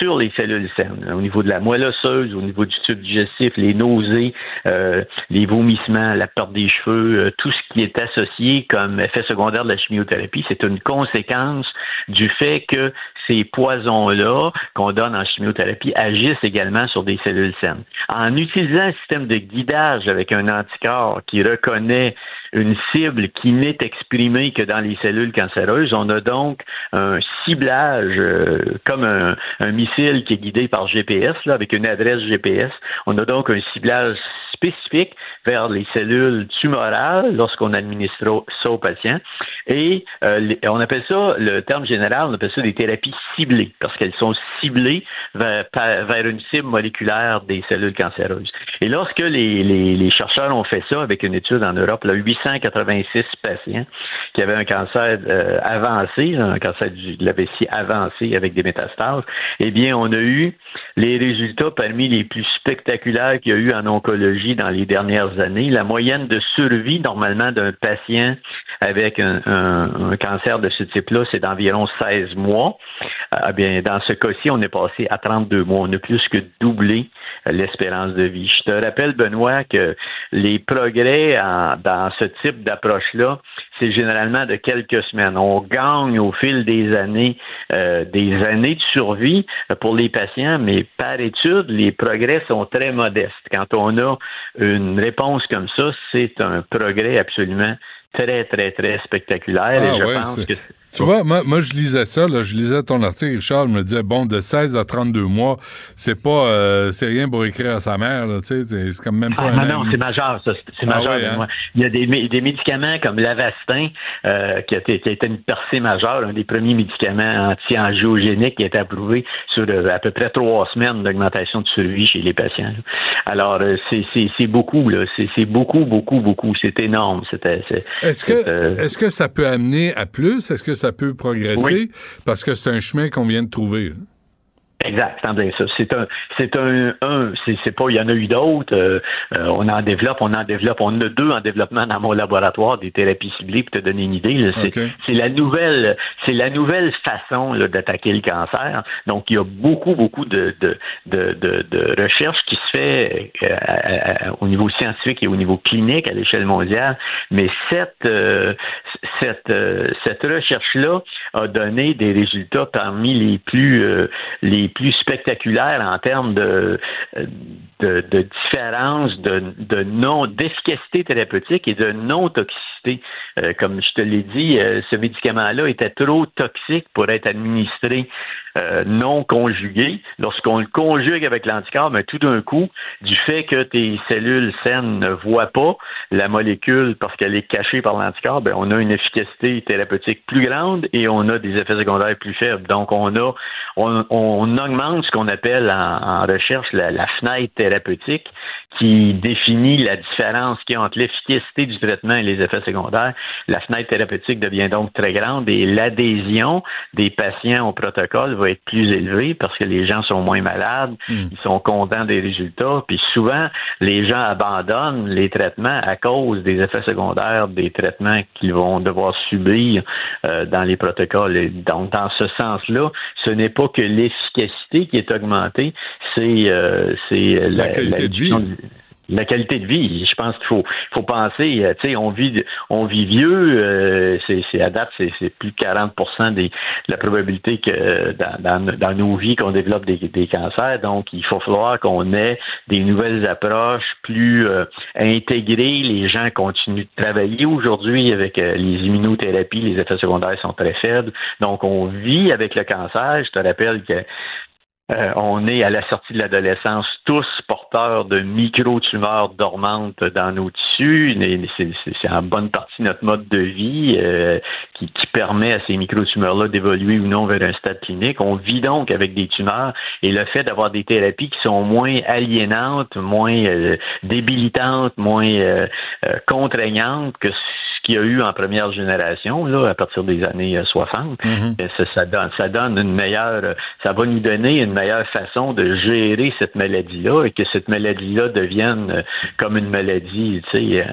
sur les cellules saines, au niveau de la moelle osseuse, au niveau du tube digestif, les nausées, euh, les vomissements, la perte des cheveux, euh, tout ce qui est associé comme effet secondaire de la chimiothérapie, c'est une conséquence du fait que ces poisons-là qu'on donne en chimiothérapie agissent également sur des cellules saines. En utilisant un système de guidage avec un anticorps qui reconnaît une cible qui n'est exprimée que dans les cellules cancéreuses, on a donc un ciblage euh, comme un, un missile qui est guidé par G P S, là, avec une adresse G P S. On a donc un ciblage spécifique vers les cellules tumorales lorsqu'on administre ça aux patients. Et euh, les, on appelle ça, le terme général, on appelle ça des thérapies ciblées, parce qu'elles sont ciblées vers, vers une cible moléculaire des cellules cancéreuses. Et lorsque les, les, les chercheurs ont fait ça avec une étude en Europe, là, huit cent quatre-vingt-six patients qui avaient un cancer euh, avancé, là, un cancer du, de la vessie avancé avec des métastases, eh bien, on a eu les résultats parmi les plus spectaculaires qu'il y a eu en oncologie dans les dernières années. La moyenne de survie, normalement, d'un patient avec un, un, un cancer de ce type-là, c'est d'environ seize mois. Eh bien, dans ce cas-ci, on est passé à trente-deux mois. On a plus que doublé l'espérance de vie. Je te rappelle, Benoît, que les progrès en, dans ce type d'approche-là, c'est généralement de quelques semaines. On gagne au fil des années, euh, des années de survie pour les patients, mais par étude, les progrès sont très modestes. Quand on a une réponse comme ça, c'est un progrès absolument très, très, très spectaculaire. Ah, et je ouais, pense c'est... que... Tu vois, moi, moi je lisais ça, là, je lisais ton article, Richard, je me disais, bon, de seize à trente-deux mois, c'est pas, euh, c'est rien pour écrire à sa mère, là, tu sais, c'est, c'est comme même pas ah, un... Ah non, c'est majeur, ça, c'est ah, majeur, ouais, hein? Il y a des, des médicaments comme l'Avastin, euh, qui a été, qui a été une percée majeure, un des premiers médicaments anti-angiogéniques qui a été approuvé sur euh, à peu près trois semaines d'augmentation de survie chez les patients. Là. Alors, euh, c'est, c'est, c'est beaucoup, là, c'est, c'est beaucoup, beaucoup, beaucoup, c'est énorme. C'était, c'est, est-ce, c'est, que, euh... est-ce que ça peut amener à plus? Est-ce que ça ça peut progresser, oui, parce que c'est un chemin qu'on vient de trouver. Exact, c'est en plein ça. C'est un, c'est un, un, c'est, c'est pas, il y en a eu d'autres. Euh, euh, on en développe, on en développe. On en a deux en développement dans mon laboratoire, des thérapies ciblées, pour te donner une idée. Là, c'est, okay. c'est la nouvelle, c'est la nouvelle façon là, d'attaquer le cancer. Donc, il y a beaucoup, beaucoup de, de, de, de, de recherche qui se fait euh, à, à, au niveau scientifique et au niveau clinique à l'échelle mondiale. Mais cette, euh, cette, euh, cette recherche-là a donné des résultats parmi les plus, euh, les plus spectaculaire en termes de, de, de différence, de, de non, d'efficacité thérapeutique et de non-toxicité. Euh, comme je te l'ai dit, euh, ce médicament-là était trop toxique pour être administré euh, non conjugué. Lorsqu'on le conjugue avec l'anticorps, ben, tout d'un coup, du fait que tes cellules saines ne voient pas la molécule parce qu'elle est cachée par l'anticorps, ben, on a une efficacité thérapeutique plus grande et on a des effets secondaires plus faibles. Donc, on a, on, on On augmente ce qu'on appelle en, en recherche la, la fenêtre thérapeutique qui définit la différence qu'il y a entre l'efficacité du traitement et les effets secondaires. La fenêtre thérapeutique devient donc très grande et l'adhésion des patients au protocole va être plus élevée parce que les gens sont moins malades, mmh. ils sont contents des résultats, puis souvent, les gens abandonnent les traitements à cause des effets secondaires des traitements qu'ils vont devoir subir euh, dans les protocoles. Et donc, dans ce sens-là, ce n'est pas que l'efficacité qui est augmentée, c'est, euh, c'est la, la qualité la, de vie. La qualité de vie, je pense qu'il faut, faut penser, tu sais, on vit, on vit vieux, euh, c'est, c'est à date, c'est, c'est plus de quarante pour cent des, de la probabilité que dans, dans, dans nos vies qu'on développe des, des cancers. Donc, il faut falloir qu'on ait des nouvelles approches plus euh, intégrées. Les gens continuent de travailler aujourd'hui avec euh, les immunothérapies, les effets secondaires sont très faibles. Donc, on vit avec le cancer. Je te rappelle que Euh, on est à la sortie de l'adolescence tous porteurs de micro-tumeurs dormantes dans nos tissus. C'est, c'est, c'est en bonne partie notre mode de vie euh, qui, qui permet à ces micro-tumeurs-là d'évoluer ou non vers un stade clinique. On vit donc avec des tumeurs et le fait d'avoir des thérapies qui sont moins aliénantes, moins euh, débilitantes, moins euh, euh, contraignantes que qu'il y a eu en première génération, là, à partir des années soixante, mm-hmm. ça, ça donne, ça donne une meilleure, ça va nous donner une meilleure façon de gérer cette maladie-là et que cette maladie-là devienne comme une maladie, tu sais,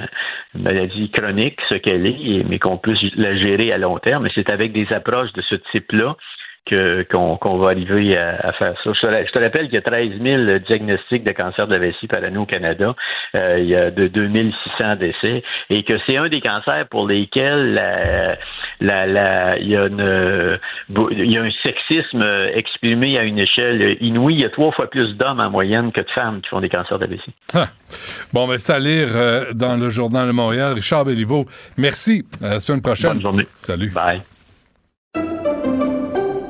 une maladie chronique, ce qu'elle est, mais qu'on puisse la gérer à long terme. Et c'est avec des approches de ce type-là Que, qu'on, qu'on va arriver à, à faire ça. Je te, je te rappelle qu'il y a treize mille diagnostics de cancer de la vessie par année au Canada. Euh, il y a de deux mille six cents décès. Et que c'est un des cancers pour lesquels la, la, la, il, y a une, il y a un sexisme exprimé à une échelle inouïe. Il y a trois fois plus d'hommes en moyenne que de femmes qui font des cancers de la vessie. Ah. Bon, ben, c'est à lire euh, dans le Journal de Montréal. Richard Béliveau, merci. À la semaine prochaine. Bonne journée. Salut. Bye.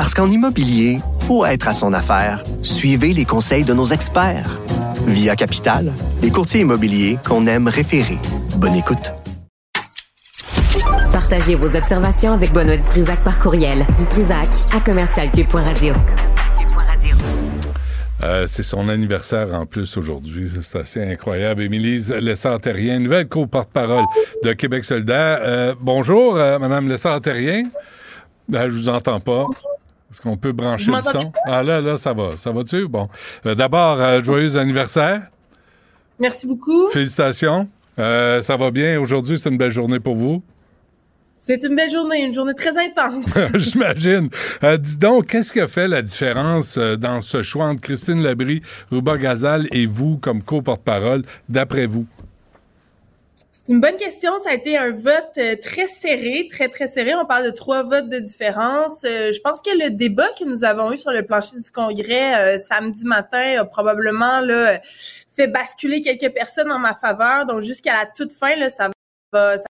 Parce qu'en immobilier, pour être à son affaire, suivez les conseils de nos experts. Via Capital, les courtiers immobiliers qu'on aime référer. Bonne écoute. Partagez vos observations avec Benoît Du Trisac par courriel. Du Trisac à commercial cube point radio. Euh, c'est son anniversaire en plus aujourd'hui. C'est assez incroyable. Émilise Lessard-Therrien, nouvelle co-porte-parole de Québec solidaire. Euh, bonjour, euh, Mme Lessard-Therrien. Ben, je vous entends pas. Est-ce qu'on peut brancher le son? Ah là, là, ça va. Ça va-tu? Bon. Euh, d'abord, euh, joyeux anniversaire. Merci beaucoup. Félicitations. Euh, ça va bien. Aujourd'hui, c'est une belle journée pour vous. C'est une belle journée. Une journée très intense. J'imagine. Euh, dis donc, qu'est-ce qui a fait la différence euh, dans ce choix entre Christine Labrie, Ruba Ghazal et vous comme co-porte-parole, d'après vous? Une bonne question. Ça a été un vote très serré, très, très serré. On parle de trois votes de différence. Euh, je pense que le débat que nous avons eu sur le plancher du Congrès euh, samedi matin a probablement là, fait basculer quelques personnes en ma faveur. Donc, jusqu'à la toute fin, là, ça va... Ça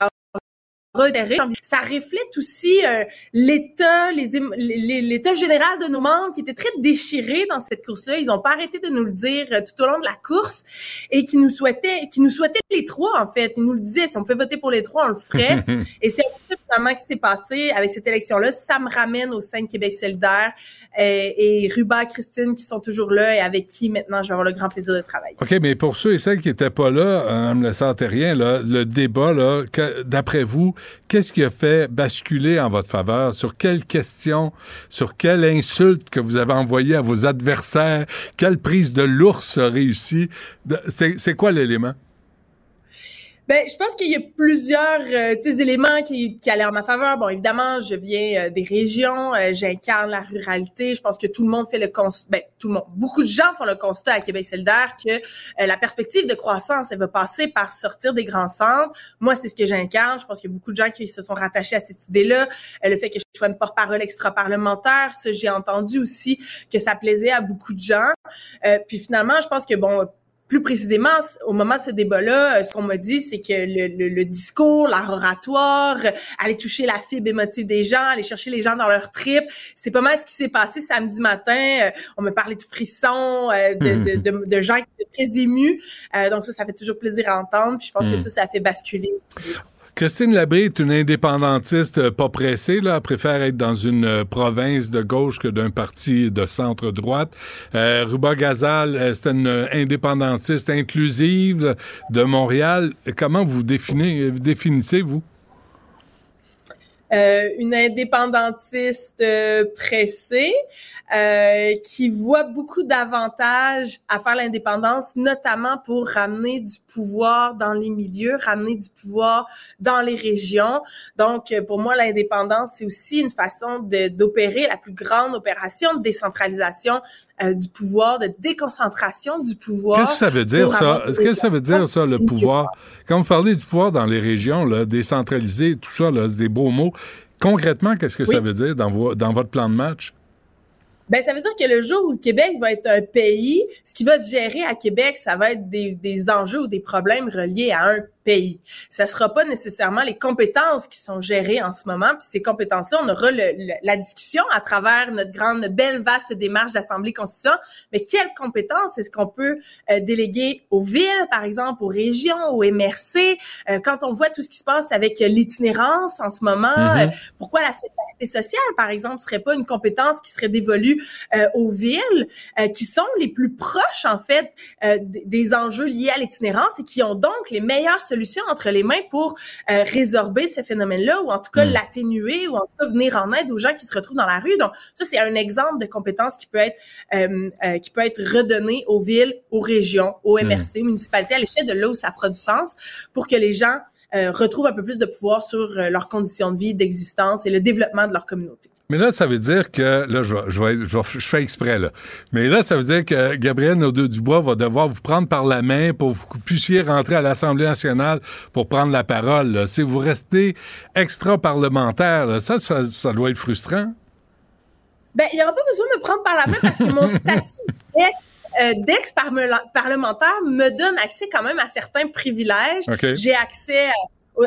va modéré. Ça reflète aussi euh, l'état, les, les, l'état général de nos membres qui étaient très déchirés dans cette course-là. Ils n'ont pas arrêté de nous le dire euh, tout au long de la course et qui nous souhaitaient, qui nous souhaitaient les trois, en fait. Ils nous le disaient, si on pouvait voter pour les trois, on le ferait. Et c'est un peu finalement qui s'est passé avec cette élection-là. Ça me ramène au sein de Québec solidaire euh, et Ruba, Christine qui sont toujours là et avec qui maintenant je vais avoir le grand plaisir de travailler. OK, mais pour ceux et celles qui n'étaient pas là, Mme Lessard-Therrien, là, le débat, là, que, d'après vous, qu'est-ce qui a fait basculer en votre faveur? Sur quelle question? Sur quelle insulte que vous avez envoyée à vos adversaires? Quelle prise de l'ours a réussi? C'est, c'est quoi l'élément? Ben, je pense qu'il y a plusieurs euh, éléments qui, qui allaient en ma faveur. Bon, évidemment, je viens euh, des régions, euh, j'incarne la ruralité. Je pense que tout le monde fait le constat, ben, tout le monde, beaucoup de gens font le constat à Québec solidaire que euh, la perspective de croissance, elle va passer par sortir des grands centres. Moi, c'est ce que j'incarne. Je pense qu'il y a beaucoup de gens qui se sont rattachés à cette idée-là. Euh, le fait que je sois une porte-parole extra-parlementaire, ça, j'ai entendu aussi que ça plaisait à beaucoup de gens. Euh, puis finalement, je pense que, bon... Plus précisément, au moment de ce débat-là, ce qu'on m'a dit, c'est que le, le, le discours, l'art oratoire, aller toucher la fibre émotive des gens, aller chercher les gens dans leur trip, c'est pas mal ce qui s'est passé samedi matin. On me parlait de frissons, de, de, de, de gens qui étaient très émus. Donc ça, ça fait toujours plaisir à entendre. Puis je pense mm. que ça, ça a fait basculer. Christine Labrie est une indépendantiste pas pressée, là. Elle préfère être dans une province de gauche que d'un parti de centre-droite. Euh, Ruba Ghazal, c'est une indépendantiste inclusive de Montréal. Comment vous définissez, définissez-vous? Euh, une indépendantiste euh, pressée euh, qui voit beaucoup d'avantages à faire l'indépendance, notamment pour ramener du pouvoir dans les milieux, ramener du pouvoir dans les régions. Donc, euh, pour moi, l'indépendance, c'est aussi une façon de, d'opérer la plus grande opération de décentralisation euh, du pouvoir, de déconcentration du pouvoir. Qu'est-ce que ça veut dire, ça? Qu'est-ce que ça veut dire, ça, le pouvoir? Quand vous parlez du pouvoir dans les régions, là, décentraliser, tout ça, là, c'est des beaux mots. Concrètement, qu'est-ce que oui. ça veut dire dans, vo- dans votre plan de match? Ben, ça veut dire que le jour où le Québec va être un pays, ce qui va être géré à Québec, ça va être des, des enjeux ou des problèmes reliés à un pays. Ça sera pas nécessairement les compétences qui sont gérées en ce moment, puis ces compétences-là, on aura le, le, la discussion à travers notre grande, belle, vaste démarche d'Assemblée constituante, mais quelles compétences est-ce qu'on peut euh, déléguer aux villes, par exemple, aux régions, aux M R C, euh, quand on voit tout ce qui se passe avec l'itinérance en ce moment, mm-hmm. euh, pourquoi la sécurité sociale, par exemple, serait pas une compétence qui serait dévolue Euh, aux villes euh, qui sont les plus proches, en fait, euh, des enjeux liés à l'itinérance et qui ont donc les meilleures solutions entre les mains pour euh, résorber ce phénomène-là ou en tout cas mmh. l'atténuer ou en tout cas venir en aide aux gens qui se retrouvent dans la rue. Donc, ça, c'est un exemple de compétence qui peut être euh, euh, qui peut être redonnée aux villes, aux régions, aux M R C, mmh. aux municipalités, à l'échelle de là où ça fera du sens pour que les gens euh, retrouvent un peu plus de pouvoir sur euh, leurs conditions de vie, d'existence et le développement de leur communauté. Mais là, ça veut dire que... Là, je, je, vais, je, vais, je fais exprès, là. Mais là, ça veut dire que Gabriel Nadeau-Dubois va devoir vous prendre par la main pour que vous puissiez rentrer à l'Assemblée nationale pour prendre la parole, là. Si vous restez extra-parlementaire, là, ça, ça, ça doit être frustrant. Ben, il n'y aura pas besoin de me prendre par la main parce que mon statut d'ex, euh, d'ex-parlementaire me donne accès quand même à certains privilèges. Okay. J'ai accès à...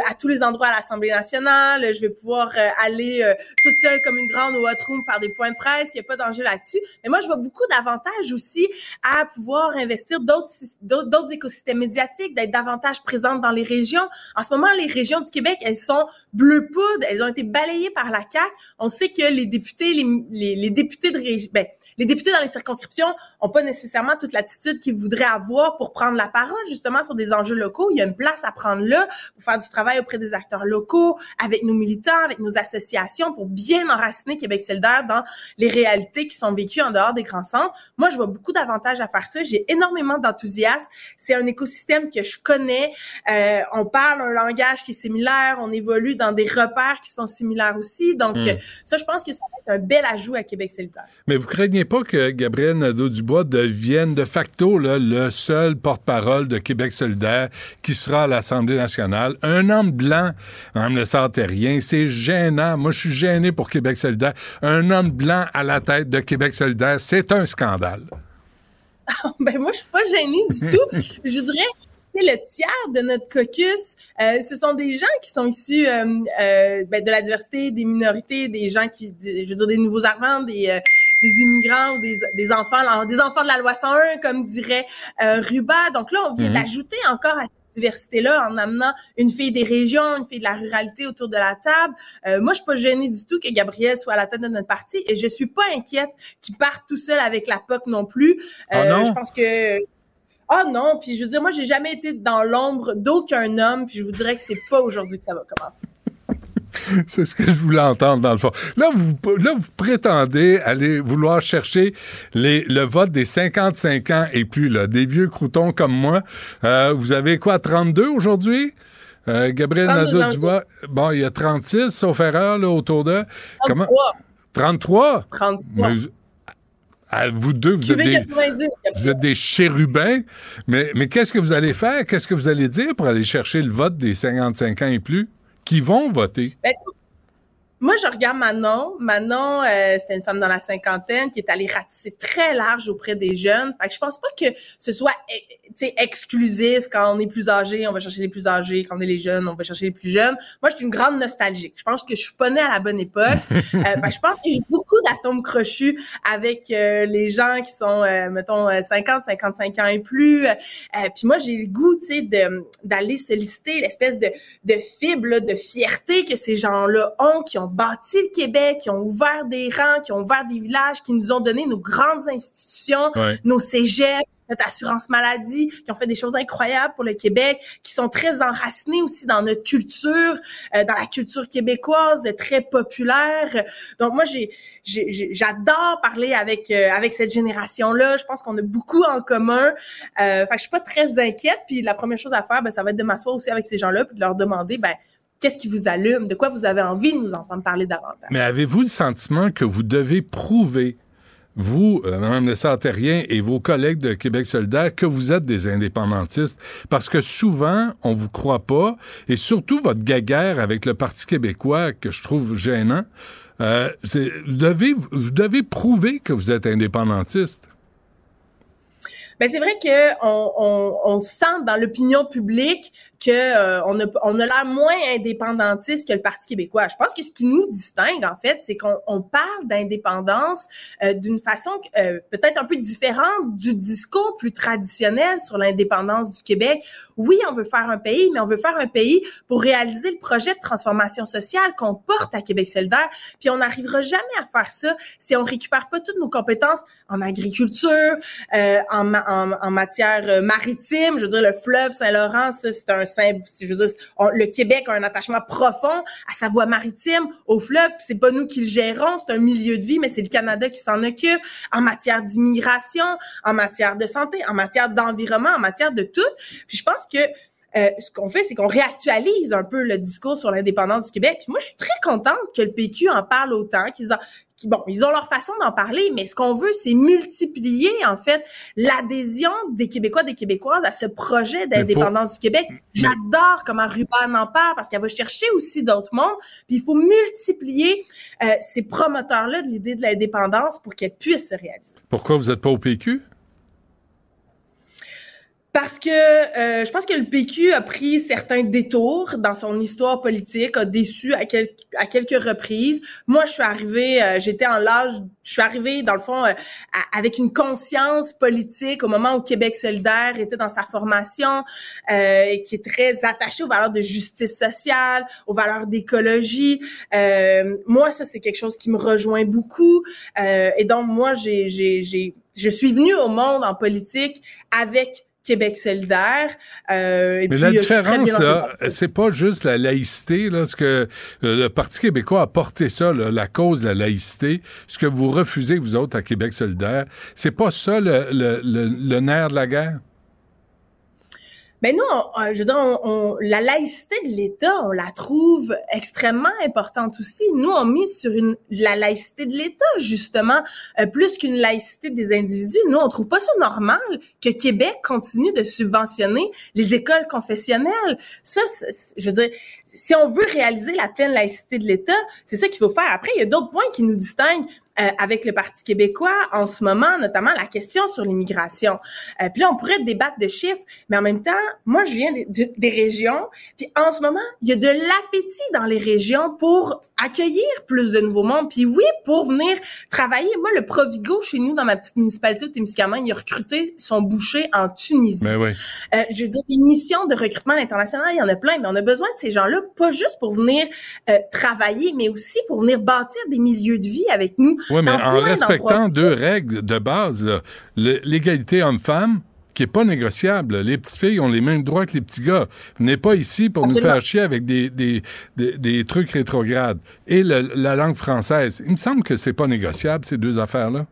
à tous les endroits à l'Assemblée nationale, je vais pouvoir euh, aller euh, toute seule comme une grande au hot room faire des points de presse, il n'y a pas d'enjeu là-dessus. Mais moi, je vois beaucoup d'avantages aussi à pouvoir investir d'autres, d'autres, d'autres écosystèmes médiatiques, d'être davantage présente dans les régions. En ce moment, les régions du Québec, elles sont bleu poudre, elles ont été balayées par la C A Q. On sait que les députés, les, les, les députés de région, ben, les députés dans les circonscriptions n'ont pas nécessairement toute l'attitude qu'ils voudraient avoir pour prendre la parole, justement, sur des enjeux locaux. Il y a une place à prendre là pour faire du travail auprès des acteurs locaux, avec nos militants, avec nos associations, pour bien enraciner Québec solidaire dans les réalités qui sont vécues en dehors des grands centres. Moi, je vois beaucoup d'avantages à faire ça. J'ai énormément d'enthousiasme. C'est un écosystème que je connais. Euh, on parle un langage qui est similaire. On évolue dans des repères qui sont similaires aussi. Donc, mmh. ça, je pense que ça va être un bel ajout à Québec solidaire. Mais vous craignez pas que Gabriel Nadeau-Dubois devienne de facto là, le seul porte-parole de Québec solidaire qui sera à l'Assemblée nationale. Un homme blanc, Mme Lessard-Therrien, c'est gênant. Moi, je suis gêné pour Québec solidaire. Un homme blanc à la tête de Québec solidaire, c'est un scandale. Ah, ben moi, je suis pas gênée du tout. Je dirais... le tiers de notre caucus, euh, ce sont des gens qui sont issus euh, euh, ben, de la diversité, des minorités, des gens qui, des, je veux dire, des nouveaux arrivants, des, euh, des immigrants ou des, des enfants, des enfants de la loi cent un, comme dirait euh, Ruba. Donc là, on vient mm-hmm. d'ajouter encore à diversité-là, en amenant une fille des régions, une fille de la ruralité autour de la table. Euh, moi, je suis pas gênée du tout que Gabriel soit à la tête de notre parti et je suis pas inquiète qu'il parte tout seul avec la P O C non plus. Euh, oh non. Je pense que... Ah oh non, puis je veux dire, moi, j'ai jamais été dans l'ombre d'aucun homme, puis je vous dirais que c'est pas aujourd'hui que ça va commencer. C'est ce que je voulais entendre, dans le fond. Là, vous, là, vous prétendez aller vouloir chercher les, le vote des cinquante-cinq ans et plus, là, des vieux croutons comme moi. Euh, vous avez quoi, trente-deux aujourd'hui? Euh, Gabriel Nadeau-Dubois, bon, il y a trente-six, sauf erreur, là, autour de... trente-trois. Comment? trente-trois? trente-trois. Mais, à vous deux, vous êtes, des, quatre-vingt-dix, quatre-vingt-dix. Vous êtes des chérubins. Mais, mais qu'est-ce que vous allez faire? Qu'est-ce que vous allez dire pour aller chercher le vote des cinquante-cinq ans et plus? Qui vont voter? Ben, moi, je regarde Manon. Manon, euh, c'était une femme dans la cinquantaine qui est allée ratisser très large auprès des jeunes. Fait que je pense pas que ce soit exclusif. Quand on est plus âgé, on va chercher les plus âgés. Quand on est les jeunes, on va chercher les plus jeunes. Moi, je suis une grande nostalgique. Je pense que je suis pas née à la bonne époque. euh, fait que je pense que j'ai beaucoup d'atomes crochus avec euh, les gens qui sont, euh, mettons, cinquante, cinquante-cinq ans et plus. Euh, Puis moi, j'ai le goût, tu sais, de, d'aller solliciter l'espèce de, de fibre, là, de fierté que ces gens-là ont, qui ont bâti le Québec, qui ont ouvert des rangs, qui ont ouvert des villages, qui nous ont donné nos grandes institutions, ouais. nos cégeps, notre assurance maladie, qui ont fait des choses incroyables pour le Québec, qui sont très enracinés aussi dans notre culture, euh, dans la culture québécoise, très populaire. Donc moi, j'ai, j'ai, j'ai j'adore parler avec euh, avec cette génération-là. Je pense qu'on a beaucoup en commun. Euh, fait que je suis pas très inquiète. Puis la première chose à faire, ben ça va être de m'asseoir aussi avec ces gens-là puis de leur demander, ben qu'est-ce qui vous allume? De quoi vous avez envie de nous entendre parler davantage? Mais avez-vous le sentiment que vous devez prouver, vous, euh, Mme Lessard-Therrien et vos collègues de Québec solidaire, que vous êtes des indépendantistes? Parce que souvent, on vous croit pas, et surtout votre guéguerre avec le Parti québécois, que je trouve gênant, euh, c'est, vous devez, vous devez prouver que vous êtes indépendantiste. Ben c'est vrai que on, on, on sent dans l'opinion publique que euh, on a on a l'air moins indépendantiste que le Parti québécois. Je pense que ce qui nous distingue en fait, c'est qu'on on parle d'indépendance euh, d'une façon euh, peut-être un peu différente du discours plus traditionnel sur l'indépendance du Québec. Oui, on veut faire un pays, mais on veut faire un pays pour réaliser le projet de transformation sociale qu'on porte à Québec solidaire. Puis on n'arrivera jamais à faire ça si on récupère pas toutes nos compétences en agriculture, euh, en, ma- en, en matière maritime. Je veux dire, le fleuve Saint-Laurent, ça, c'est un simple, je veux dire, on, le Québec a un attachement profond à sa voie maritime, au fleuve. Puis c'est pas nous qui le gérons, c'est un milieu de vie, mais c'est le Canada qui s'en occupe. En matière d'immigration, en matière de santé, en matière d'environnement, en matière de tout. Puis je pense que euh, ce qu'on fait, c'est qu'on réactualise un peu le discours sur l'indépendance du Québec. Puis moi, je suis très contente que le P Q en parle autant, qu'ils en, qu'ils, bon, ils ont leur façon d'en parler, mais ce qu'on veut, c'est multiplier, en fait, l'adhésion des Québécois, des Québécoises à ce projet d'indépendance pour... du Québec. J'adore mais... comment Ruba en parle, parce qu'elle va chercher aussi d'autres mondes. Puis il faut multiplier euh, ces promoteurs-là de l'idée de l'indépendance pour qu'elle puisse se réaliser. Pourquoi vous n'êtes pas au P Q? Parce que euh, je pense que le P Q a pris certains détours dans son histoire politique, a déçu à, quel- à quelques reprises. Moi, je suis arrivée, euh, j'étais en l'âge, je suis arrivée dans le fond euh, à, avec une conscience politique au moment où Québec solidaire était dans sa formation euh, et qui est très attachée aux valeurs de justice sociale, aux valeurs d'écologie. Euh, moi, ça, c'est quelque chose qui me rejoint beaucoup. Euh, et donc, moi, j'ai, j'ai, j'ai, je suis venue au monde en politique avec Québec solidaire. Euh, et mais puis, la différence, là, c'est pas juste la laïcité, là, ce que le Parti québécois a porté ça, là, la cause de la laïcité, ce que vous refusez, vous autres, à Québec solidaire, c'est pas ça le, le, le, le nerf de la guerre? Ben nous, on, je veux dire, on, on, la laïcité de l'État, on la trouve extrêmement importante aussi. Nous, on mise sur une la laïcité de l'État, justement, euh, plus qu'une laïcité des individus. Nous, on trouve pas ça normal que Québec continue de subventionner les écoles confessionnelles. Ça, c'est, c'est, je veux dire, si on veut réaliser la pleine laïcité de l'État, c'est ça qu'il faut faire. Après, il y a d'autres points qui nous distinguent. euh, avec le Parti québécois en ce moment, notamment la question sur l'immigration. Euh, puis là, on pourrait débattre de chiffres, mais en même temps, moi, je viens de, de, des régions, puis en ce moment, il y a de l'appétit dans les régions pour accueillir plus de nouveaux mondes, puis oui, pour venir travailler. Moi, le Provigo, chez nous, dans ma petite municipalité de Témiscamingue, il a recruté son boucher en Tunisie. Mais oui. euh, je veux dire, des missions de recrutement international, il y en a plein, mais on a besoin de ces gens-là, pas juste pour venir euh, travailler, mais aussi pour venir bâtir des milieux de vie avec nous. Oui, mais en respectant deux règles de base, là, l'égalité homme-femme, qui n'est pas négociable. Les petites filles ont les mêmes droits que les petits gars. Venez pas ici pour Absolument. Nous faire chier avec des, des, des, des trucs rétrogrades. Et le, la langue française. Il me semble que c'est pas négociable, ces deux affaires-là.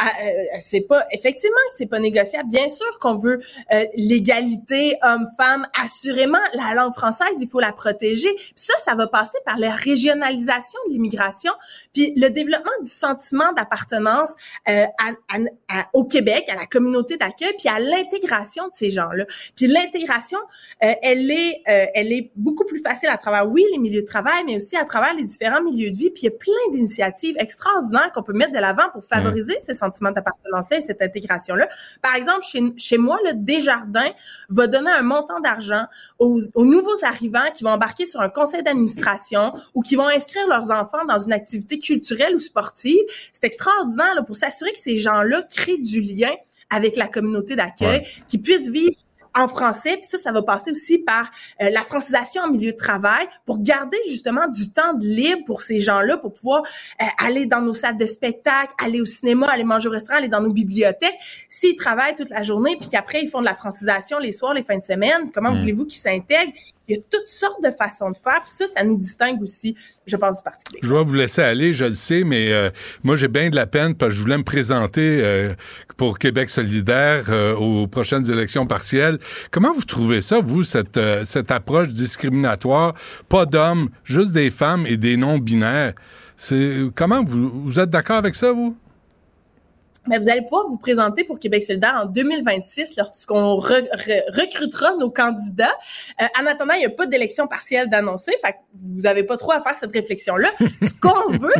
Ah, euh, c'est pas effectivement c'est pas négociable. Bien sûr qu'on veut euh, l'égalité homme-femme, assurément la langue française, il faut la protéger. Puis ça ça va passer par la régionalisation de l'immigration, puis le développement du sentiment d'appartenance euh, à, à, à, au Québec, à la communauté d'accueil, puis à l'intégration de ces gens-là. Puis l'intégration euh, elle est euh, elle est beaucoup plus facile à travers oui les milieux de travail, mais aussi à travers les différents milieux de vie. Puis il y a plein d'initiatives extraordinaires qu'on peut mettre de l'avant pour favoriser mmh. ces sentiment d'appartenance-là et cette intégration-là. Par exemple, chez, chez moi, le Desjardins va donner un montant d'argent aux, aux nouveaux arrivants qui vont embarquer sur un conseil d'administration ou qui vont inscrire leurs enfants dans une activité culturelle ou sportive. C'est extraordinaire là, pour s'assurer que ces gens-là créent du lien avec la communauté d'accueil, ouais. qu'ils puissent vivre en français, puis ça, ça va passer aussi par euh, la francisation en milieu de travail pour garder justement du temps de libre pour ces gens-là, pour pouvoir euh, aller dans nos salles de spectacle, aller au cinéma, aller manger au restaurant, aller dans nos bibliothèques. S'ils travaillent toute la journée, puis qu'après, ils font de la francisation les soirs, les fins de semaine, comment mmh. voulez-vous qu'ils s'intègrent? Il y a toutes sortes de façons de faire, puis ça, ça nous distingue aussi, je pense, du Parti québécois. Je vais vous laisser aller, je le sais, mais euh, moi, j'ai bien de la peine, parce que je voulais me présenter euh, pour Québec solidaire euh, aux prochaines élections partielles. Comment vous trouvez ça, vous, cette, euh, cette approche discriminatoire? Pas d'hommes, juste des femmes et des non-binaires. C'est, comment, vous, vous êtes d'accord avec ça, vous? Bien, vous allez pouvoir vous présenter pour Québec solidaire en deux mille vingt-six lorsqu'on re, re, recrutera nos candidats. Euh, en attendant, il n'y a pas d'élection partielle d'annoncer, fait que vous n'avez pas trop à faire cette réflexion-là. Ce qu'on veut,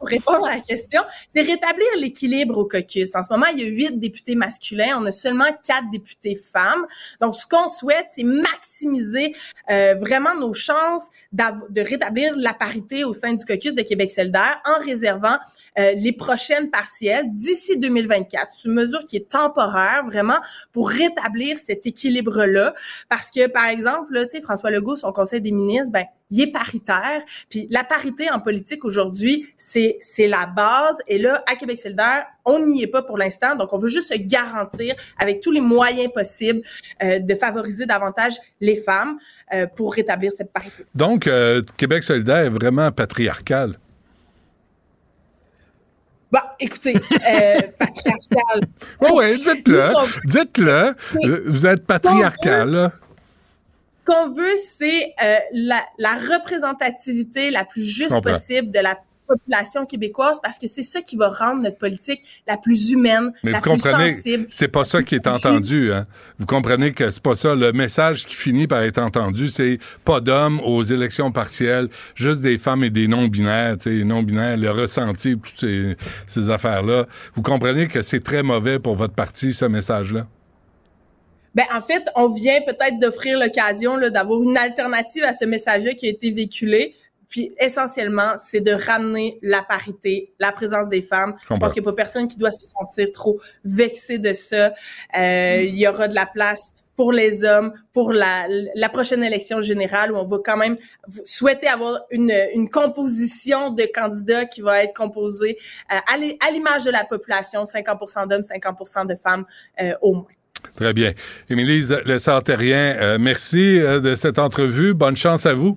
pour répondre à la question, c'est rétablir l'équilibre au caucus. En ce moment, il y a huit députés masculins, on a seulement quatre députés femmes. Donc, ce qu'on souhaite, c'est maximiser euh, vraiment nos chances de rétablir la parité au sein du caucus de Québec solidaire en réservant euh, les prochaines partielles d'ici deux mille vingt-quatre. C'est une mesure qui est temporaire, vraiment, pour rétablir cet équilibre-là. Parce que, par exemple, là, tu sais, François Legault, son conseil des ministres, ben, il est paritaire. Puis la parité en politique aujourd'hui, c'est, c'est la base. Et là, à Québec solidaire, on n'y est pas pour l'instant. Donc, on veut juste se garantir, avec tous les moyens possibles, euh, de favoriser davantage les femmes euh, pour rétablir cette parité. Donc, euh, Québec solidaire est vraiment patriarcal. Bon, écoutez, euh, patriarcal. Oui, oui, dites-le, dites-le, vous êtes patriarcal. Ce qu'on veut, c'est euh, la, la représentativité la plus juste possible de la population québécoise, parce que c'est ça qui va rendre notre politique la plus humaine, mais la vous plus comprenez, sensible. C'est pas ça qui est entendu, hein. Vous comprenez que c'est pas ça. Le message qui finit par être entendu, c'est pas d'hommes aux élections partielles, juste des femmes et des non-binaires, tu sais, non-binaires, le ressenti, toutes ces, ces affaires-là. Vous comprenez que c'est très mauvais pour votre parti, ce message-là? Ben, en fait, on vient peut-être d'offrir l'occasion, là, d'avoir une alternative à ce message-là qui a été véhiculé. Puis, essentiellement, c'est de ramener la parité, la présence des femmes. Je pense qu'il n'y a pas personne qui doit se sentir trop vexé de ça. Euh, mmh. Il y aura de la place pour les hommes, pour la, la prochaine élection générale, où on va quand même souhaiter avoir une, une composition de candidats qui va être composée euh, à l'image de la population, cinquante pour cent d'hommes, cinquante pour cent de femmes euh, au moins. Très bien. Émilise Lessard-Therrien, euh, merci euh, de cette entrevue. Bonne chance à vous.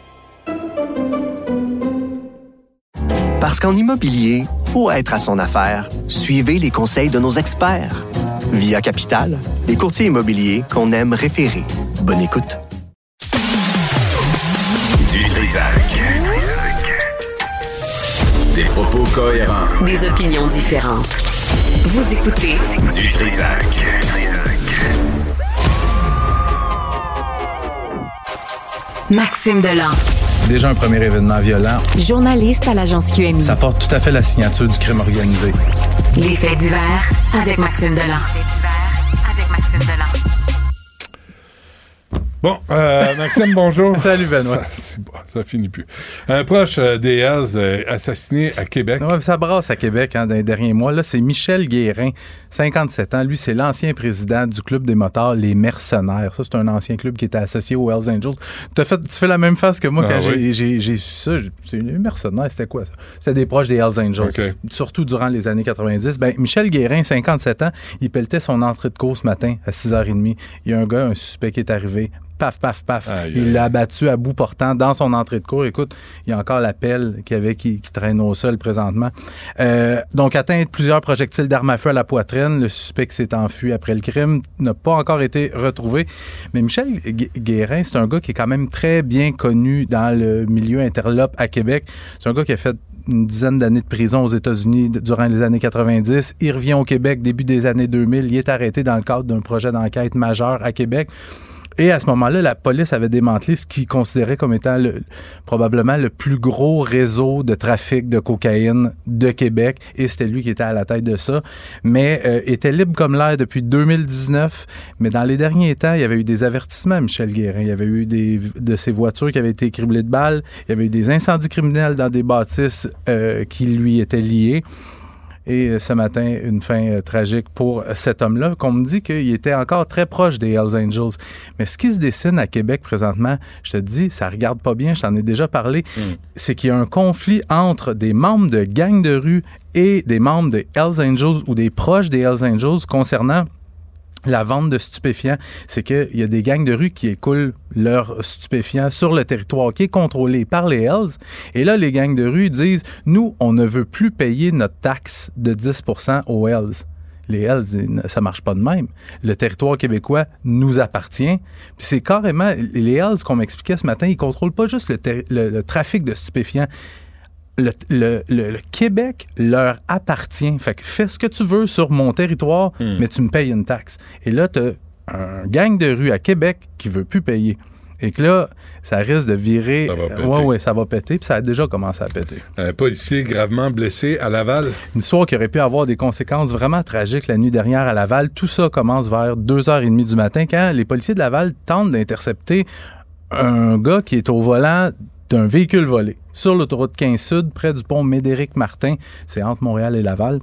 qu'en immobilier, faut être à son affaire. Suivez les conseils de nos experts. Via Capital, les courtiers immobiliers qu'on aime référer. Bonne écoute. Du Trisac. Des propos cohérents. Des opinions différentes. Vous écoutez Du Trisac. Maxime Delan. Déjà un premier événement violent. Journaliste à l'agence Q M I. Ça porte tout à fait la signature du crime organisé. Les faits divers avec Maxime Delan. Les faits divers avec Maxime Delan. Bon, euh, Maxime, bonjour. Salut Benoît. Ça, c'est bon, ça finit plus. Un proche euh, des Hells euh, assassiné à Québec. Ouais, ça brasse à Québec hein, dans les derniers mois. Là, c'est Michel Guérin, cinquante-sept ans. Lui, c'est l'ancien président du club des motards, les Mercenaires. Ça, c'est un ancien club qui était associé aux Hells Angels. T'as fait, tu fais la même face que moi ah, quand oui. j'ai, j'ai, j'ai su ça. J'ai, c'est les Mercenaires, c'était quoi ça? C'était des proches des Hells Angels. Okay. Surtout durant les années quatre-vingt-dix. Ben, Michel Guérin, cinquante-sept ans, il pelletait son entrée de cours ce matin à six heures trente. Il y a un gars, un suspect qui est arrivé. Paf, paf, paf. Aïe, il l'a abattu à bout portant dans son entrée de cour. Écoute, il y a encore la pelle qu'il y avait qui, qui traîne au sol présentement. Euh, donc, atteint de plusieurs projectiles d'armes à feu à la poitrine. Le suspect qui s'est enfui après le crime n'a pas encore été retrouvé. Mais Michel Guérin, c'est un gars qui est quand même très bien connu dans le milieu interlope à Québec. C'est un gars qui a fait une dizaine d'années de prison aux États-Unis durant les années quatre-vingt-dix. Il revient au Québec début des années deux mille. Il est arrêté dans le cadre d'un projet d'enquête majeur à Québec. Et à ce moment-là, la police avait démantelé ce qu'ils considéraient comme étant le, probablement le plus gros réseau de trafic de cocaïne de Québec. Et c'était lui qui était à la tête de ça. Mais euh, était libre comme l'air depuis deux mille dix-neuf. Mais dans les derniers temps, il y avait eu des avertissements à Michel Guérin. Il y avait eu des, de ses voitures qui avaient été criblées de balles. Il y avait eu des incendies criminels dans des bâtisses euh, qui lui étaient liées. Et ce matin, une fin euh, tragique pour cet homme-là, qu'on me dit qu'il était encore très proche des Hells Angels. Mais ce qui se dessine à Québec présentement, je te dis, ça regarde pas bien, je t'en ai déjà parlé, mm. c'est qu'il y a un conflit entre des membres de gangs de rue et des membres des Hells Angels ou des proches des Hells Angels concernant la vente de stupéfiants. C'est qu'il y a des gangs de rue qui écoulent leurs stupéfiants sur le territoire qui est contrôlé par les Hells. Et là, les gangs de rue disent « Nous, on ne veut plus payer notre taxe de dix pour cent aux Hells ». Les Hells, ça marche pas de même. Le territoire québécois nous appartient. Puis c'est carrément... Les Hells, qu'on m'expliquait ce matin, ils contrôlent pas juste le, ter- le, le trafic de stupéfiants. Le, le, le, le Québec leur appartient. Fait que fais ce que tu veux sur mon territoire, mmh. mais tu me payes une taxe. Et là, t'as un gang de rue à Québec qui veut plus payer. Et que là, ça risque de virer... Ça va péter. Oui, oui, ça va péter, puis ça a déjà commencé à péter. Un policier gravement blessé à Laval. Une histoire qui aurait pu avoir des conséquences vraiment tragiques la nuit dernière à Laval. Tout ça commence vers deux heures trente du matin, quand les policiers de Laval tentent d'intercepter un gars qui est au volant d'un véhicule volé sur l'autoroute quinze Sud, près du pont Médéric-Martin. C'est entre Montréal et Laval.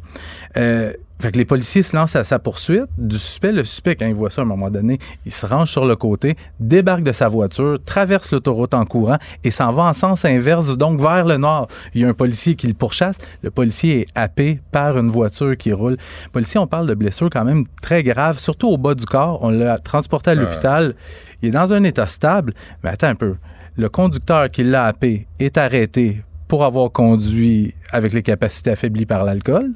Euh, fait que les policiers se lancent à sa poursuite du suspect. Le suspect, quand il voit ça à un moment donné, il se range sur le côté, débarque de sa voiture, traverse l'autoroute en courant et s'en va en sens inverse, donc vers le nord. Il y a un policier qui le pourchasse. Le policier est happé par une voiture qui roule. Le policier, on parle de blessures quand même très graves, surtout au bas du corps. On l'a transporté à l'hôpital. Il est dans un état stable. Mais attends un peu. Le conducteur qui l'a happé est arrêté pour avoir conduit avec les capacités affaiblies par l'alcool.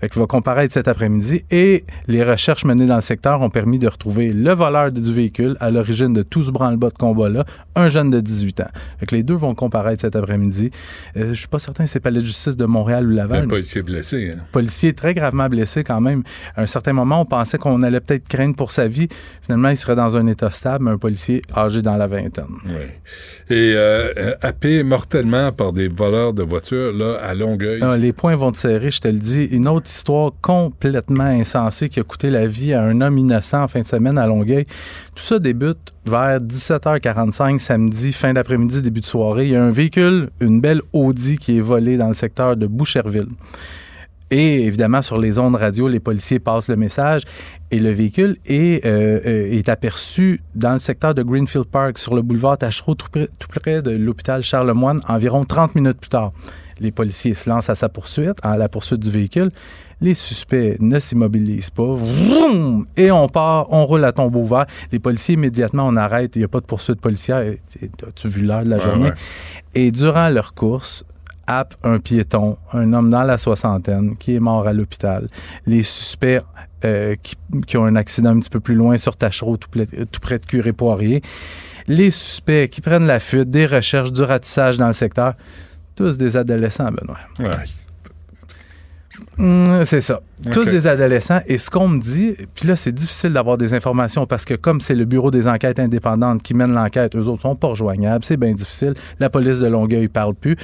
Fait qu'il va comparaître cet après-midi et les recherches menées dans le secteur ont permis de retrouver le voleur du véhicule à l'origine de tout ce branle-bas de combat-là, un jeune de dix-huit ans. Fait que les deux vont comparaître cet après-midi. Euh, je suis pas certain si c'est palais de justice de Montréal ou Laval. Un policier blessé. Hein? Policier très gravement blessé quand même. À un certain moment, on pensait qu'on allait peut-être craindre pour sa vie. Finalement, il serait dans un état stable, mais un policier âgé dans la vingtaine. Oui. Et euh, happé mortellement par des voleurs de voitures là, à Longueuil. Ah, les poings vont te serrer, je te le dis. Une autre histoire complètement insensée qui a coûté la vie à un homme innocent en fin de semaine à Longueuil. Tout ça débute vers dix-sept heures quarante-cinq samedi, fin d'après-midi, début de soirée. Il y a un véhicule, une belle Audi qui est volée dans le secteur de Boucherville. Et évidemment, sur les ondes radio, les policiers passent le message et le véhicule est, euh, est aperçu dans le secteur de Greenfield Park, sur le boulevard Taschereau, tout près, tout près de l'hôpital Charlemagne, environ trente minutes plus tard. Les policiers se lancent à sa poursuite, à la poursuite du véhicule. Les suspects ne s'immobilisent pas. Vroom! Et on part, on roule à tombeau ouvert. Les policiers, immédiatement, on arrête. Il n'y a pas de poursuite policière. As-tu vu l'heure de la journée? Ouais, ouais. Et durant leur course, happe un piéton, un homme dans la soixantaine qui est mort à l'hôpital. Les suspects euh, qui, qui ont un accident un petit peu plus loin sur Tachereau, tout, tout près de Curé-Poirier. Les suspects qui prennent la fuite, des recherches, du ratissage dans le secteur, tous des adolescents, Benoît. Ouais. Mmh, c'est ça. Okay. Tous des adolescents. Et ce qu'on me dit, puis là, c'est difficile d'avoir des informations parce que comme c'est le bureau des enquêtes indépendantes qui mène l'enquête, eux autres sont pas rejoignables, c'est bien difficile. La police de Longueuil parle plus.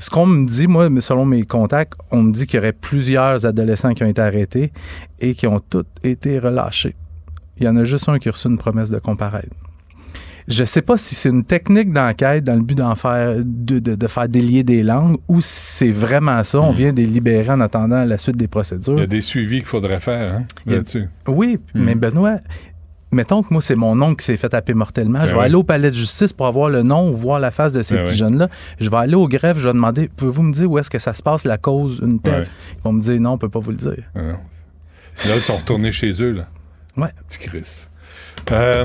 Ce qu'on me dit, moi, selon mes contacts, on me dit qu'il y aurait plusieurs adolescents qui ont été arrêtés et qui ont tous été relâchés. Il y en a juste un qui a reçu une promesse de comparaître. Je ne sais pas si c'est une technique d'enquête dans le but d'en faire, de, de, de faire délier des langues ou si c'est vraiment ça. On vient des libérer en attendant la suite des procédures. Il y a des suivis qu'il faudrait faire hein, là-dessus. A, oui, mm. mais Benoît, mettons que moi, c'est mon oncle qui s'est fait taper mortellement. Ben je vais oui. aller au palais de justice pour avoir le nom ou voir la face de ces ben petits oui. jeunes-là. Je vais aller aux greffes, je vais demander, pouvez-vous me dire où est-ce que ça se passe, la cause, une telle? Ouais. Ils vont me dire, non, on ne peut pas vous le dire. Ah là, ils sont retournés chez eux, là. Ouais. Petit Chris. Euh...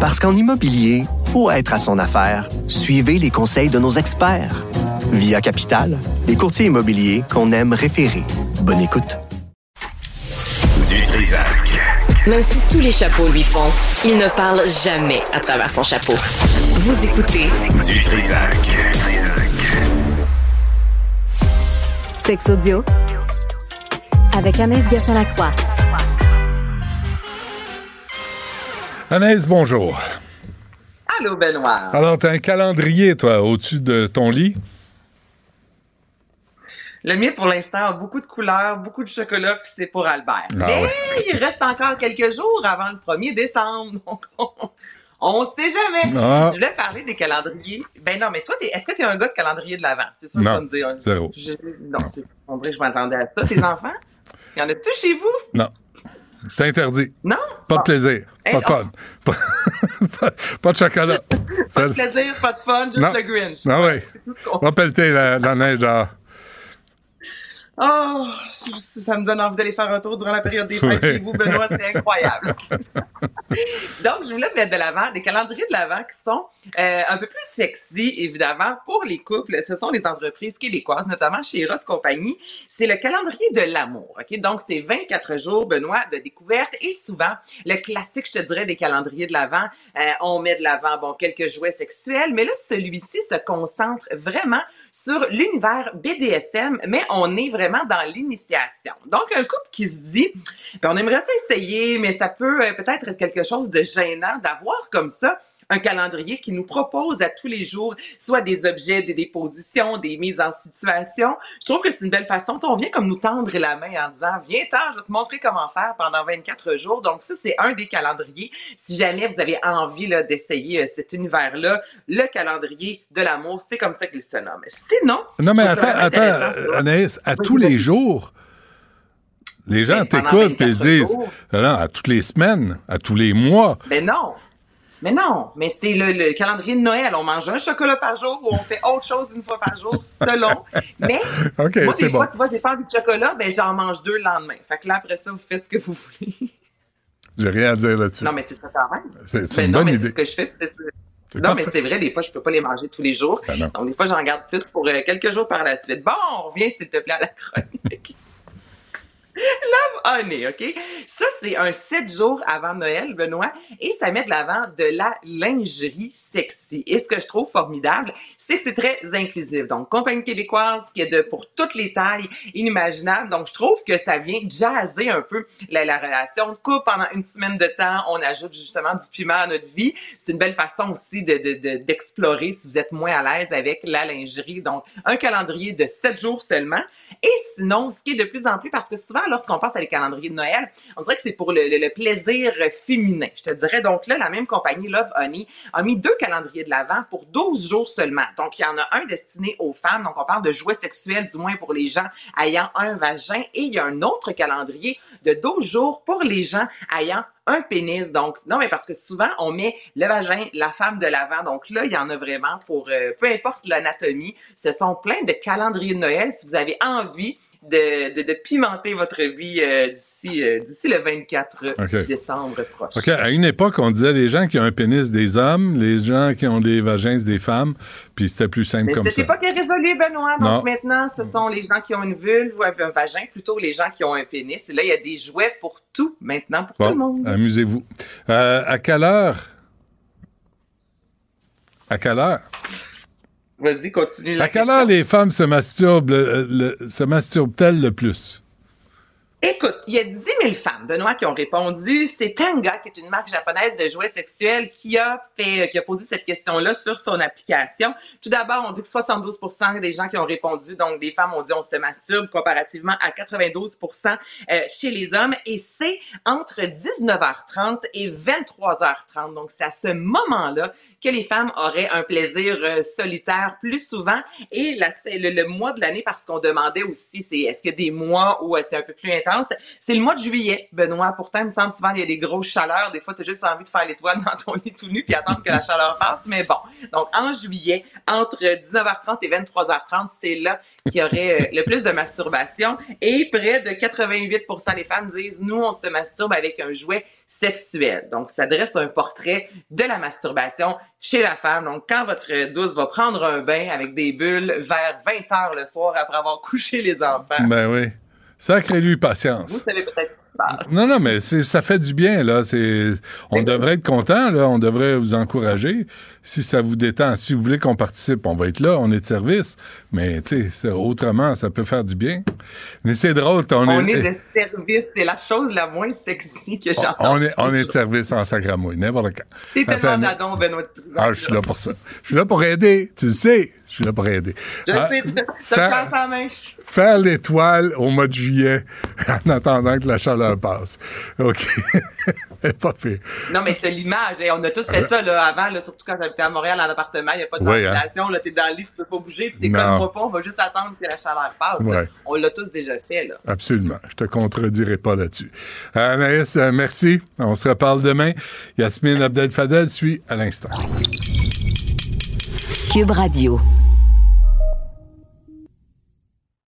Parce qu'en immobilier, pour être à son affaire, suivez les conseils de nos experts. Via Capital, les courtiers immobiliers qu'on aime référer. Bonne écoute. Du Trisac. Même si tous les chapeaux lui font, il ne parle jamais à travers son chapeau. Vous écoutez Du Trisac. Sexe audio avec Anaïs Gertin-Lacroix. Anaïs, bonjour. Allô, Benoît. Alors, t'as un calendrier, toi, au-dessus de ton lit? Le mien, pour l'instant, a beaucoup de couleurs, beaucoup de chocolat, puis c'est pour Albert. Ah, mais ouais. Il reste encore quelques jours avant le premier décembre, donc on, on sait jamais. Ah. Je voulais parler des calendriers. Ben non, mais toi, t'es, est-ce que t'es un gars de calendrier de l'Avent? C'est sûr que tu vas me dire. Zéro. Je, non, non. C'est, en vrai, je m'attendais à ça. Tes enfants? Y en a-tu chez vous? Non. T'es interdit. Non? Pas de plaisir. Pas de fun. Pas, pas, pas de chocolat. Pas de plaisir, pas de fun, juste non. le Grinch. Non, oui. Va pelleter la, la neige dehors. Oh, ça me donne envie d'aller faire un tour durant la période des fêtes oui. chez vous, Benoît, c'est incroyable. Donc, je voulais mettre de l'avant des calendriers de l'avant qui sont euh, un peu plus sexy, évidemment, pour les couples. Ce sont les entreprises québécoises, notamment chez Eros Compagnie. C'est le calendrier de l'amour, OK? Donc, c'est vingt-quatre jours, Benoît, de découverte et souvent, le classique, je te dirais, des calendriers de l'avant, euh, on met de l'avant, bon, quelques jouets sexuels, mais là, celui-ci se concentre vraiment sur l'univers B D S M, mais on est vraiment dans l'initiation. Donc, un couple qui se dit, on aimerait ça essayer, mais ça peut euh, peut-être être quelque chose de gênant d'avoir comme ça un calendrier qui nous propose à tous les jours soit des objets, des dépositions, des mises en situation. Je trouve que c'est une belle façon. On vient comme nous tendre la main en disant « Viens-t'en, je vais te montrer comment faire pendant vingt-quatre jours. » Donc ça, c'est un des calendriers. Si jamais vous avez envie là, d'essayer euh, cet univers-là, le calendrier de l'amour, c'est comme ça qu'il se nomme. Sinon... Non, mais attends, attends, Anaïs, à tous les jours, les gens t'écoutent et ils disent « Non, à toutes les semaines, à tous les mois. » Mais non! Mais non, mais c'est le, le calendrier de Noël. On mange un chocolat par jour ou on fait autre chose une fois par jour, selon. Mais okay, moi, des fois, bon. tu vois, j'ai pas envie de chocolat, ben j'en mange deux le lendemain. Fait que là, après ça, vous faites ce que vous voulez. J'ai rien à dire là-dessus. Non, mais c'est ça quand même. C'est, c'est une non, bonne mais idée. C'est ce que je fais, puis c'est... C'est non, mais fait. C'est vrai, des fois, je peux pas les manger tous les jours. Ben donc, des fois, j'en garde plus pour euh, quelques jours par la suite. Bon, on revient, s'il te plaît, à la chronique. Love honey, OK? Ça, c'est un sept jours avant Noël, Benoît, et ça met de l'avant de la lingerie sexy. Et ce que je trouve formidable, c'est que c'est très inclusif. Donc, compagnie québécoise qui est de pour toutes les tailles inimaginables. Donc, je trouve que ça vient jaser un peu la, la relation de couple pendant une semaine de temps. On ajoute justement du piment à notre vie. C'est une belle façon aussi de, de, de, d'explorer si vous êtes moins à l'aise avec la lingerie. Donc, un calendrier de sept jours seulement. Et sinon, ce qui est de plus en plus, parce que souvent, lorsqu'on pense à les calendriers de Noël, on dirait que c'est pour le, le, le plaisir féminin. Je te dirais, donc là, la même compagnie Love Honey a mis deux calendriers de l'avant pour douze jours seulement. Donc, il y en a un destiné aux femmes, donc on parle de jouets sexuels, du moins pour les gens ayant un vagin, et il y a un autre calendrier de douze jours pour les gens ayant un pénis. Donc, non, mais parce que souvent, on met le vagin, la femme de l'avant. Donc là, il y en a vraiment pour euh, peu importe l'anatomie. Ce sont plein de calendriers de Noël si vous avez envie de, de, de pimenter votre vie euh, d'ici, euh, d'ici le vingt-quatre okay. décembre proche. OK. À une époque, on disait les gens qui ont un pénis des hommes, les gens qui ont des vagins des femmes, puis c'était plus simple mais comme ça. Mais pas qu'il résolu, Benoît. Donc non. Maintenant, ce sont les gens qui ont une vulve ou un vagin, plutôt les gens qui ont un pénis. Et là, il y a des jouets pour tout maintenant, pour bon, tout le monde. Amusez-vous. Euh, à quelle heure? À quelle heure? Vas-y, continue. À quelle heure les femmes se masturbent, le, le, se masturbent-elles le plus? Écoute, il y a dix mille femmes, Benoît, qui ont répondu. C'est Tenga, qui est une marque japonaise de jouets sexuels, qui a fait, qui a posé cette question-là sur son application. Tout d'abord, on dit que soixante-douze pour cent des gens qui ont répondu, donc des femmes ont dit on se masturbe, comparativement à quatre-vingt-douze pour cent chez les hommes. Et c'est entre dix-neuf heures trente et vingt-trois heures trente. Donc, c'est à ce moment-là que les femmes auraient un plaisir euh, solitaire plus souvent. Et la, le, le mois de l'année, parce qu'on demandait aussi, c'est est-ce qu'il y a des mois où euh, c'est un peu plus intense, c'est le mois de juillet, Benoît. Pourtant, il me semble souvent il y a des grosses chaleurs. Des fois, tu as juste envie de faire l'étoile dans ton lit tout nu puis attendre que la chaleur passe. Mais bon, donc en juillet, entre dix-neuf heures trente et vingt-trois heures trente, c'est là qu'il y aurait euh, le plus de masturbation. Et près de quatre-vingt-huit pour cent des femmes disent « Nous, on se masturbe avec un jouet sexuel. » Donc, ça dresse un portrait de la masturbation chez la femme. Donc, quand votre douce va prendre un bain avec des bulles vers vingt heures le soir après avoir couché les enfants. Ben oui. Sacré-lui patience. Vous savez peut-être ce qui se passe. Non, non, mais c'est, ça fait du bien, là. C'est, on c'est devrait bien. Être content, là. On devrait vous encourager. Si ça vous détend, si vous voulez qu'on participe, on va être là, on est de service. Mais, tu sais, autrement, ça peut faire du bien. Mais c'est drôle. On, on est, est de service. C'est la chose la moins sexy que j'ai entendue. On, on, est, on est de service en sacramouille, n'importe quand. C'est tellement nadon, Benoît Du Trisac. Ah, je suis là pour ça. Je suis là pour aider, tu le sais. Je suis là pour aider. Je ah, sais, ça passe en main. Faire l'étoile au mois de juillet en attendant que la chaleur passe. OK. Pas pire. Non, mais t'as l'image. Et on a tous fait euh, ça là, avant, là, surtout quand j'habitais à Montréal en appartement. Il n'y a pas de ventilation. Oui, hein? T'es dans le lit, tu peux pas bouger. Puis c'est non. Comme pas, on va juste attendre que la chaleur passe. Ouais. On l'a tous déjà fait. Là. Absolument. Je te contredirai pas là-dessus. Euh, Anaïs, euh, merci. On se reparle demain. Yasmine Abdel-Fadel suit à l'instant. Cube Radio.